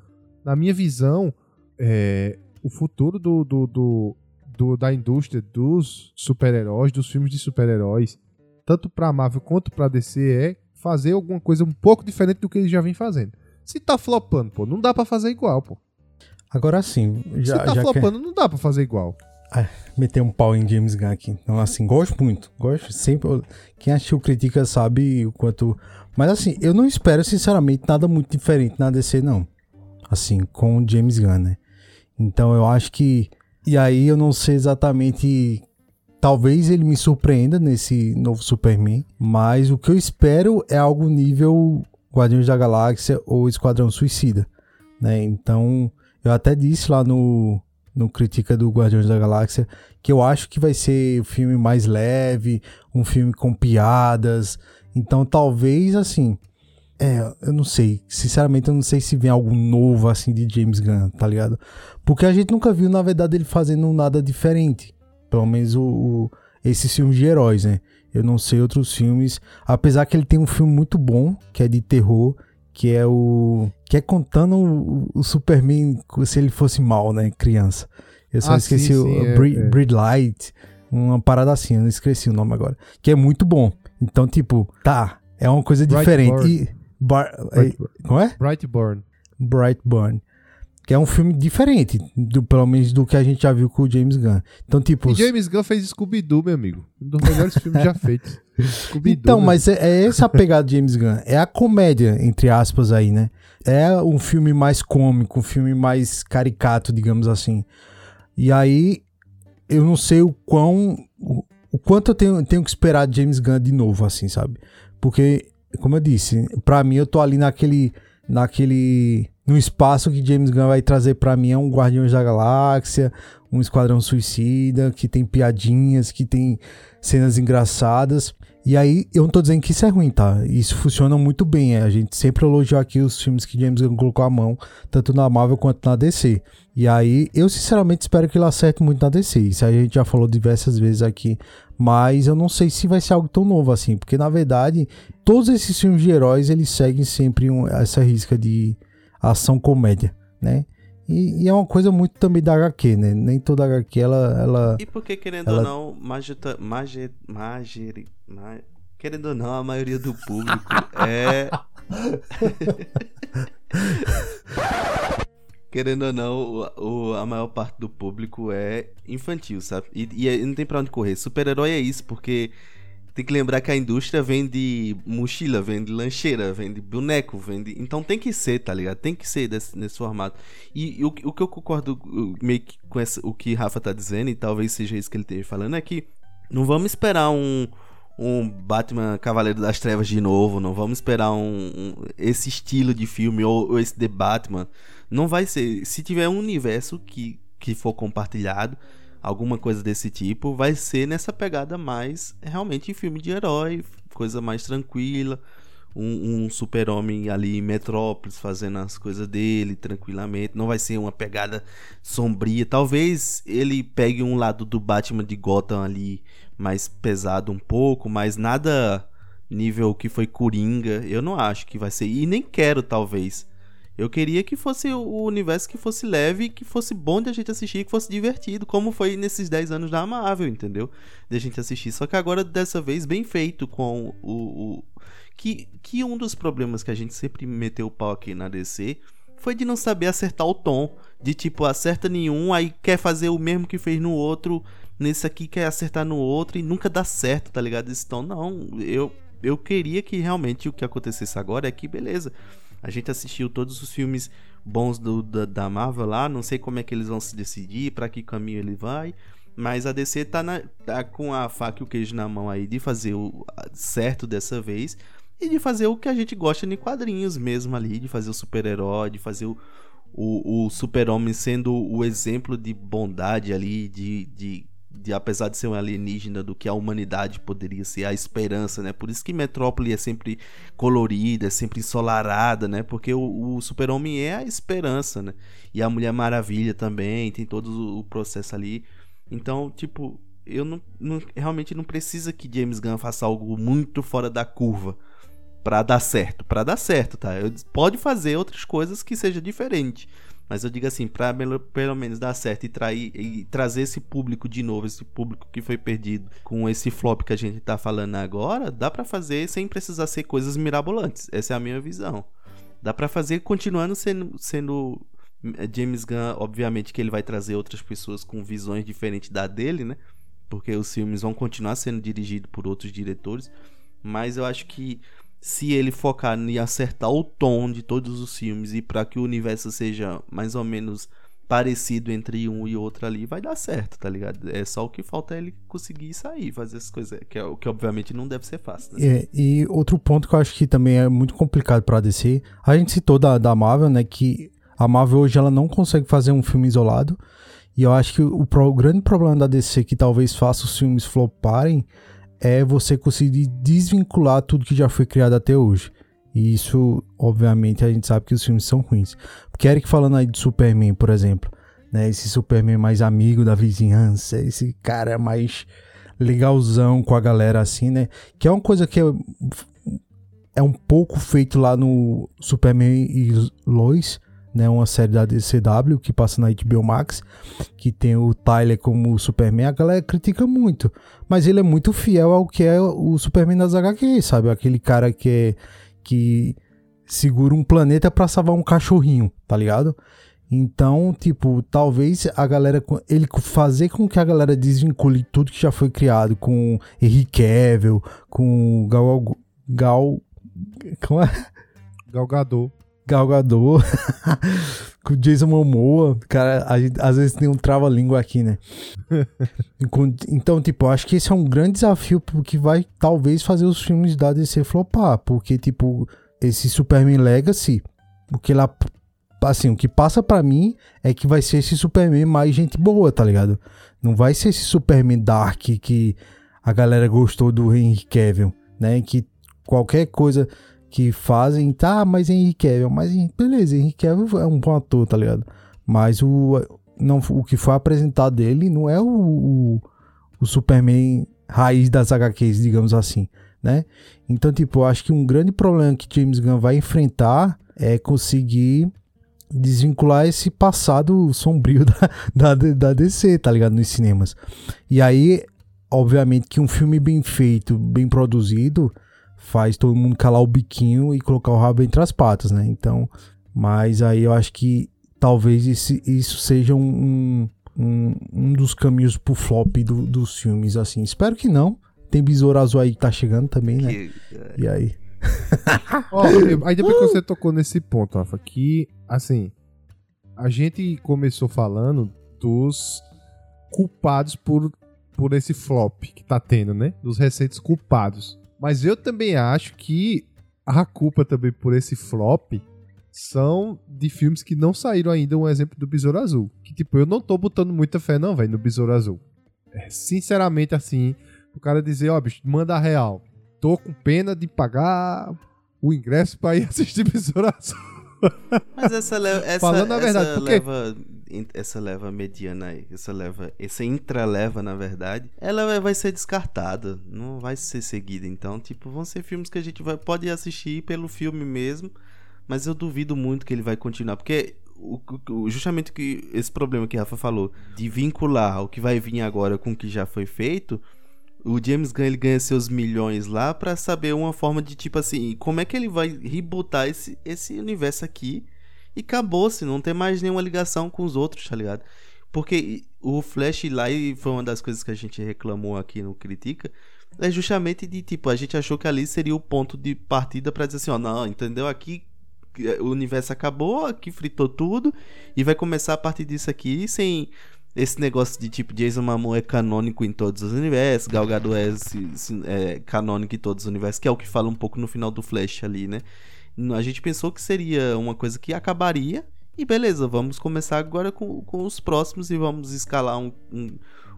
na minha visão, é, o futuro do, do, do, do, da indústria dos super-heróis, dos filmes de super-heróis, tanto pra Marvel quanto pra D C, é fazer alguma coisa um pouco diferente do que eles já vêm fazendo. Se tá flopando, pô, não dá pra fazer igual, pô. Agora sim. Já, Se tá já flopando, quer... não dá pra fazer igual. Ah, meter um pau em James Gunn aqui. Então, assim, gosto muito. Gosto sempre. Quem assistiu Critica sabe o quanto... Mas, assim, eu não espero, sinceramente, nada muito diferente na D C, não. Assim, com o James Gunn, né? Então, eu acho que... E aí, eu não sei exatamente... Talvez ele me surpreenda nesse novo Superman. Mas o que eu espero é algo nível... Guardiões da Galáxia ou Esquadrão Suicida, né? Então, eu até disse lá no, no Critica do Guardiões da Galáxia que eu acho que vai ser um filme mais leve, um filme com piadas. Então, talvez, assim, é, eu não sei. Sinceramente, eu não sei se vem algo novo, assim, de James Gunn, tá ligado? Porque a gente nunca viu, na verdade, ele fazendo nada diferente. Pelo menos o, o, esses filmes de heróis, né? Eu não sei outros filmes, apesar que ele tem um filme muito bom, que é de terror, que é o... que é contando o, o Superman se ele fosse mal, né, criança. Eu só ah, esqueci sim, o sim, Bre- é. Breed Light, uma parada assim, eu não esqueci o nome agora, que é muito bom. Então, tipo, tá, é uma coisa Bright diferente. E Bar... Como é? Brightburn. Brightburn. Que é um filme diferente, do, pelo menos do que a gente já viu com o James Gunn. Então, tipo... E James Gunn fez Scooby-Doo, meu amigo. Um dos melhores filmes já feitos. Então, mas é, é essa a pegada de James Gunn. É a comédia, entre aspas, aí, né? É um filme mais cômico, um filme mais caricato, digamos assim. E aí, eu não sei o quão... O, o quanto eu tenho, tenho que esperar de James Gunn de novo, assim, sabe? Porque, como eu disse, pra mim, eu tô ali naquele... naquele... no espaço que James Gunn vai trazer pra mim é um Guardiões da Galáxia, um Esquadrão Suicida, que tem piadinhas, que tem cenas engraçadas. E aí, eu não tô dizendo que isso é ruim, tá? Isso funciona muito bem. A gente sempre elogiou aqui os filmes que James Gunn colocou a mão, tanto na Marvel quanto na D C. E aí, eu sinceramente espero que ele acerte muito na D C. Isso a gente já falou diversas vezes aqui. Mas eu não sei se vai ser algo tão novo assim. Porque, na verdade, todos esses filmes de heróis, eles seguem sempre um, essa risca de... ação comédia, né? E, e é uma coisa muito também da H Q, né? Nem toda H Q, ela... ela e porque, querendo ela... ou não, majorita, major, major, major, querendo ou não, a maioria do público é... querendo ou não, o, o, a maior parte do público é infantil, sabe? E, e não tem pra onde correr. Super-herói é isso, porque... Tem que lembrar que a indústria vende mochila, vende lancheira, vende boneco, vende... Então tem que ser, tá ligado? Tem que ser desse, nesse formato. E, e o, o que eu concordo meio que com essa, o que Rafa tá dizendo, e talvez seja isso que ele esteja falando, é que não vamos esperar um, um Batman Cavaleiro das Trevas de novo, não vamos esperar um, um, esse estilo de filme ou, ou esse The Batman. Não vai ser. Se tiver um universo que, que for compartilhado, alguma coisa desse tipo, vai ser nessa pegada mais, realmente, filme de herói, coisa mais tranquila, um, um super-homem ali em Metrópolis fazendo as coisas dele tranquilamente, não vai ser uma pegada sombria, talvez ele pegue um lado do Batman de Gotham ali mais pesado um pouco, mas nada nível que foi Coringa, eu não acho que vai ser, e nem quero talvez. Eu queria que fosse o universo que fosse leve, que fosse bom de a gente assistir, que fosse divertido, como foi nesses dez anos da Marvel, entendeu? De a gente assistir. Só que agora, dessa vez, bem feito com o... o... Que, que um dos problemas que a gente sempre meteu o pau aqui na D C foi de não saber acertar o tom. De tipo, acerta nenhum, aí quer fazer o mesmo que fez no outro, nesse aqui quer acertar no outro e nunca dá certo, tá ligado? Esse tom, não. Eu, eu queria que realmente o que acontecesse agora é que, beleza... A gente assistiu todos os filmes bons do, da, da Marvel lá, não sei como é que eles vão se decidir, pra que caminho ele vai, mas a D C tá, na, tá com a faca e o queijo na mão aí de fazer o certo dessa vez e de fazer o que a gente gosta de quadrinhos mesmo ali, de fazer o super-herói, de fazer o, o, o super-homem sendo o exemplo de bondade ali, de, de, de apesar de ser um alienígena, do que a humanidade poderia ser, a esperança, né? Por isso que Metrópole é sempre colorida, é sempre ensolarada, né? Porque o, o super-homem é a esperança, né? E a Mulher Maravilha também, tem todo o processo ali. Então, tipo, eu não, não, realmente não precisa que James Gunn faça algo muito fora da curva pra dar certo, pra dar certo, tá? Eu, pode fazer outras coisas que seja diferente. Mas eu digo assim, para pelo menos dar certo e, trair, e trazer esse público de novo, esse público que foi perdido com esse flop que a gente tá falando agora, dá para fazer sem precisar ser coisas mirabolantes. Essa é a minha visão. Dá para fazer continuando sendo, sendo James Gunn, obviamente que ele vai trazer outras pessoas com visões diferentes da dele, né? Porque os filmes vão continuar sendo dirigidos por outros diretores, mas eu acho que se ele focar em acertar o tom de todos os filmes e para que o universo seja mais ou menos parecido entre um e outro ali, vai dar certo, tá ligado? É só o que falta é ele conseguir sair, fazer essas coisas, que, é, que obviamente não deve ser fácil, né? É, e outro ponto que eu acho que também é muito complicado para D C, a gente citou da, da Marvel, né, que a Marvel hoje ela não consegue fazer um filme isolado, e eu acho que o, o grande problema da D C que talvez faça os filmes floparem é você conseguir desvincular tudo que já foi criado até hoje. E isso, obviamente, a gente sabe que os filmes são ruins. Porque Eric falando aí de Superman, por exemplo, né? Esse Superman mais amigo da vizinhança, esse cara mais legalzão com a galera assim, né? Que é uma coisa que é, é um pouco feito lá no Superman e Lois, né? Uma série da D C W que passa na H B O Max, que tem o Tyler como o Superman, a galera critica muito, mas ele é muito fiel ao que é o Superman das H Q, sabe, aquele cara que, é, que segura um planeta pra salvar um cachorrinho, tá ligado? Então, tipo, talvez a galera... Ele fazer com que a galera desvincule tudo que já foi criado com Henry Cavill, com Gal... Gal... Como é? Gal Gadot. Gal Gadot. Com Jason Momoa. Cara, a gente, às vezes tem um trava-língua aqui, né? Então, tipo, acho que esse é um grande desafio que vai, talvez, fazer os filmes da D C flopar. Porque, tipo, esse Superman Legacy, o que lá... Assim, o que passa pra mim é que vai ser esse Superman mais gente boa, tá ligado? Não vai ser esse Superman Dark que a galera gostou do Henry Cavill, né? Que qualquer coisa que fazem, tá, mas Henry Cavill, mas beleza, Henry Cavill é um bom ator, tá ligado? Mas o, não, o que foi apresentado dele não é o, o, o Superman raiz das H Qs, digamos assim, né? Então, tipo, eu acho que um grande problema que James Gunn vai enfrentar é conseguir desvincular esse passado sombrio da, da, da D C, tá ligado? Nos cinemas. E aí, obviamente, que um filme bem feito, bem produzido, faz todo mundo calar o biquinho e colocar o rabo entre as patas, né? Então, mas aí eu acho que talvez esse, isso seja um, um, um dos caminhos pro flop do, dos filmes, assim. Espero que não. Tem Besouro Azul aí que tá chegando também, né? E aí... Ó, aí depois que você tocou nesse ponto, Rafa, que, assim, a gente começou falando dos culpados por, por esse flop que tá tendo, né? Dos recentes culpados. Mas eu também acho que a culpa também por esse flop são de filmes que não saíram ainda, um exemplo do Besouro Azul. Que, tipo, eu não tô botando muita fé, não, velho, no Besouro Azul. É, sinceramente, assim, o cara dizer, ó, oh, bicho, manda a real. Tô com pena de pagar o ingresso pra ir assistir Besouro Azul. Mas essa, le- essa, Falando a verdade, essa porque... leva... Essa leva mediana aí, essa leva... Essa intraleva, na verdade, ela vai ser descartada. Não vai ser seguida. Então, tipo, vão ser filmes que a gente vai, pode assistir pelo filme mesmo. Mas eu duvido muito que ele vai continuar. Porque... justamente que esse problema que a Rafa falou, de vincular o que vai vir agora com o que já foi feito... O James Gunn, ele ganha seus milhões lá pra saber uma forma de, tipo assim, como é que ele vai rebootar esse, esse universo aqui e acabou-se, não tem mais nenhuma ligação com os outros, tá ligado? Porque o Flash lá, e foi uma das coisas que a gente reclamou aqui no Critica, é justamente de, tipo, a gente achou que ali seria o ponto de partida pra dizer assim, ó, não, entendeu? Aqui o universo acabou, aqui fritou tudo e vai começar a partir disso aqui sem... Esse negócio de tipo Jason Momoa é canônico em todos os universos, Gal Gadot é, é canônico em todos os universos, que é o que fala um pouco no final do Flash ali, né? A gente pensou que seria uma coisa que acabaria e beleza, vamos começar agora com, com os próximos e vamos escalar um, um,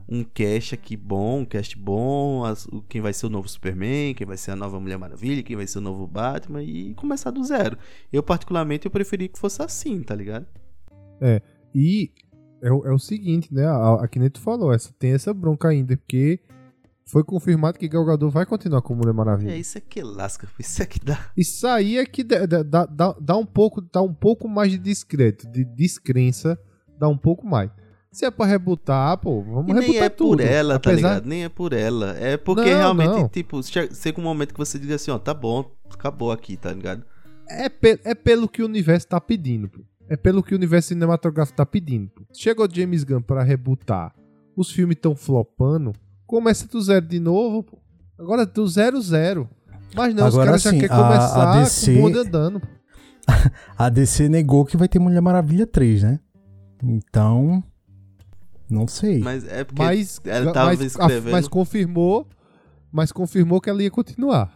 um cast aqui bom, um cast bom, as, quem vai ser o novo Superman, quem vai ser a nova Mulher Maravilha, quem vai ser o novo Batman e começar do zero. Eu particularmente eu preferi que fosse assim, tá ligado? É, e... É o, é o seguinte, né? Aqui nem tu falou, essa, tem essa bronca ainda, porque foi confirmado que Gal Gadot vai continuar com Mulher Maravilha. É, isso é que lasca, isso é que dá. Isso aí é que dá, dá, dá, dá, um, pouco, dá um pouco mais de discreto, de descrença, dá um pouco mais. Se é pra rebutar, pô, vamos rebutar tudo. Nem é por ela, tá ligado? Nem é por ela. É porque realmente, tipo, chega um momento que você diz assim, ó, tá bom, acabou aqui, tá ligado? É, pe- é pelo que o universo tá pedindo, pô. É pelo que o universo cinematográfico tá pedindo. Chegou James Gunn pra rebootar. Os filmes tão flopando. Começa do zero de novo. Pô. Agora do zero, zero. Mas não, agora, os caras sim, já querem começar a D C... com o mundo andando. Pô. A D C negou que vai ter Mulher Maravilha três, né? Então... Não sei. Mas é porque mas, ela tava mas, escrevendo... A, mas confirmou... Mas confirmou que ela ia continuar.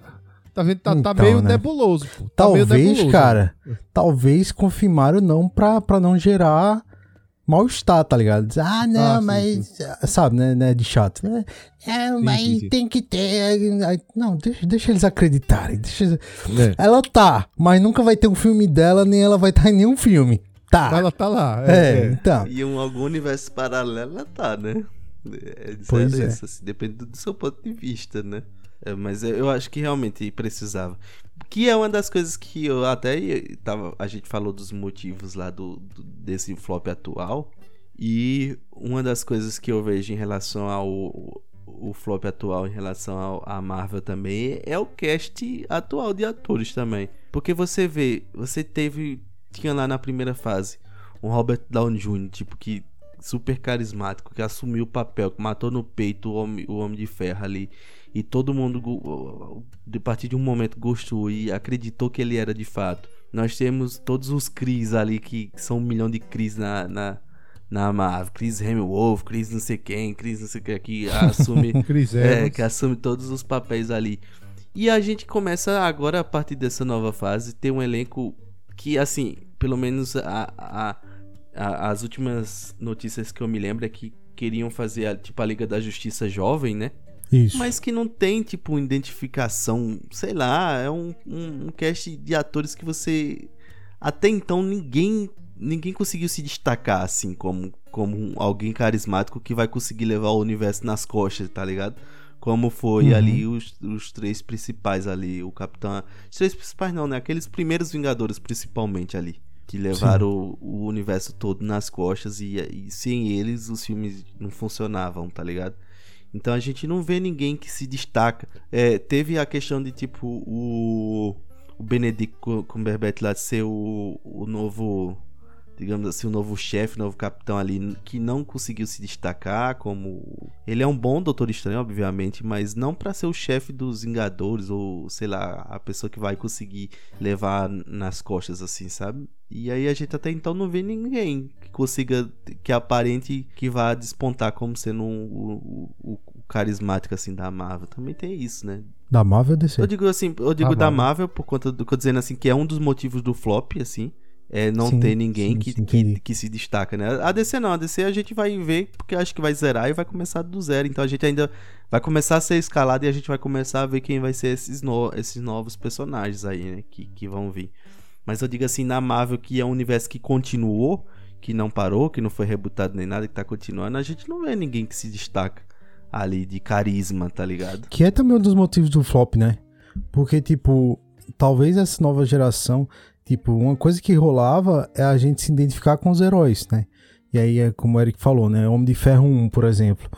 Tá vendo? Tá, então, tá meio né? nebuloso. Pô. Tá talvez, meio nebuloso, cara. Né? Talvez confirmaram não pra, pra não gerar mal-estar, tá ligado? Diz, ah, não, ah, mas... Sim, sim. Sabe, né? né? De chato. Né? É, sim, mas sim, sim. Tem que ter... Não, deixa, deixa eles acreditarem. Deixa eles... É. Ela tá, mas nunca vai ter um filme dela, nem ela vai estar em nenhum filme. Tá. Ela tá lá. É, é. Então. E em algum universo paralelo ela tá, né? É, pois é. Isso, assim, depende do seu ponto de vista, né? É, mas eu acho que realmente precisava. Que é uma das coisas que eu até tava, a gente falou dos motivos lá do, do, desse flop atual. E uma das coisas que eu vejo em relação ao o flop atual em relação ao, à Marvel também é o cast atual de atores também. Porque você vê, você teve, tinha lá na primeira fase um Robert Downey Júnior, tipo, que super carismático, que assumiu o papel, que matou no peito o Homem, o Homem de Ferro ali, e todo mundo, a partir de um momento, gostou e acreditou que ele era de fato. Nós temos todos os Chris ali, que são um milhão de Chris na, na, na Marvel, Chris Hemsworth, Chris não sei quem, Chris não sei quem, que assume, é, que assume todos os papéis ali. E a gente começa agora, a partir dessa nova fase, ter um elenco que, assim, pelo menos a, a as últimas notícias que eu me lembro é que queriam fazer a, tipo, a Liga da Justiça Jovem, né? Isso. Mas que não tem, tipo, identificação, sei lá, é um, um, um cast de atores que você... Até então ninguém, ninguém conseguiu se destacar, assim, como, como alguém carismático que vai conseguir levar o universo nas costas, tá ligado? Como foi uhum. ali os, os três principais ali, o Capitão... Os três principais não, né? Aqueles primeiros Vingadores, principalmente ali. Que levaram o, o universo todo nas costas e, e sem eles os filmes não funcionavam, tá ligado? Então a gente não vê ninguém que se destaca. É, teve a questão de tipo o, o Benedict Cumberbatch lá ser o, o novo, digamos assim, o novo chefe, o novo capitão ali, que não conseguiu se destacar como... Ele é um bom Doutor Estranho, obviamente, mas não pra ser o chefe dos Vingadores ou, sei lá, a pessoa que vai conseguir levar nas costas, assim, sabe? E aí a gente até então não vê ninguém que consiga, que aparente que vá despontar como sendo um, o, o, o carismático, assim, da Marvel. Também tem isso, né? Da Marvel desse... Eu digo assim, eu digo da, da Marvel. Marvel, por conta do que eu tô dizendo, assim, que é um dos motivos do flop, assim, é não sim, ter ninguém sim, que, sim, que, que se destaca, né? A D C não, a D C a gente vai ver, porque acho que vai zerar e vai começar do zero. Então a gente ainda vai começar a ser escalado e a gente vai começar a ver quem vai ser esses, no, esses novos personagens aí, né? Que, que vão vir. Mas eu digo assim, na Marvel, que é um universo que continuou, que não parou, que não foi rebootado nem nada, que tá continuando, a gente não vê ninguém que se destaca ali de carisma, tá ligado? Que é também um dos motivos do flop, né? Porque, tipo, talvez essa nova geração... Tipo, uma coisa que rolava é a gente se identificar com os heróis, né? E aí é como o Eric falou, né? Homem de Ferro um, por exemplo.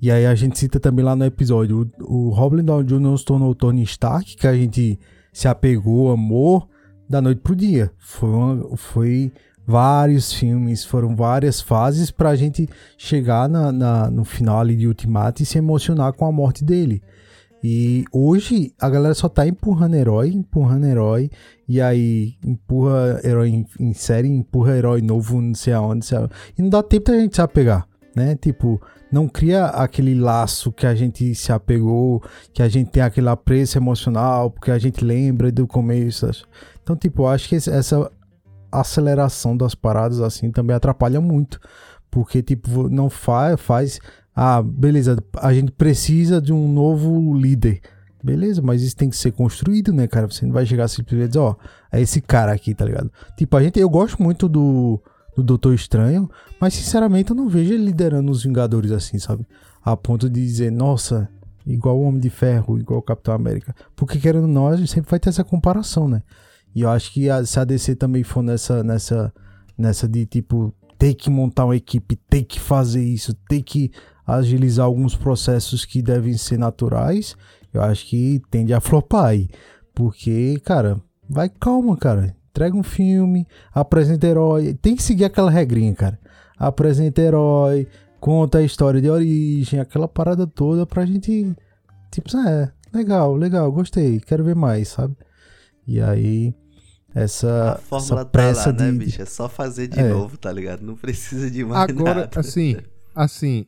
E aí a gente cita também lá no episódio, o, o Robert Downey Júnior nos tornou o Tony Stark, que a gente se apegou, amou, da noite pro dia. Foi, uma, foi vários filmes, foram várias fases pra gente chegar na, na, no final ali de Ultimato e se emocionar com a morte dele. E hoje a galera só tá empurrando herói, empurrando herói, e aí empurra herói em, em série, empurra herói novo, não sei aonde, não sei aonde, e não dá tempo da gente se apegar, né? Tipo, não cria aquele laço que a gente se apegou, que a gente tem aquele apreço emocional, porque a gente lembra do começo. Então, tipo, eu acho que essa aceleração das paradas, assim, também atrapalha muito, porque, tipo, não faz... faz ah, beleza, a gente precisa de um novo líder. Beleza, mas isso tem que ser construído, né, cara? Você não vai chegar simplesmente e dizer, ó, é esse cara aqui, tá ligado? Tipo, a gente, eu gosto muito do, do Doutor Estranho, mas sinceramente eu não vejo ele liderando os Vingadores assim, sabe? A ponto de dizer, nossa, igual o Homem de Ferro, igual o Capitão América. Porque querendo ou não, a gente sempre vai ter essa comparação, né? E eu acho que a, se a D C também for nessa, nessa, nessa de tipo, ter que montar uma equipe, ter que fazer isso, ter que agilizar alguns processos que devem ser naturais, eu acho que tende a flopar aí, porque, cara, vai calma, cara, entrega um filme, apresenta herói, tem que seguir aquela regrinha, cara, apresenta herói, conta a história de origem, aquela parada toda pra gente, tipo, é, legal, legal, gostei, quero ver mais, sabe? E aí... Essa, a fórmula essa pressa tá lá, de... né, bicho? É só fazer de é. novo, tá ligado? Não precisa de mais Agora, nada. assim, assim...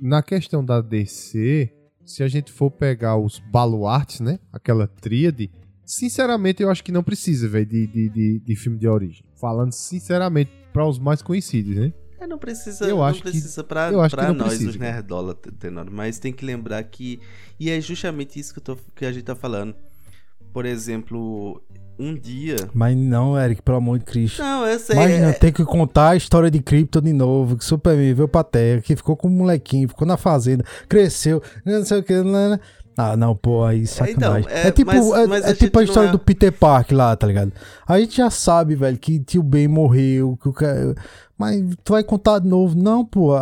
Na questão da D C, se a gente for pegar os baluartes, né? Aquela tríade, sinceramente eu acho que não precisa, velho, de, de, de, de filme de origem. Falando sinceramente para os mais conhecidos, né? É, não precisa, eu não acho precisa que, pra, eu acho pra que não nós, precisa. Os nerdola, Tenório, mas tem que lembrar que... E é justamente isso que, eu tô, que a gente tá falando. Por exemplo... Um dia... Mas não, Eric, pelo amor de Cristo. Não, eu sei. Imagina, é... tem que contar a história de Krypton de novo, que Superman veio pra Terra, que ficou com um molequinho, ficou na fazenda, cresceu, não sei o que... Ah, não, pô, aí sacanagem. É, então, é, é tipo, mas, é, mas é a, tipo a história é... do Peter Park lá, tá ligado? A gente já sabe, velho, que tio Ben morreu, que o cara... Mas tu vai contar de novo? Não, pô,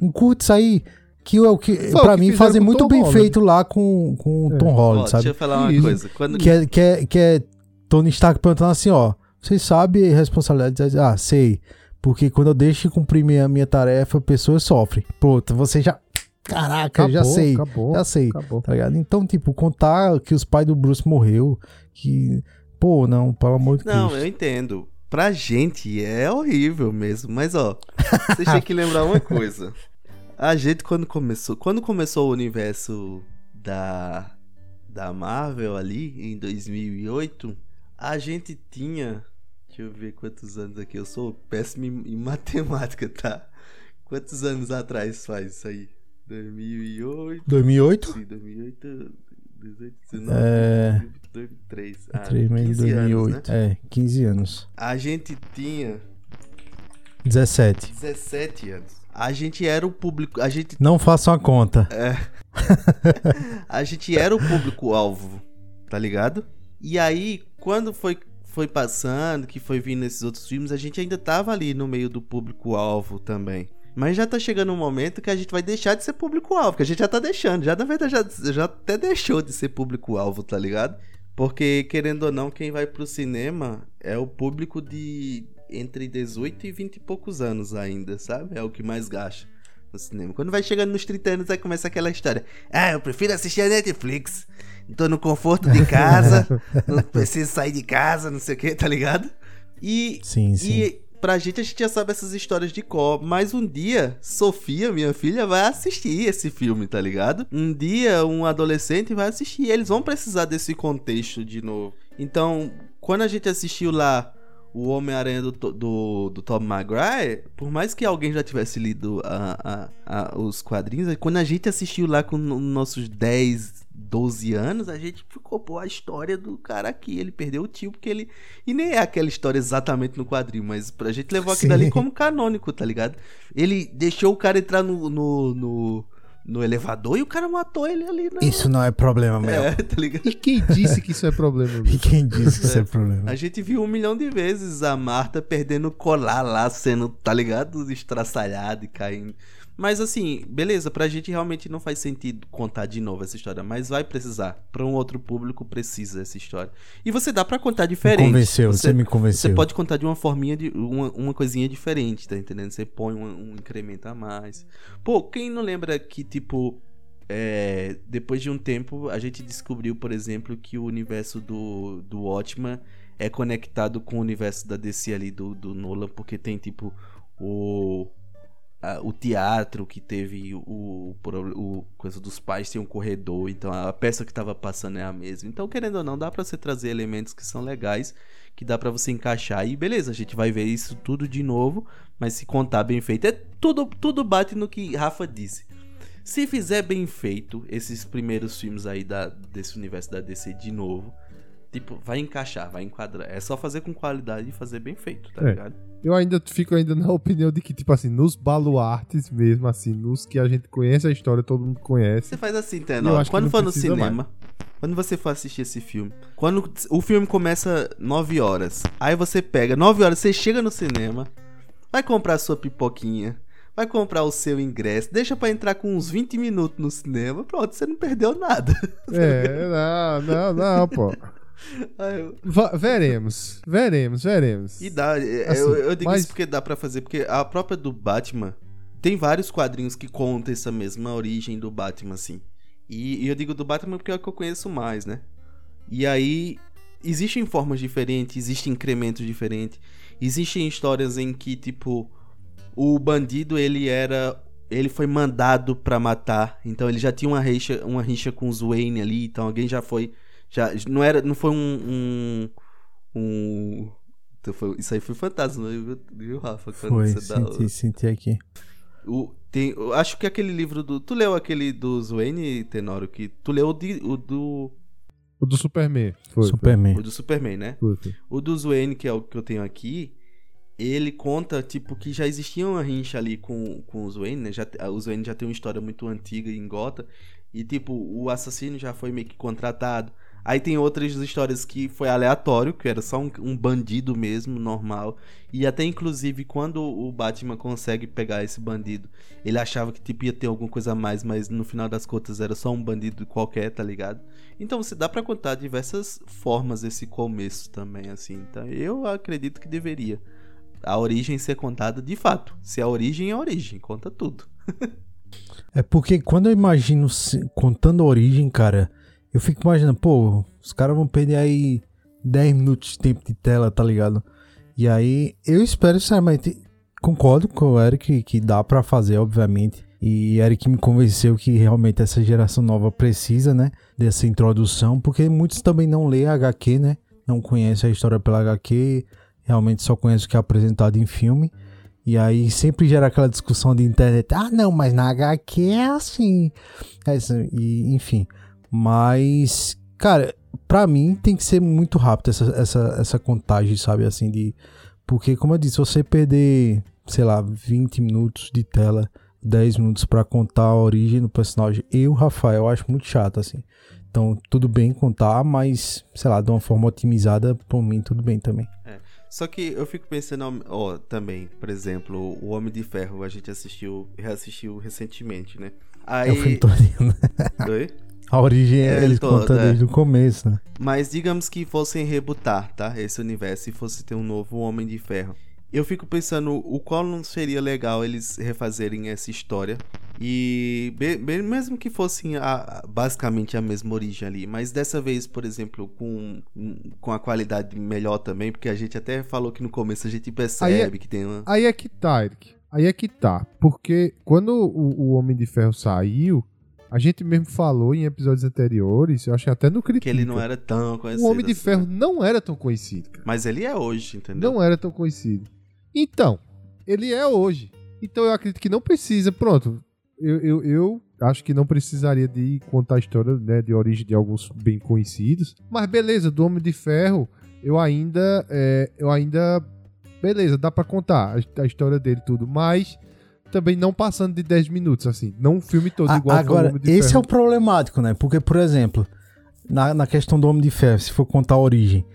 encurte isso aí. Que é o que, Pô, pra que mim, fazem muito bem Holland. feito lá com o é. Tom Holland, ó, sabe? Deixa eu falar uma Isso. coisa. Quando... Que, é, que, é, que é Tony Stark perguntando assim, ó. Vocês sabem a responsabilidade? Ah, sei. Porque quando eu deixo cumprir minha, minha tarefa, a pessoa sofre. Pronto, você já... Caraca, acabou, já sei. Acabou, já sei. Acabou. Tá ligado? Então, tipo, contar que os pais do Bruce morreu, que... Pô, não, pelo amor de Deus. Não, Cristo. Eu entendo. Pra gente é horrível mesmo. Mas, ó, vocês têm que lembrar uma coisa. A gente, quando começou... Quando começou o universo da, da Marvel ali, em dois mil e oito, a gente tinha... Deixa eu ver quantos anos aqui. Eu sou péssimo em matemática, tá? Quantos anos atrás faz isso aí? dois mil e oito dois mil e oito Sim, dois mil e oito dezoito, dezenove É... dois mil e três Ah, três, quinze dois mil e oito anos, né? É, quinze anos A gente tinha... dezessete dezessete anos A gente era o público... A gente... Não façam a conta. É. A gente era o público-alvo, tá ligado? E aí, quando foi, foi passando, que foi vindo esses outros filmes, a gente ainda tava ali no meio do público-alvo também. Mas já tá chegando um momento que a gente vai deixar de ser público-alvo, que a gente já tá deixando, já na verdade já, já até deixou de ser público-alvo, tá ligado? Porque, querendo ou não, quem vai pro cinema é o público de entre dezoito e vinte e poucos anos ainda, sabe? É o que mais gasta no cinema. Quando vai chegando nos trinta anos, aí começa aquela história. Ah, eu prefiro assistir a Netflix. Tô no conforto de casa, não preciso sair de casa, não sei o que, tá ligado? E... Sim, e... sim. Pra gente, a gente já sabe essas histórias de cor. Mas um dia, Sofia, minha filha, vai assistir esse filme, tá ligado? Um dia, um adolescente vai assistir. Eles vão precisar desse contexto de novo. Então, quando a gente assistiu lá o Homem-Aranha do, do, do Tobey Maguire, por mais que alguém já tivesse lido a, a, a, os quadrinhos, quando a gente assistiu lá com nossos dez, doze anos, a gente ficou, pô, a história do cara aqui, ele perdeu o tio, porque ele... E nem é aquela história exatamente no quadrinho, mas a gente levou aquilo ali como canônico, tá ligado? Ele deixou o cara entrar no... no, no... no elevador e o cara matou ele ali. Não. Isso não é problema, meu. É, tá ligado? E quem disse que isso é problema? E quem disse que isso é. é problema? A gente viu um milhão de vezes a Marta perdendo o colar lá, sendo, tá ligado? Estraçalhada e caindo. Mas assim, beleza, pra gente realmente não faz sentido contar de novo essa história, mas vai precisar. Pra um outro público precisa essa história. E você dá pra contar diferente. Me convenceu, você, você me convenceu. Você pode contar de uma forminha, de uma, uma coisinha diferente, tá entendendo? Você põe um, um incremento a mais. Pô, quem não lembra que, tipo, é, depois de um tempo, a gente descobriu, por exemplo, que o universo do, do Watchmen é conectado com o universo da D C ali, do, do Nolan, porque tem, tipo, o... o teatro que teve o, o, o coisa dos pais tem um corredor, então a peça que tava passando é a mesma, então querendo ou não dá pra você trazer elementos que são legais, que dá pra você encaixar, e beleza, a gente vai ver isso tudo de novo, mas se contar bem feito, é tudo, tudo bate no que Rafa disse, se fizer bem feito esses primeiros filmes aí da, desse universo da D C de novo, tipo, vai encaixar, vai enquadrar. É só fazer com qualidade e fazer bem feito, tá é. ligado? Eu ainda fico ainda na opinião de que, tipo assim, nos baluartes mesmo, assim, nos que a gente conhece a história, todo mundo conhece. Você faz assim, Tenor, quando for no cinema, mais. Quando você for assistir esse filme, quando o filme começa nove horas, aí você pega nove horas, você chega no cinema, vai comprar a sua pipoquinha, vai comprar o seu ingresso, deixa pra entrar com uns vinte minutos no cinema, pronto, você não perdeu nada. É, não, não, não, pô. Eu... V- veremos, veremos, veremos. E dá, assim, eu, eu digo mas... isso porque dá pra fazer, porque a própria do Batman tem vários quadrinhos que contam essa mesma origem do Batman, assim. E, e eu digo do Batman porque é o que eu conheço mais, né? E aí, existem formas diferentes, existem incrementos diferentes, existem histórias em que, tipo, o bandido ele era. Ele foi mandado pra matar. Então ele já tinha uma rixa, uma rixa com os Wayne ali, então alguém já foi. Já, não, era, não foi um, um, um então foi, isso aí foi fantasma, viu, Rafa? Foi, você senti, dá, senti aqui o, tem, eu acho que aquele livro do, tu leu aquele do Wayne, Tenório, que tu leu o, de, o do o do Superman, foi, Superman. Foi. O do Superman, né? Foi, foi. O do Wayne, que é o que eu tenho aqui, ele conta, tipo, que já existia uma rincha ali com, com o Wayne, né? Já, o Wayne já tem uma história muito antiga em Gotham, e tipo, o assassino já foi meio que contratado. Aí tem outras histórias que foi aleatório, que era só um, um bandido mesmo, normal. E até inclusive quando o Batman consegue pegar esse bandido, ele achava que tipo, ia ter alguma coisa a mais, mas no final das contas era só um bandido qualquer, tá ligado? Então você dá pra contar diversas formas esse começo também, assim. Então eu acredito que deveria a origem ser contada de fato. Se a origem é a origem, conta tudo. É porque quando eu imagino contando a origem, cara, eu fico imaginando, pô, os caras vão perder aí dez minutos de tempo de tela, tá ligado? E aí, eu espero, sinceramente, concordo com o Eric que dá pra fazer, obviamente. E Eric me convenceu que realmente essa geração nova precisa, né, dessa introdução, porque muitos também não lê agá quê, né? Não conhecem a história pela agá quê, realmente só conhecem o que é apresentado em filme. E aí sempre gera aquela discussão de internet, ah não, mas na agá quê é assim, é assim. E, enfim, mas, cara, pra mim tem que ser muito rápido essa, essa, essa contagem, sabe, assim, de, porque como eu disse, você perder, sei lá, vinte minutos de tela, dez minutos pra contar a origem do personagem, eu, Rafael, acho muito chato, assim, então tudo bem contar, mas, sei lá, de uma forma otimizada, pra mim tudo bem também. É. Só que eu fico pensando, ó, oh, também, por exemplo, o Homem de Ferro, a gente assistiu, reassistiu recentemente, né? Aí... É o filme todinho, né? Oi? A origem é, é ele todo, conta é. Desde o começo, né? Mas digamos que fossem rebootar, tá? Esse universo e fosse ter um novo Homem de Ferro. Eu fico pensando o qual não seria legal eles refazerem essa história. E be- be- mesmo que fossem a, basicamente a mesma origem ali, mas dessa vez, por exemplo, com, com a qualidade melhor também, porque a gente até falou que no começo a gente percebe é, que tem uma... Aí é que tá, Eric. Aí é que tá. Porque quando o, o Homem de Ferro saiu, a gente mesmo falou em episódios anteriores, eu acho que até no Critica, que ele não era tão conhecido. O Homem de assim, Ferro não era tão conhecido, cara. Mas ele é hoje, entendeu? Não era tão conhecido. Então, ele é hoje. Então eu acredito que não precisa, pronto... Eu, eu, eu acho que não precisaria de contar a história, né, de origem de alguns bem conhecidos. Mas beleza, do Homem de Ferro, eu ainda... É, eu ainda beleza, dá pra contar a, a história dele tudo, mas também não passando de dez minutos, assim. Não um filme todo a, igual agora, ao Homem de Ferro. Agora, esse é o problemático, né? Porque, por exemplo, na, na questão do Homem de Ferro, se for contar a origem,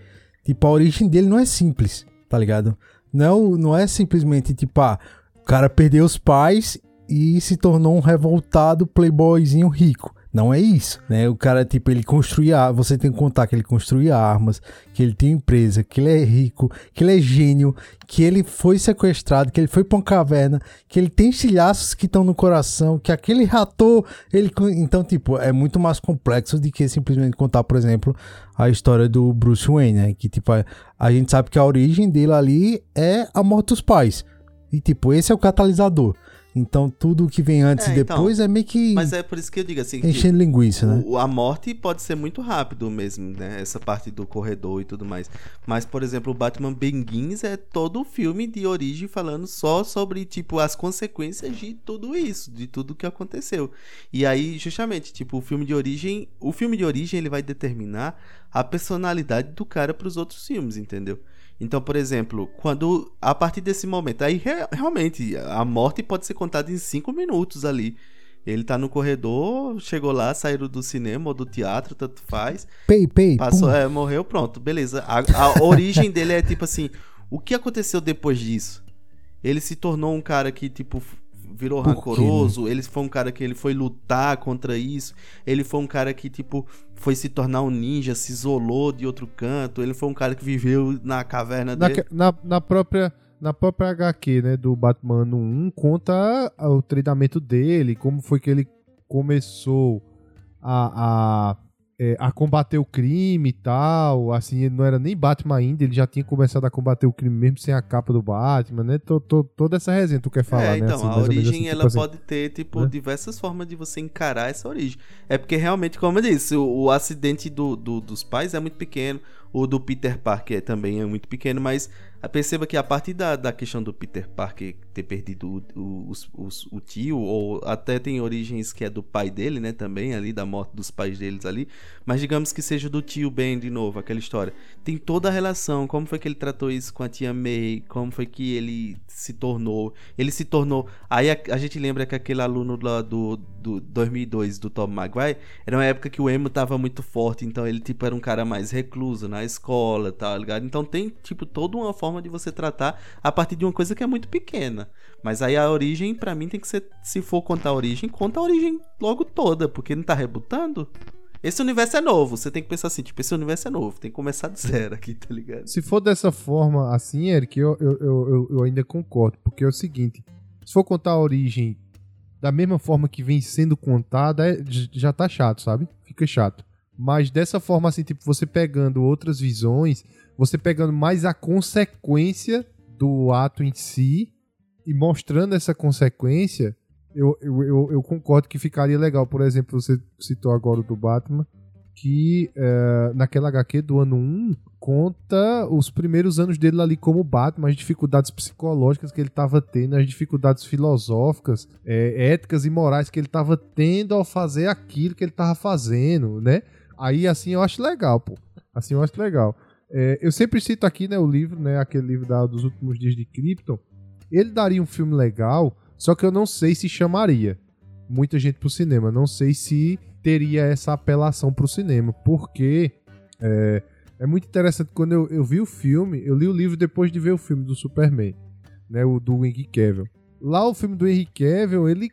tipo, a origem dele não é simples, tá ligado? Não, não é simplesmente, tipo, ah, o cara perdeu os pais... e se tornou um revoltado playboyzinho rico. Não é isso, né? O cara, tipo, ele construía... Você tem que contar que ele construía armas, que ele tem empresa, que ele é rico, que ele é gênio, que ele foi sequestrado, que ele foi pra uma caverna, que ele tem estilhaços que estão no coração, que aquele ratou... Ele... Então, tipo, é muito mais complexo do que simplesmente contar, por exemplo, a história do Bruce Wayne, né? Que, tipo, a, a gente sabe que a origem dele ali é a morte dos pais. E, tipo, esse é o catalisador. Então tudo que vem antes é, e depois então, é meio que... Mas é por isso que eu digo assim... Enchendo que, linguiça, né? O, a morte pode ser muito rápido mesmo, né? Essa parte do corredor e tudo mais. Mas, por exemplo, o Batman Begins é todo o filme de origem falando só sobre, tipo, as consequências de tudo isso. De tudo que aconteceu. E aí, justamente, tipo, o filme de origem... O filme de origem, ele vai determinar a personalidade do cara pros outros filmes, entendeu? Então, por exemplo, quando a partir desse momento... Aí, re- realmente, a morte pode ser contada em cinco minutos ali. Ele tá no corredor, chegou lá, saiu do cinema ou do teatro, tanto faz. Pei, pei, passou, é, morreu, pronto, beleza. A, a origem dele é tipo assim... O que aconteceu depois disso? Ele se tornou um cara que, tipo... virou rancoroso, ele foi um cara que ele foi lutar contra isso, ele foi um cara que, tipo, foi se tornar um ninja, se isolou de outro canto, ele foi um cara que viveu na caverna na, dele. Na, na, própria, na própria agá quê, né, do Batman um, conta o treinamento dele, como foi que ele começou a, a, é, a combater o crime e tal, assim, ele não era nem Batman ainda, ele já tinha começado a combater o crime mesmo sem a capa do Batman, né, tô, tô, toda essa resenha tu quer falar, é, então, né? Então, assim, a origem, assim, ela tipo pode assim, ter, tipo, né? Diversas formas de você encarar essa origem. É porque realmente, como eu disse, o, o acidente do, do, dos pais é muito pequeno, O do Peter Parker também é muito pequeno, mas perceba que a partir da, da questão do Peter Parker ter perdido o, o, o, o tio, ou até tem origens que é do pai dele, né, também ali, da morte dos pais deles ali, mas digamos que seja do tio Ben de novo, aquela história. Tem toda a relação, como foi que ele tratou isso com a tia May, como foi que ele se tornou, ele se tornou... Aí a, a gente lembra que aquele aluno lá do, do dois mil e dois, do Tobey Maguire, era uma época que o emo tava muito forte, então ele tipo era um cara mais recluso na escola, tá ligado? Então tem tipo toda uma forma de você tratar a partir de uma coisa que é muito pequena. Mas aí a origem, pra mim, tem que ser... Se for contar a origem, conta a origem logo toda, porque não tá rebutando. Esse universo é novo, você tem que pensar assim, tipo, esse universo é novo, tem que começar do zero aqui, tá ligado? Se for dessa forma assim, Eric, eu, eu, eu, eu ainda concordo, porque é o seguinte, se for contar a origem da mesma forma que vem sendo contada, já tá chato, sabe? Fica chato. Mas dessa forma assim, tipo, você pegando outras visões... Você pegando mais a consequência do ato em si e mostrando essa consequência, eu, eu, eu, eu concordo que ficaria legal. Por exemplo, você citou agora o do Batman, que é, naquela agá quê do ano um, conta os primeiros anos dele ali como Batman, as dificuldades psicológicas que ele estava tendo, as dificuldades filosóficas, é, éticas e morais que ele estava tendo ao fazer aquilo que ele estava fazendo, né? Aí assim eu acho legal, pô. Assim eu acho legal. É, eu sempre cito aqui, né, o livro, né, aquele livro da, dos últimos dias de Krypton. Ele daria um filme legal, só que eu não sei se chamaria muita gente pro cinema. Não sei se teria essa apelação pro cinema, porque é, é muito interessante. Quando eu, eu vi o filme, eu li o livro depois de ver o filme do Superman, né, o do Henry Cavill. Lá o filme do Henry Cavill, ele,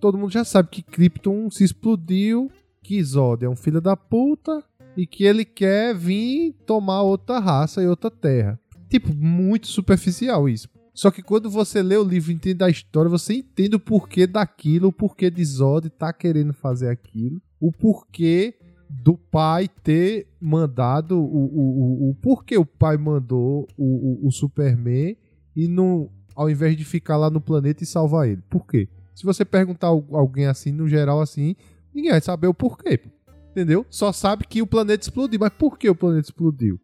todo mundo já sabe que Krypton se explodiu, que Zod é um filho da puta... E que ele quer vir tomar outra raça e outra terra. Tipo, muito superficial isso. Só que quando você lê o livro e entende a história, você entende o porquê daquilo, o porquê de Zod tá querendo fazer aquilo, o porquê do pai ter mandado, o, o, o, o porquê o pai mandou o, o, o Superman e não, ao invés de ficar lá no planeta e salvar ele. Por quê? Se você perguntar a alguém assim, no geral assim, ninguém vai saber o porquê, pô. Entendeu? Só sabe que o planeta explodiu. Mas por que o planeta explodiu?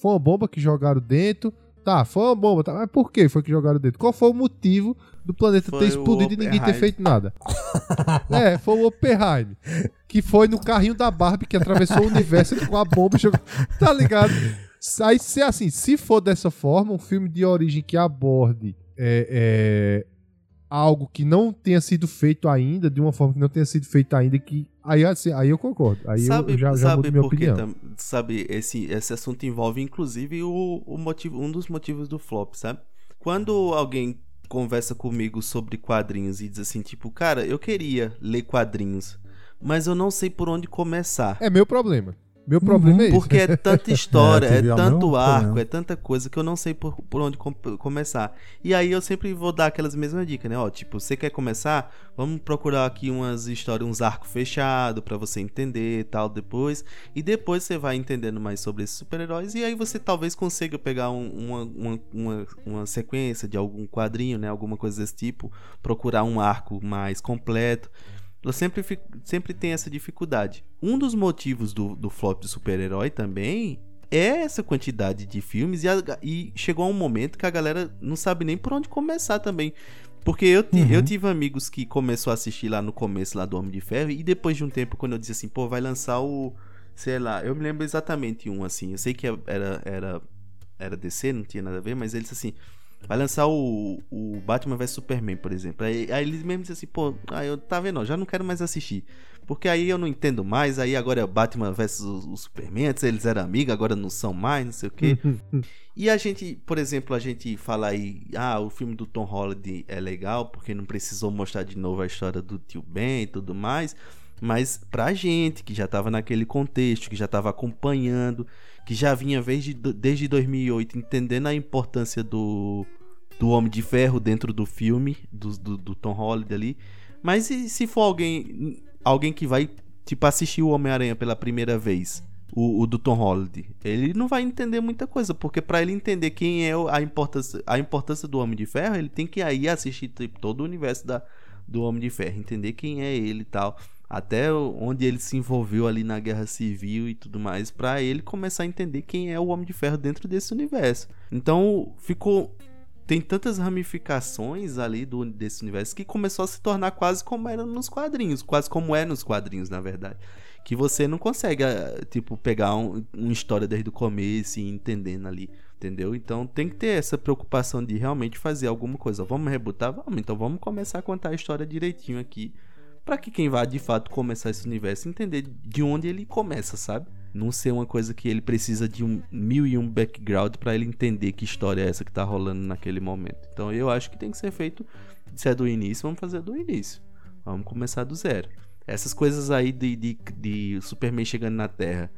Foi uma bomba que jogaram dentro. Tá, foi uma bomba. Tá, mas por que foi que jogaram dentro? Qual foi o motivo do planeta foi ter explodido e ninguém ter feito nada? É, foi o Oppenheimer. Que foi no carrinho da Barbie que atravessou o universo com a bomba e jogou. Tá ligado? Aí, se, assim, se for dessa forma, um filme de origem que aborde é, é, algo que não tenha sido feito ainda, de uma forma que não tenha sido feita ainda, que Aí, assim, aí eu concordo, aí sabe, eu já, já mudo minha opinião. Tam, sabe, esse, esse assunto envolve inclusive o, o motivo, um dos motivos do flop, sabe? Quando alguém conversa comigo sobre quadrinhos e diz assim, tipo, cara, eu queria ler quadrinhos, mas eu não sei por onde começar. É meu problema. Meu problema uhum, é isso. Porque é tanta história, é, é tanto arco, problema. É tanta coisa que eu não sei por, por onde com, começar. E aí eu sempre vou dar aquelas mesmas dicas, né? Ó, tipo, você quer começar? Vamos procurar aqui umas histórias, uns arcos fechados pra você entender e tal depois. E depois você vai entendendo mais sobre esses super-heróis. E aí você talvez consiga pegar um, uma, uma, uma, uma sequência de algum quadrinho, né? Alguma coisa desse tipo. Procurar um arco mais completo. Eu sempre, sempre tenho essa dificuldade. Um dos motivos do, do flop de super-herói também é essa quantidade de filmes. E, a, e chegou a um momento que a galera não sabe nem por onde começar também. Porque eu, uhum. eu tive amigos que começou a assistir lá no começo lá do Homem de Ferro. E depois de um tempo, quando eu disse assim, pô, vai lançar o... Sei lá, eu me lembro exatamente um assim. Eu sei que era, era, era D C, não tinha nada a ver. Mas ele disse assim... Vai lançar o, o Batman vs Superman, por exemplo. Aí, aí eles mesmo dizem assim, pô, aí eu tá vendo, ó, já não quero mais assistir. Porque aí eu não entendo mais, aí agora é o Batman vs o, o Superman, antes eles eram amigos, agora não são mais, não sei o quê. E a gente, por exemplo, a gente fala aí, ah, o filme do Tom Holland é legal, porque não precisou mostrar de novo a história do tio Ben e tudo mais. Mas pra gente, que já tava naquele contexto, que já tava acompanhando, que já vinha desde, desde dois mil e oito entendendo a importância do, do Homem de Ferro dentro do filme, do, do, do Tom Holland ali. Mas e se for alguém alguém que vai, tipo, assistir o Homem-Aranha pela primeira vez, o, o do Tom Holland, ele não vai entender muita coisa, porque pra ele entender quem é a importância, a importância do Homem de Ferro, ele tem que aí assistir tipo, todo o universo da, do Homem de Ferro, entender quem é ele e tal. até onde ele se envolveu ali na Guerra Civil e tudo mais, pra ele começar a entender quem é o Homem de Ferro dentro desse universo. Então ficou... tem tantas ramificações ali do, desse universo que começou a se tornar quase como era nos quadrinhos, quase como é nos quadrinhos, na verdade. Que você não consegue, tipo, pegar um, uma história desde o começo e ir entendendo ali, entendeu? Então tem que ter essa preocupação de realmente fazer alguma coisa. Vamos rebutar? Vamos, então vamos começar a contar a história direitinho aqui, pra que quem vai de fato começar esse universo entender de onde ele começa, sabe? Não ser uma coisa que ele precisa de um mil e um background pra ele entender que história é essa que tá rolando naquele momento. Então eu acho que tem que ser feito, se é do início, vamos fazer do início. Vamos começar do zero. Essas coisas aí de, de, de Superman chegando na Terra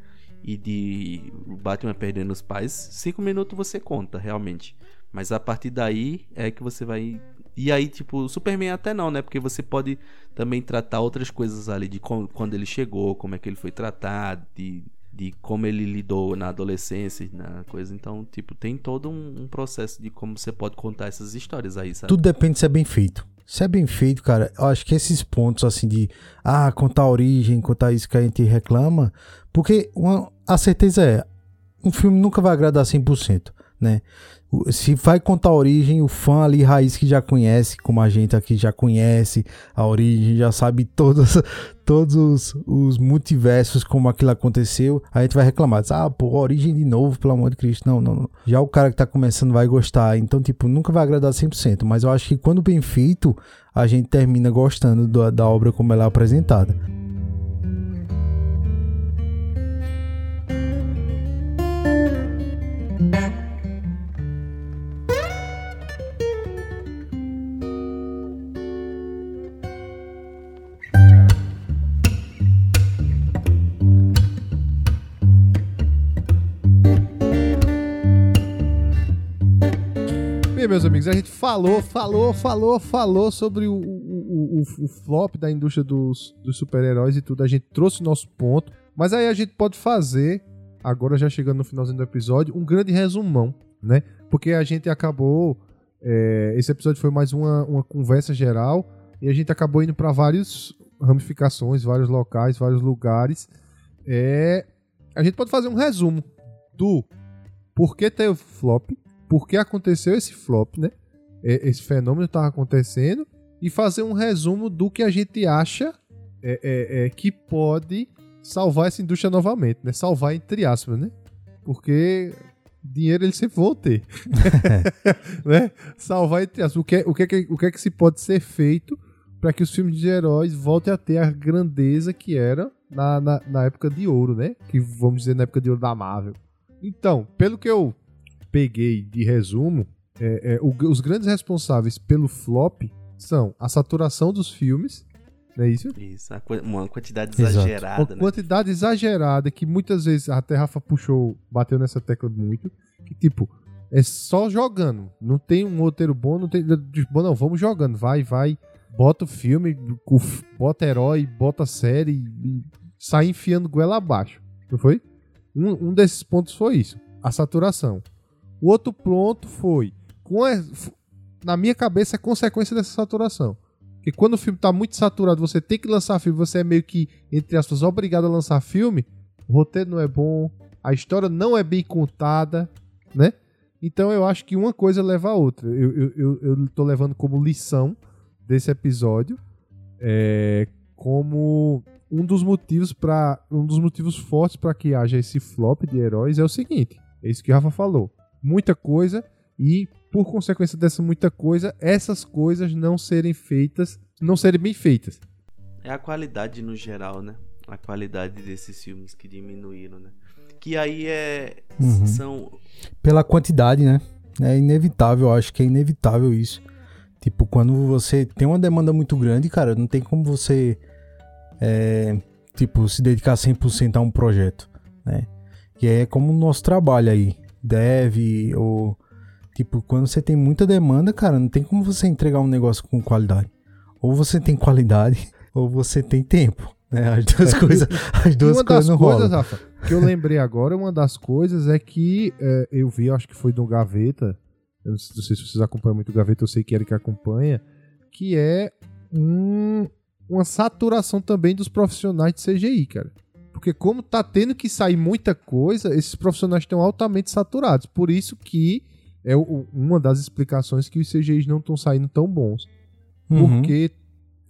e de Batman perdendo os pais, cinco minutos você conta, realmente. Mas a partir daí é que você vai... E aí, tipo, Superman até não, né? Porque você pode também tratar outras coisas ali, de com, quando ele chegou, como é que ele foi tratado, de... de como ele lidou na adolescência, na coisa. Então, tipo, tem todo um, um processo de como você pode contar essas histórias aí, sabe? Tudo depende se é bem feito. Se é bem feito, cara, eu acho que esses pontos, assim, de... ah, contar a origem, contar isso que a gente reclama... Porque uma, a certeza é... um filme nunca vai agradar cem por cento, né? Se vai contar a origem, o fã ali, raiz, que já conhece, como a gente aqui já conhece a origem, já sabe todos... todos os, os multiversos, como aquilo aconteceu, a gente vai reclamar. Diz, ah, pô, origem de novo, pelo amor de Cristo. Não, não, não. Já o cara que tá começando vai gostar. Então, tipo, nunca vai agradar cem por cento. Mas eu acho que quando bem feito, a gente termina gostando do, da obra como ela é apresentada. Meus amigos, a gente falou, falou, falou, falou sobre o, o, o, o flop da indústria dos, dos super-heróis e tudo. A gente trouxe o nosso ponto, mas aí a gente pode fazer, agora já chegando no finalzinho do episódio, um grande resumão, né? Porque a gente acabou, é, esse episódio foi mais uma, uma conversa geral e a gente acabou indo para várias ramificações, vários locais, vários lugares. É, a gente pode fazer um resumo do porquê teve flop, porque aconteceu esse flop, né? Esse fenômeno estava acontecendo, e fazer um resumo do que a gente acha é, é, é, que pode salvar essa indústria novamente, né? Salvar entre aspas, né? Porque dinheiro eles sempre vão ter. Né? Salvar entre aspas. O que, o, que é que, o que é que se pode ser feito para que os filmes de heróis voltem a ter a grandeza que era na, na, na época de ouro, né? Que vamos dizer na época de ouro da Marvel. Então, pelo que eu peguei de resumo, é, é, o, os grandes responsáveis pelo flop são a saturação dos filmes, não é isso? Isso, uma quantidade exagerada. Exato. Uma quantidade, né? Exagerada, que muitas vezes até Rafa puxou, bateu nessa tecla muito, que tipo, é só jogando, não tem um roteiro bom, não tem, bom não, vamos jogando, vai, vai, bota o filme, bota herói, bota série, e sai enfiando goela abaixo, não foi? Um, um desses pontos foi isso, a saturação. O outro ponto foi, com a, na minha cabeça, é consequência dessa saturação. Porque quando o filme está muito saturado, você tem que lançar filme, você é meio que, entre aspas, obrigado a lançar filme, o roteiro não é bom, a história não é bem contada, né? Então eu acho que uma coisa leva a outra. Eu, eu, eu tô levando como lição desse episódio, é, como um dos motivos para um dos motivos fortes para que haja esse flop de heróis é o seguinte, é isso que o Rafa falou. Muita coisa, e por consequência dessa muita coisa, essas coisas não serem feitas, não serem bem feitas. É a qualidade no geral, né? A qualidade desses filmes que diminuíram, né? Que aí é... Uhum. São... Pela quantidade, né? É inevitável, eu acho que é inevitável isso. Tipo, quando você tem uma demanda muito grande, cara, não tem como você, é, tipo, se dedicar cem por cento a um projeto, né? Que é como o nosso trabalho aí. Deve, ou... Tipo, quando você tem muita demanda, cara, não tem como você entregar um negócio com qualidade. Ou você tem qualidade, ou você tem tempo, né? As duas é, coisas, as duas uma coisas das não coisas, rolam. Rafa, que eu lembrei agora, uma das coisas é que é, eu vi, acho que foi do Gaveta, eu não sei se vocês acompanham muito o Gaveta, eu sei que Eric acompanha, que é um, uma saturação também dos profissionais de C G I, cara. Porque como tá tendo que sair muita coisa, esses profissionais estão altamente saturados. Por isso que é o, uma das explicações que os C G Is não estão saindo tão bons. Uhum. Porque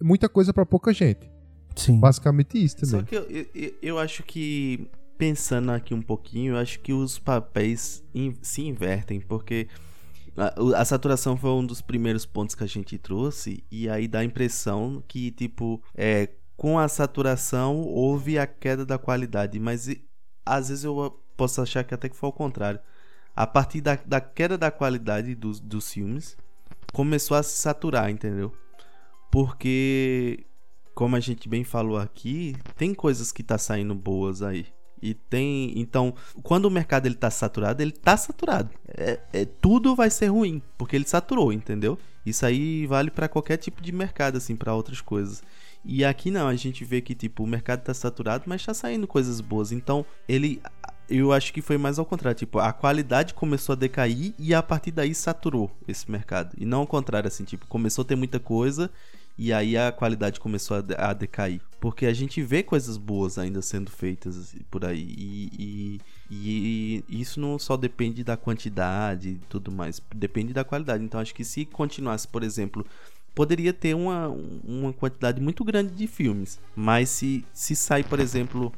muita coisa pra pouca gente. Sim. Basicamente isso também. Só que eu, eu, eu acho que, pensando aqui um pouquinho, eu acho que os papéis in, se invertem, porque a, a saturação foi um dos primeiros pontos que a gente trouxe, e aí dá a impressão que, tipo, é, com a saturação houve a queda da qualidade, mas e, às vezes eu posso achar que até que foi ao contrário. A partir da, da queda da qualidade dos, dos filmes, começou a se saturar, entendeu? Porque, como a gente bem falou aqui, tem coisas que tá saindo boas aí. E tem... Então, quando o mercado ele tá saturado, ele tá saturado. É, é, tudo vai ser ruim, porque ele saturou, entendeu? Isso aí vale pra qualquer tipo de mercado, assim, pra outras coisas. E aqui não, a gente vê que, tipo, o mercado tá saturado, mas tá saindo coisas boas. Então, ele... Eu acho que foi mais ao contrário, tipo, a qualidade começou a decair e a partir daí saturou esse mercado. E não ao contrário, assim, tipo, começou a ter muita coisa e aí a qualidade começou a, de- a decair. Porque a gente vê coisas boas ainda sendo feitas assim, por aí. E, e, e isso não só depende da quantidade e tudo mais, depende da qualidade. Então acho que se continuasse, por exemplo, poderia ter uma, uma quantidade muito grande de filmes. Mas se, se sai, por exemplo...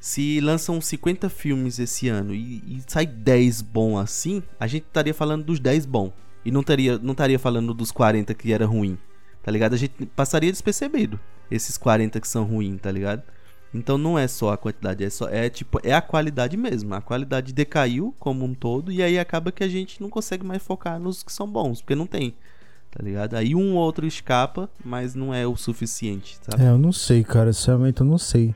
Se lançam cinquenta filmes esse ano e, e sai dez bons assim, a gente estaria falando dos dez bons. E não estaria não estaria falando dos quarenta que era ruim, tá ligado? A gente passaria despercebido esses quarenta que são ruins, tá ligado? Então não é só a quantidade, é, só, é, tipo, é a qualidade mesmo. A qualidade decaiu como um todo e aí acaba que a gente não consegue mais focar nos que são bons, porque não tem, tá ligado? Aí um ou outro escapa, mas não é o suficiente, sabe? É, eu não sei, cara, sinceramente eu não sei.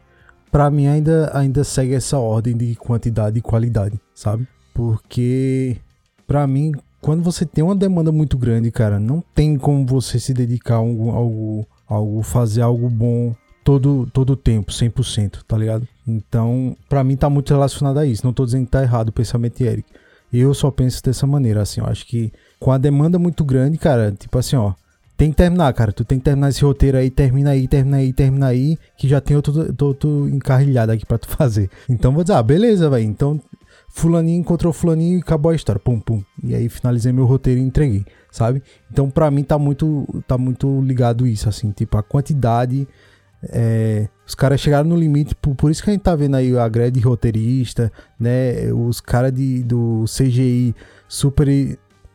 Pra mim ainda, ainda segue essa ordem de quantidade e qualidade, sabe? Porque, pra mim, quando você tem uma demanda muito grande, cara, não tem como você se dedicar a algo, algo, algo fazer algo bom todo o todo tempo, cem por cento, tá ligado? Então, pra mim tá muito relacionado a isso. Não tô dizendo que tá errado o pensamento de Eric. Eu só penso dessa maneira, assim, eu acho que com a demanda muito grande, cara, tipo assim, ó, tem que terminar, cara. Tu tem que terminar esse roteiro aí, termina aí, termina aí, termina aí, que já tem outro, outro encarrilhado aqui pra tu fazer. Então vou dizer, ah, beleza, velho. Então fulaninho encontrou fulaninho e acabou a história. Pum, pum. E aí finalizei meu roteiro e entreguei, sabe? Então pra mim tá muito, tá muito ligado isso, assim. Tipo, a quantidade... É, os caras chegaram no limite, por, por isso que a gente tá vendo aí a greve de roteirista, né? Os caras do C G I super...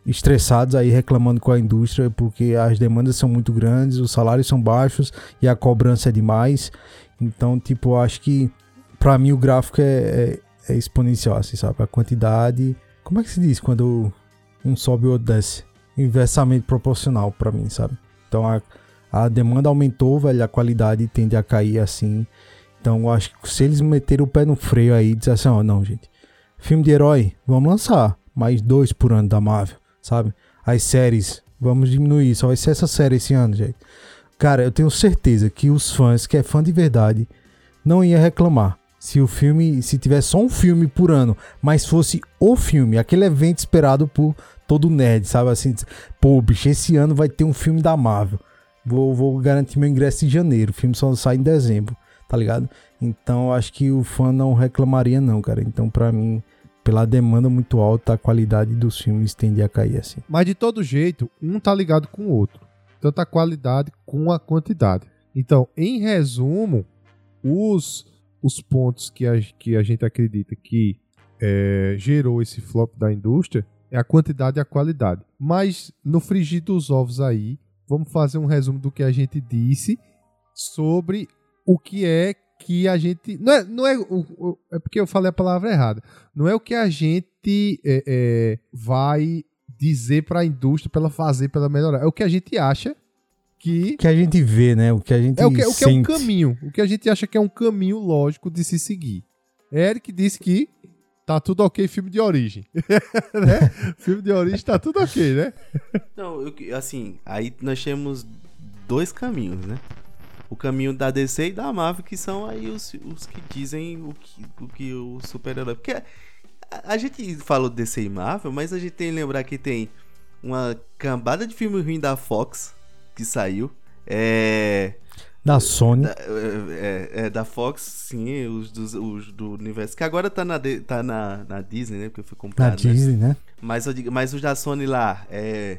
estressados aí reclamando com a indústria porque as demandas são muito grandes, os salários são baixos e a cobrança é demais. Então, tipo, acho que pra mim o gráfico é, é, é exponencial, assim, sabe? A quantidade... Como é que se diz quando um sobe ou desce? Inversamente proporcional pra mim, sabe? Então, a, a demanda aumentou, velho, a qualidade tende a cair, assim. Então, eu acho que se eles meterem o pé no freio aí e dizer assim, ó, oh, não, gente, filme de herói, vamos lançar mais dois por ano da Marvel, sabe? As séries, vamos diminuir, só vai ser essa série esse ano, gente. Cara, eu tenho certeza que os fãs, que é fã de verdade, não ia reclamar se o filme, se tivesse só um filme por ano, mas fosse o filme, aquele evento esperado por todo nerd, sabe? Assim, pô, bicho, esse ano vai ter um filme da Marvel. Vou, vou garantir meu ingresso em janeiro, o filme só sai em dezembro, tá ligado? Então, acho que o fã não reclamaria não, cara. Então, pra mim... Pela demanda muito alta, a qualidade dos filmes tende a cair assim. Mas de todo jeito, um tá ligado com o outro. Tanto a qualidade com a quantidade. Então, em resumo, os, os pontos que a, que a gente acredita que é, gerou esse flop da indústria é a quantidade e a qualidade. Mas no frigir dos ovos aí, vamos fazer um resumo do que a gente disse sobre o que é que a gente... Não é, não é, é porque eu falei a palavra errada. Não é o que a gente é, é, vai dizer para a indústria para ela fazer, para ela melhorar. É o que a gente acha que... O que a gente vê, né? O que a gente é o que, sente. O que é um caminho. O que a gente acha que é um caminho lógico de se seguir. Eric disse que tá tudo ok filme de origem. Né? Filme de origem tá tudo ok, né? Não, eu, assim, aí nós temos dois caminhos, né? O caminho da D C e da Marvel, que são aí os, os que dizem o que o, que o super-herói... Porque a, a gente falou D C e Marvel, mas a gente tem que lembrar que tem uma cambada de filme ruim da Fox, que saiu. É... Da Sony. Da, é, é, da Fox, sim, os, dos, os do universo. Que agora tá na, tá na, na Disney, né? Porque foi comprado. Na Disney, né? né? Mas, eu digo, mas os da Sony lá, é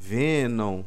Venom,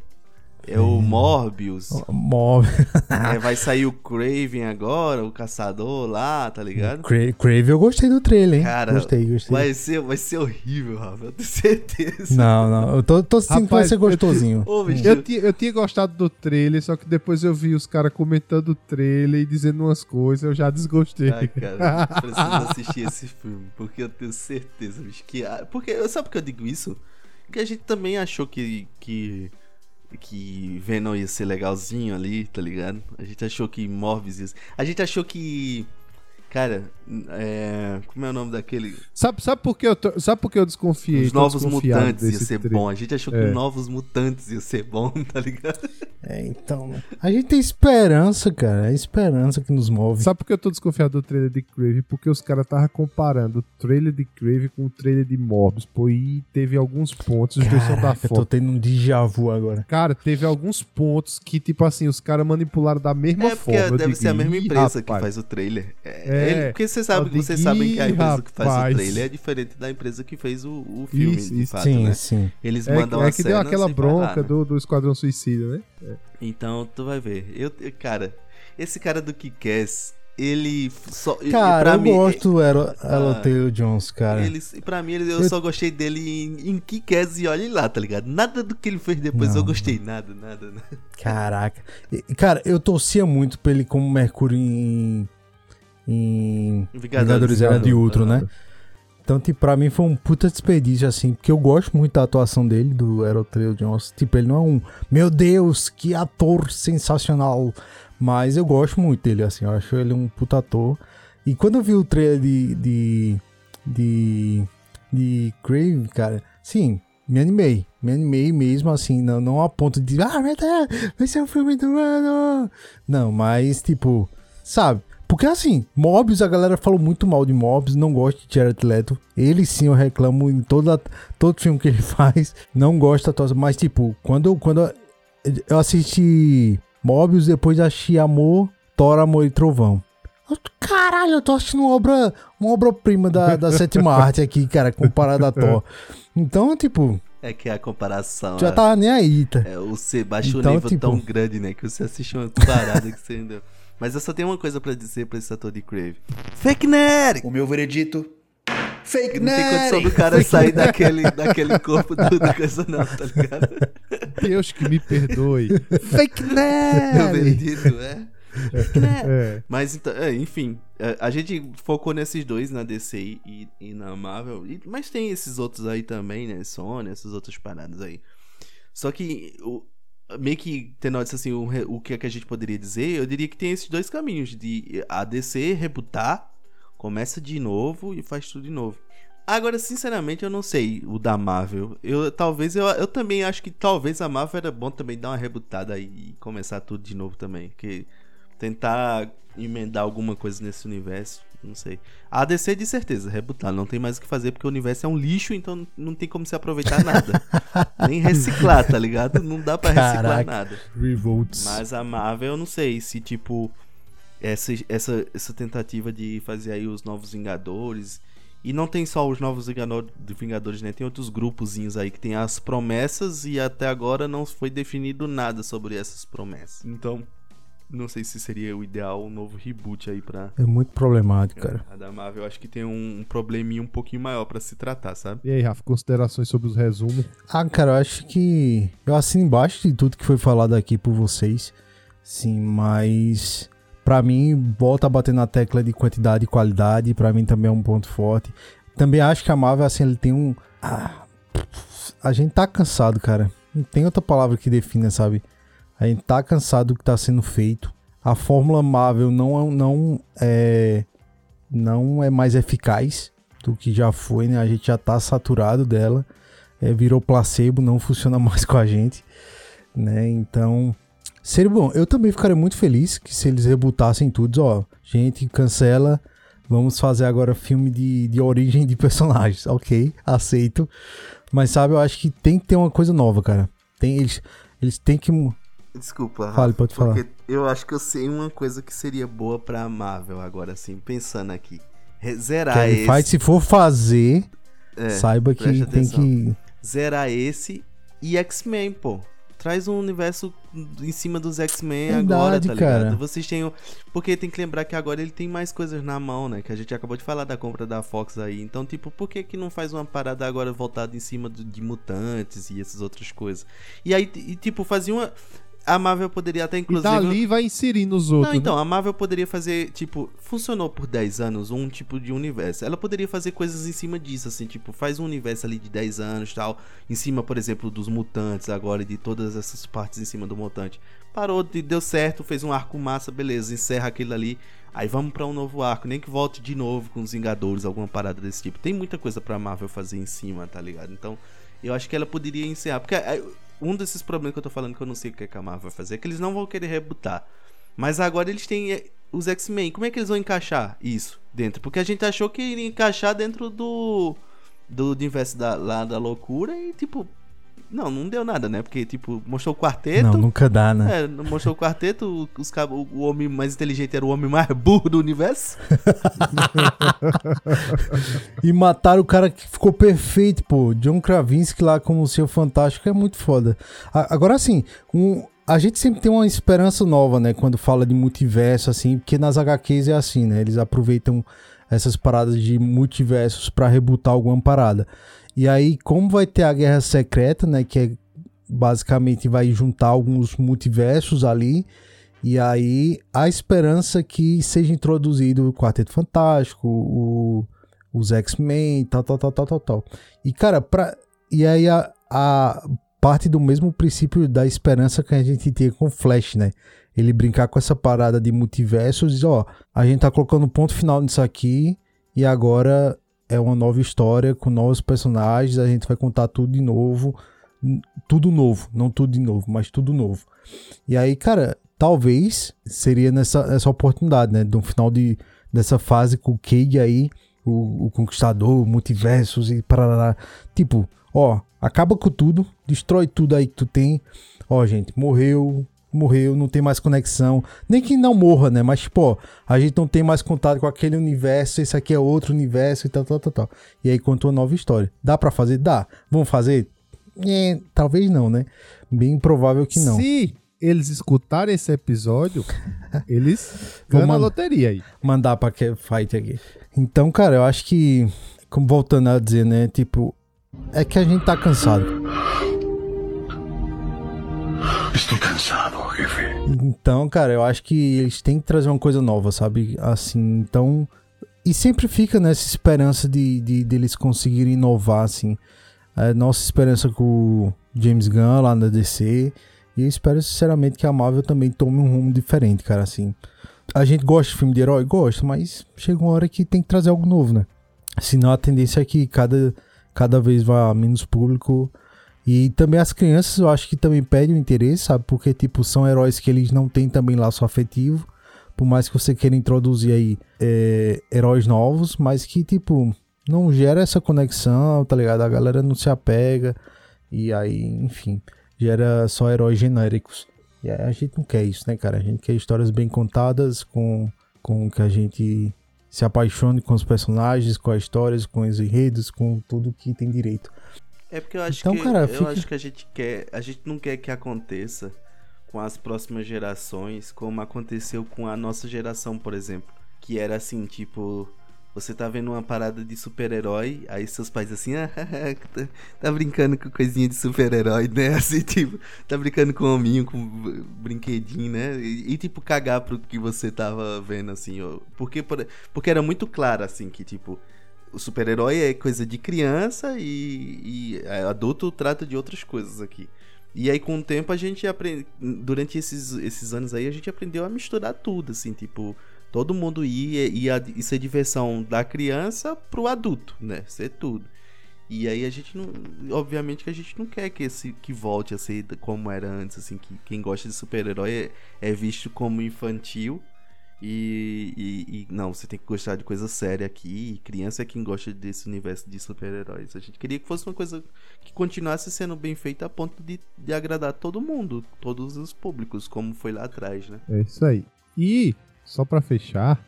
é o Morbius. O Morbius. É, vai sair o Kraven agora, o Caçador lá, tá ligado? Cra- Kraven, eu gostei do trailer, hein? Cara, gostei, gostei. Vai ser, vai ser horrível, Rafa, eu tenho certeza. Não, não, eu tô, tô sentindo que vai ser gostosinho. Eu, t- oh, eu, t- eu tinha gostado do trailer, só que depois eu vi os caras comentando o trailer e dizendo umas coisas, eu já desgostei. Ai, cara, eu preciso assistir esse filme, porque eu tenho certeza, bicho, que... Porque, sabe por que eu digo isso? Porque a gente também achou que... que... que Venom ia ser legalzinho ali, tá ligado? A gente achou que Morbius ia ser... A gente achou que... Cara, é... como é o nome daquele... Sabe, sabe, por, que eu tô... sabe por que eu desconfiei? Os Novos Mutantes ia ser treino. bom. A gente achou é. que Novos Mutantes ia ser bom, tá ligado? É, então... A gente tem esperança, cara. É a esperança que nos move. Sabe por que eu tô desconfiado do trailer de Crave? Porque os caras estavam comparando o trailer de Crave com o trailer de Morbius. Pô, e teve alguns pontos... Caraca, eu tô tendo um déjà vu agora. Cara, teve alguns pontos que, tipo assim, os caras manipularam da mesma é, forma. É, porque deve digo, ser a mesma empresa que faz o trailer. É... é. Ele, porque você sabe, digo, vocês sabem que a empresa rapaz. que faz o trailer é diferente da empresa que fez o, o filme, isso, de fato, sim, né? Sim. Eles mandam é, é a cena... É que deu aquela bronca parar, do, do Esquadrão Suicida, né? É. Então, tu vai ver. Eu, cara, esse cara do Kick-Ass, ele só... Cara, pra eu mim, gosto é, do ah, Taylor Jones, cara. Ele, pra mim, ele, eu, eu só gostei dele em, em Kick-Ass e olha lá, tá ligado? Nada do que ele fez depois não, eu gostei, nada, nada, nada. Caraca. Cara, eu torcia muito pra ele como Mercúrio em... em Vingadores Era de Ultron, né? Então, tipo, pra mim foi um puta desperdício, assim, porque eu gosto muito da atuação dele, do Errol Taylor Johnson. Tipo, ele não é um, meu Deus, que ator sensacional, mas eu gosto muito dele, assim, eu acho ele um puta ator. E quando eu vi o trailer de de, de, de Crave, cara, sim, me animei, me animei mesmo, assim, não, não a ponto de, ah, vai ser um filme do ano, não, mas, tipo, sabe, porque assim, Morbius, a galera falou muito mal de Morbius, não gosto de Jared Leto. Ele sim, eu reclamo em toda, todo filme que ele faz. Não gosto da atuação, mas tipo, quando, quando eu assisti Morbius, depois achei Amor, Thor, Amor e Trovão. Caralho, eu tô assistindo uma, obra, uma obra-prima da, da sétima arte aqui, cara, comparada a Thor. Então, tipo... É que a comparação... Já tava nem aí, tá? É, você baixou então, o nível tipo... tão grande, né, que você assistiu uma parada que você ainda... Mas eu só tenho uma coisa pra dizer pra esse ator de Crave. Fake Nerd! O meu veredito. Fake Nerd! Não tem condição do cara Fake sair daquele, daquele corpo do, do coisa não, tá ligado? Deus que me perdoe. Fake Nerd! Meu veredito, é? Fake Nerd! É. Mas, então, é, enfim, a gente focou nesses dois, na D C e, e na Marvel. E, mas tem esses outros aí também, né? Sony, essas outras paradas aí. Só que... o meio que, tendo assim, o, o que é que a gente poderia dizer, eu diria que tem esses dois caminhos, de a D C rebutar, começa de novo e faz tudo de novo. Agora, sinceramente, eu não sei o da Marvel. Eu, talvez, eu, eu também acho que talvez a Marvel era bom também dar uma rebutada e começar tudo de novo também, porque tentar emendar alguma coisa nesse universo, não sei. A D C de certeza, rebutar, não tem mais o que fazer porque o universo é um lixo, então não tem como se aproveitar nada. Nem reciclar, tá ligado? Não dá pra reciclar Caraca, nada. Revolts. Mas a Marvel, eu não sei se tipo essa, essa, essa tentativa de fazer aí os Novos Vingadores, e não tem só os Novos Vingadores, né? Tem outros grupozinhos aí que tem as promessas e até agora não foi definido nada sobre essas promessas. Então, não sei se seria o ideal um novo reboot aí pra... É muito problemático, cara. A da Marvel, eu acho que tem um probleminha um pouquinho maior pra se tratar, sabe? E aí, Rafa, considerações sobre os resumos? Ah, cara, eu acho que... Eu assino embaixo de tudo que foi falado aqui por vocês. Sim, mas... Pra mim, volta a bater na tecla de quantidade e qualidade. Pra mim também é um ponto forte. Também acho que a Marvel, assim, ele tem um... Ah, a gente tá cansado, cara. Não tem outra palavra que defina, sabe? A gente tá cansado do que tá sendo feito. A fórmula Marvel não, não, é, não é mais eficaz do que já foi, né? A gente já tá saturado dela. É, virou placebo, não funciona mais com a gente, né? Então, seria bom. Eu também ficaria muito feliz que se eles rebutassem tudo, ó, gente, cancela, vamos fazer agora filme de, de origem de personagens. Ok, aceito. Mas, sabe, eu acho que tem que ter uma coisa nova, cara. Tem, eles, eles têm que... Desculpa, Fale, pode falar. Porque eu acho que eu sei uma coisa que seria boa pra Marvel agora, assim, pensando aqui. Zerar Kevin esse... Feige, se for fazer, é, saiba que tem que... Zerar esse e X-Men, pô. Traz um universo em cima dos X-Men Verdade, agora, tá ligado? Cara. Vocês têm o... Porque tem que lembrar que agora ele tem mais coisas na mão, né? Que a gente acabou de falar da compra da Fox aí. Então, tipo, por que que não faz uma parada agora voltada em cima do, de mutantes e essas outras coisas? E aí, e, tipo, fazia uma... A Marvel poderia até, inclusive... E dali vai inserir nos outros. Não, então, né? A Marvel poderia fazer, tipo... Funcionou por dez anos um tipo de universo. Ela poderia fazer coisas em cima disso, assim. Tipo, faz um universo ali de dez anos e tal. Em cima, por exemplo, dos mutantes agora. E de todas essas partes em cima do mutante. Parou, deu certo, fez um arco massa, beleza. Encerra aquilo ali. Aí vamos pra um novo arco. Nem que volte de novo com os Vingadores, alguma parada desse tipo. Tem muita coisa pra Marvel fazer em cima, tá ligado? Então, eu acho que ela poderia encerrar. Porque... Um desses problemas que eu tô falando que eu não sei o que a Marvel vai fazer é que eles não vão querer rebutar. Mas agora eles têm os X-Men. Como é que eles vão encaixar isso dentro? Porque a gente achou que iria encaixar dentro do... Do universo da, lá da loucura e, tipo... Não, não deu nada, né? Porque, tipo, mostrou o quarteto... Não, nunca dá, né? É, mostrou o quarteto, os, o homem mais inteligente era o homem mais burro do universo. E mataram o cara que ficou perfeito, pô. John Krasinski lá como o seu fantástico é muito foda. A, agora, assim, um, a gente sempre tem uma esperança nova, né? Quando fala de multiverso, assim, porque nas H Qs é assim, né? Eles aproveitam essas paradas de multiversos pra rebutar alguma parada. E aí, como vai ter a Guerra Secreta, né, que é, basicamente vai juntar alguns multiversos ali, e aí a esperança que seja introduzido o Quarteto Fantástico, o, os X-Men, tal, tal, tal, tal, tal, tal. E, cara, pra, e aí a, a parte do mesmo princípio da esperança que a gente tinha com o Flash, né? Ele brincar com essa parada de multiversos e diz, ó, a gente tá colocando um ponto final nisso aqui, e agora... É uma nova história com novos personagens. A gente vai contar tudo de novo. Tudo novo. Não tudo de novo, mas tudo novo. E aí, cara, talvez seria nessa, nessa oportunidade, né? Do final de, dessa fase com o Kang aí, o, o Conquistador, multiversos e parará. Tipo, ó, acaba com tudo. Destrói tudo aí que tu tem. Ó, gente, morreu... morreu, não tem mais conexão, nem que não morra, né, mas pô, a gente não tem mais contato com aquele universo, esse aqui é outro universo e tal, tal, tal, tal. E aí contou uma nova história. Dá pra fazer? Dá. Vamos fazer? É, talvez não, né? Bem provável que não. Se eles escutarem esse episódio, eles ganham a loteria aí. Mandar pra que fight aqui. Então, cara, eu acho que, como voltando a dizer, né, tipo, é que a gente tá cansado. Estou cansado, jefe. Então, cara, eu acho que eles têm que trazer uma coisa nova, sabe? Assim, então... E sempre fica nessa esperança de, de, de eles conseguirem inovar, assim. É nossa esperança com o James Gunn lá na D C. E eu espero, sinceramente, que a Marvel também tome um rumo diferente, cara, assim. A gente gosta de filme de herói? Gosta, mas chega uma hora que tem que trazer algo novo, né? Senão a tendência é que cada, cada vez vá menos público... E também as crianças, eu acho que também perdem o interesse, sabe? Porque, tipo, são heróis que eles não têm também laço afetivo. Por mais que você queira introduzir aí é, heróis novos, mas que, tipo, não gera essa conexão, tá ligado? A galera não se apega. E aí, enfim, gera só heróis genéricos. E a gente não quer isso, né, cara? A gente quer histórias bem contadas, com, com que a gente se apaixone com os personagens, com as histórias, com os enredos, com tudo que tem direito. É porque eu acho, então, que, cara, eu fica... acho que a gente quer, a gente não quer que aconteça com as próximas gerações como aconteceu com a nossa geração, por exemplo, que era assim, tipo, você tá vendo uma parada de super-herói, aí seus pais assim, ah, tá, tá brincando com coisinha de super-herói, né, assim, tipo, tá brincando com hominho, com brinquedinho, né, e, e tipo, cagar pro que você tava vendo, assim, ó, porque, porque era muito claro, assim, que, tipo, o super-herói é coisa de criança e, e adulto trata de outras coisas aqui. E aí, com o tempo, a gente aprende... Durante esses, esses anos aí, a gente aprendeu a misturar tudo, assim, tipo... Todo mundo ia, ia, ia ser diversão da criança pro adulto, né? Ser tudo. E aí, a gente não... Obviamente que a gente não quer que, esse, que volte a ser como era antes, assim. Que quem gosta de super-herói é, é visto como infantil. E, e, e não, você tem que gostar de coisa séria aqui. E criança é quem gosta desse universo de super-heróis. A gente queria que fosse uma coisa que continuasse sendo bem feita a ponto de, de agradar todo mundo, todos os públicos, como foi lá atrás, né? É isso aí. E, só pra fechar,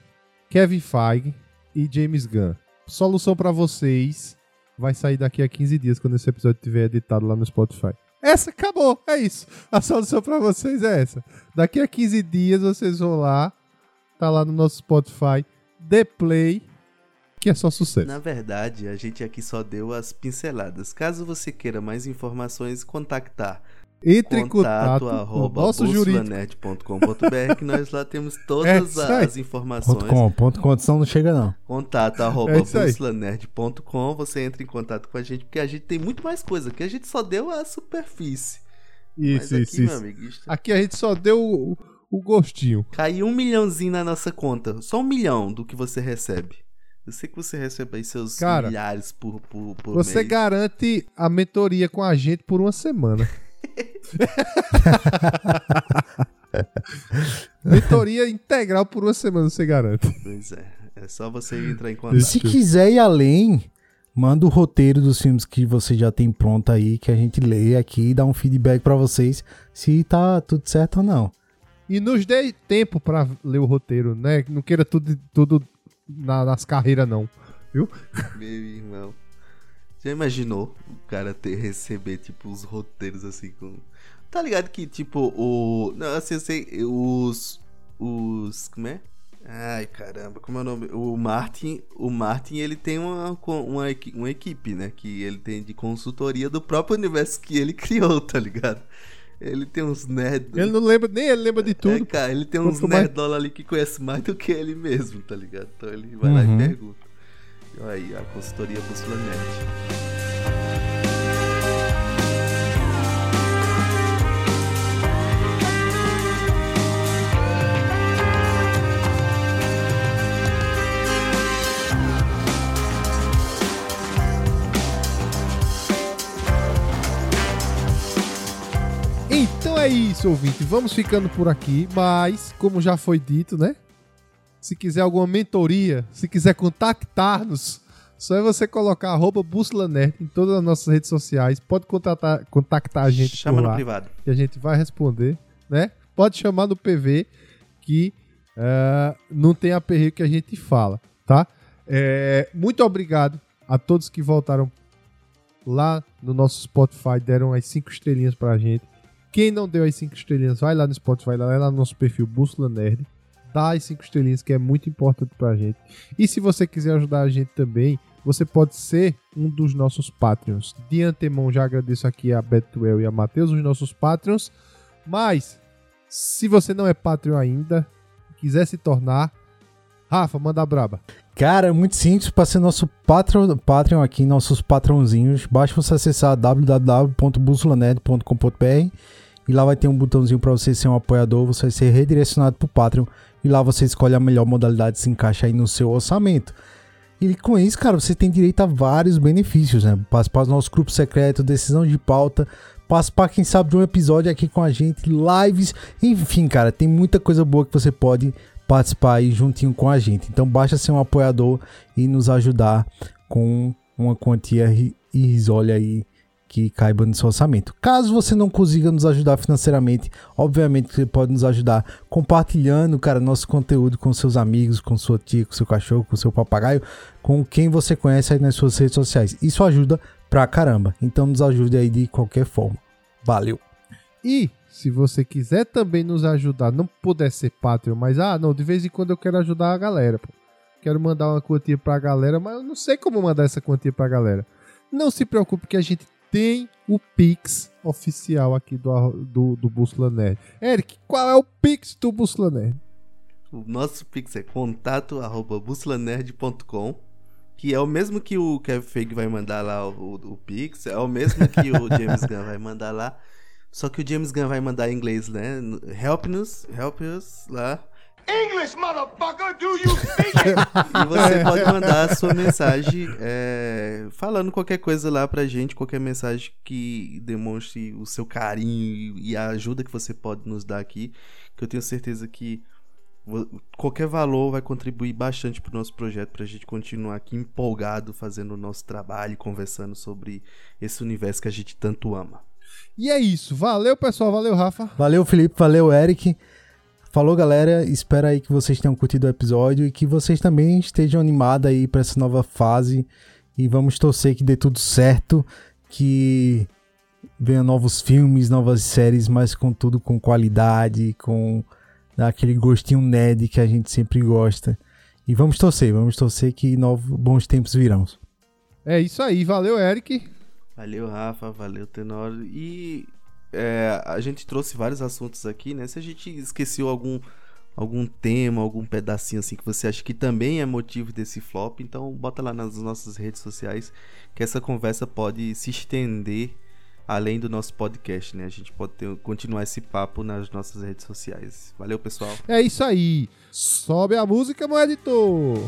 Kevin Feige e James Gunn, solução pra vocês. Vai sair daqui a quinze dias, quando esse episódio estiver editado lá no Spotify. Essa acabou, é isso. A solução pra vocês é essa. Daqui a quinze dias vocês vão lá. Tá lá no nosso Spotify, The Play, que é só sucesso. Na verdade, a gente aqui só deu as pinceladas. Caso você queira mais informações, contactar. Entre em contato, contato arroba, nosso bolsolanerd ponto com ponto b r, que nós lá temos todas é as informações. .com, ponto .condição não chega não. Contato arroba, é bolsolanerd ponto com, você entra em contato com a gente, porque a gente tem muito mais coisa, que a gente só deu a superfície. Isso, Mas isso, aqui, isso. Meu amigo, isso. Aqui a gente só deu... o... o gostinho. Caiu um milhãozinho na nossa conta. Só um milhão do que você recebe. Eu sei que você recebe aí seus Cara, milhares por, por, por você mês. Você garante a mentoria com a gente por uma semana. Mentoria integral por uma semana, você garante. Pois é. É só você entrar em contato. Se quiser ir além, manda o roteiro dos filmes que você já tem pronto aí, que a gente lê aqui e dá um feedback pra vocês se tá tudo certo ou não. E nos dê tempo pra ler o roteiro, né? Não queira tudo, tudo na, nas carreiras, não. Viu? Meu irmão. Já imaginou o cara ter, receber, tipo, os roteiros, assim, com... Tá ligado que, tipo, o... Não, assim, eu sei, os... Os... Como é? Ai, caramba, como é o nome? O Martin, o Martin, ele tem uma, uma, uma equipe, né? Que ele tem de consultoria do próprio universo que ele criou, tá ligado? Ele tem uns nerds... Ele não lembra, nem ele lembra de tudo. É, cara, ele tem uns nerdola ali que conhece mais do que ele mesmo, tá ligado? Então ele vai uhum. lá e pergunta. E aí, a consultoria Bússola Nerd. É isso, ouvinte. Vamos ficando por aqui, mas, como já foi dito, né? Se quiser alguma mentoria, se quiser contactar-nos, só é você colocar arroba Bússola Nerd em todas as nossas redes sociais. Pode contratar, contactar a gente Chama por lá. Chama no privado. E a gente vai responder, né? Pode chamar no P V, que uh, não tem aperreio que a gente fala, tá? É, muito obrigado a todos que voltaram lá no nosso Spotify, deram as cinco estrelinhas pra gente. Quem não deu as cinco estrelinhas, vai lá no Spotify, vai lá no nosso perfil Bússola Nerd, dá as cinco estrelinhas, que é muito importante pra gente. E se você quiser ajudar a gente também, você pode ser um dos nossos Patreons. De antemão, já agradeço aqui a Betuel e a Matheus, os nossos Patreons. Mas, se você não é Patreon ainda, quiser se tornar, Rafa, manda a braba. Cara, é muito simples, para ser nosso Patreon, Patreon aqui, nossos patrãozinhos, basta você acessar w w w ponto bussolanerd ponto com ponto b r e lá vai ter um botãozinho para você ser um apoiador, você vai ser redirecionado para o Patreon e lá você escolhe a melhor modalidade que se encaixa aí no seu orçamento. E com isso, cara, você tem direito a vários benefícios, né? Participar do nosso grupo secreto, decisão de pauta, participar, quem sabe, de um episódio aqui com a gente, lives, enfim, cara, tem muita coisa boa que você pode participar aí juntinho com a gente. Então basta ser um apoiador e nos ajudar com uma quantia irrisória aí que caiba no seu orçamento. Caso você não consiga nos ajudar financeiramente, obviamente você pode nos ajudar compartilhando, cara, nosso conteúdo com seus amigos, com sua tia, com seu cachorro, com seu papagaio, com quem você conhece aí nas suas redes sociais. Isso ajuda pra caramba. Então nos ajude aí de qualquer forma. Valeu! E se você quiser também nos ajudar, não puder ser Patreon, mas ah, não, de vez em quando eu quero ajudar a galera, pô. Quero mandar uma quantia pra galera, mas eu não sei como mandar essa quantia pra galera. Não se preocupe que a gente tem o Pix oficial aqui do, do, do Bússola Nerd. Eric, qual é o Pix do Bússola Nerd? O nosso Pix é contato arroba bussolanerd ponto com, que é o mesmo que o Kevin Feige vai mandar lá o, o, o Pix, é o mesmo que o James Gunn vai mandar lá. Só que o James Gunn vai mandar em inglês, né? Help-nos, help-us lá. English, motherfucker, do you speak it? E você pode mandar a sua mensagem é, falando qualquer coisa lá pra gente, qualquer mensagem que demonstre o seu carinho e a ajuda que você pode nos dar aqui, que eu tenho certeza que Qualquer valor vai contribuir bastante para o nosso projeto, para a gente continuar aqui empolgado fazendo o nosso trabalho, conversando sobre esse universo que a gente tanto ama. E é isso, valeu pessoal, valeu Rafa. Valeu Felipe, valeu Eric. Falou galera, espero aí que vocês tenham curtido o episódio e que vocês também estejam animados aí para essa nova fase. E vamos torcer que dê tudo certo, que venham novos filmes, novas séries, mas contudo com qualidade, com aquele gostinho nerd que a gente sempre gosta. E vamos torcer, vamos torcer que novos bons tempos virão. É isso aí, valeu Eric. Valeu Rafa, valeu Tenório. E é, a gente trouxe vários assuntos aqui, né? Se a gente esqueceu algum, algum tema, algum pedacinho assim que você acha que também é motivo desse flop, então bota lá nas nossas redes sociais que essa conversa pode se estender além do nosso podcast, né? A gente pode ter, continuar esse papo nas nossas redes sociais. Valeu, pessoal. É isso aí. Sobe a música, meu editor.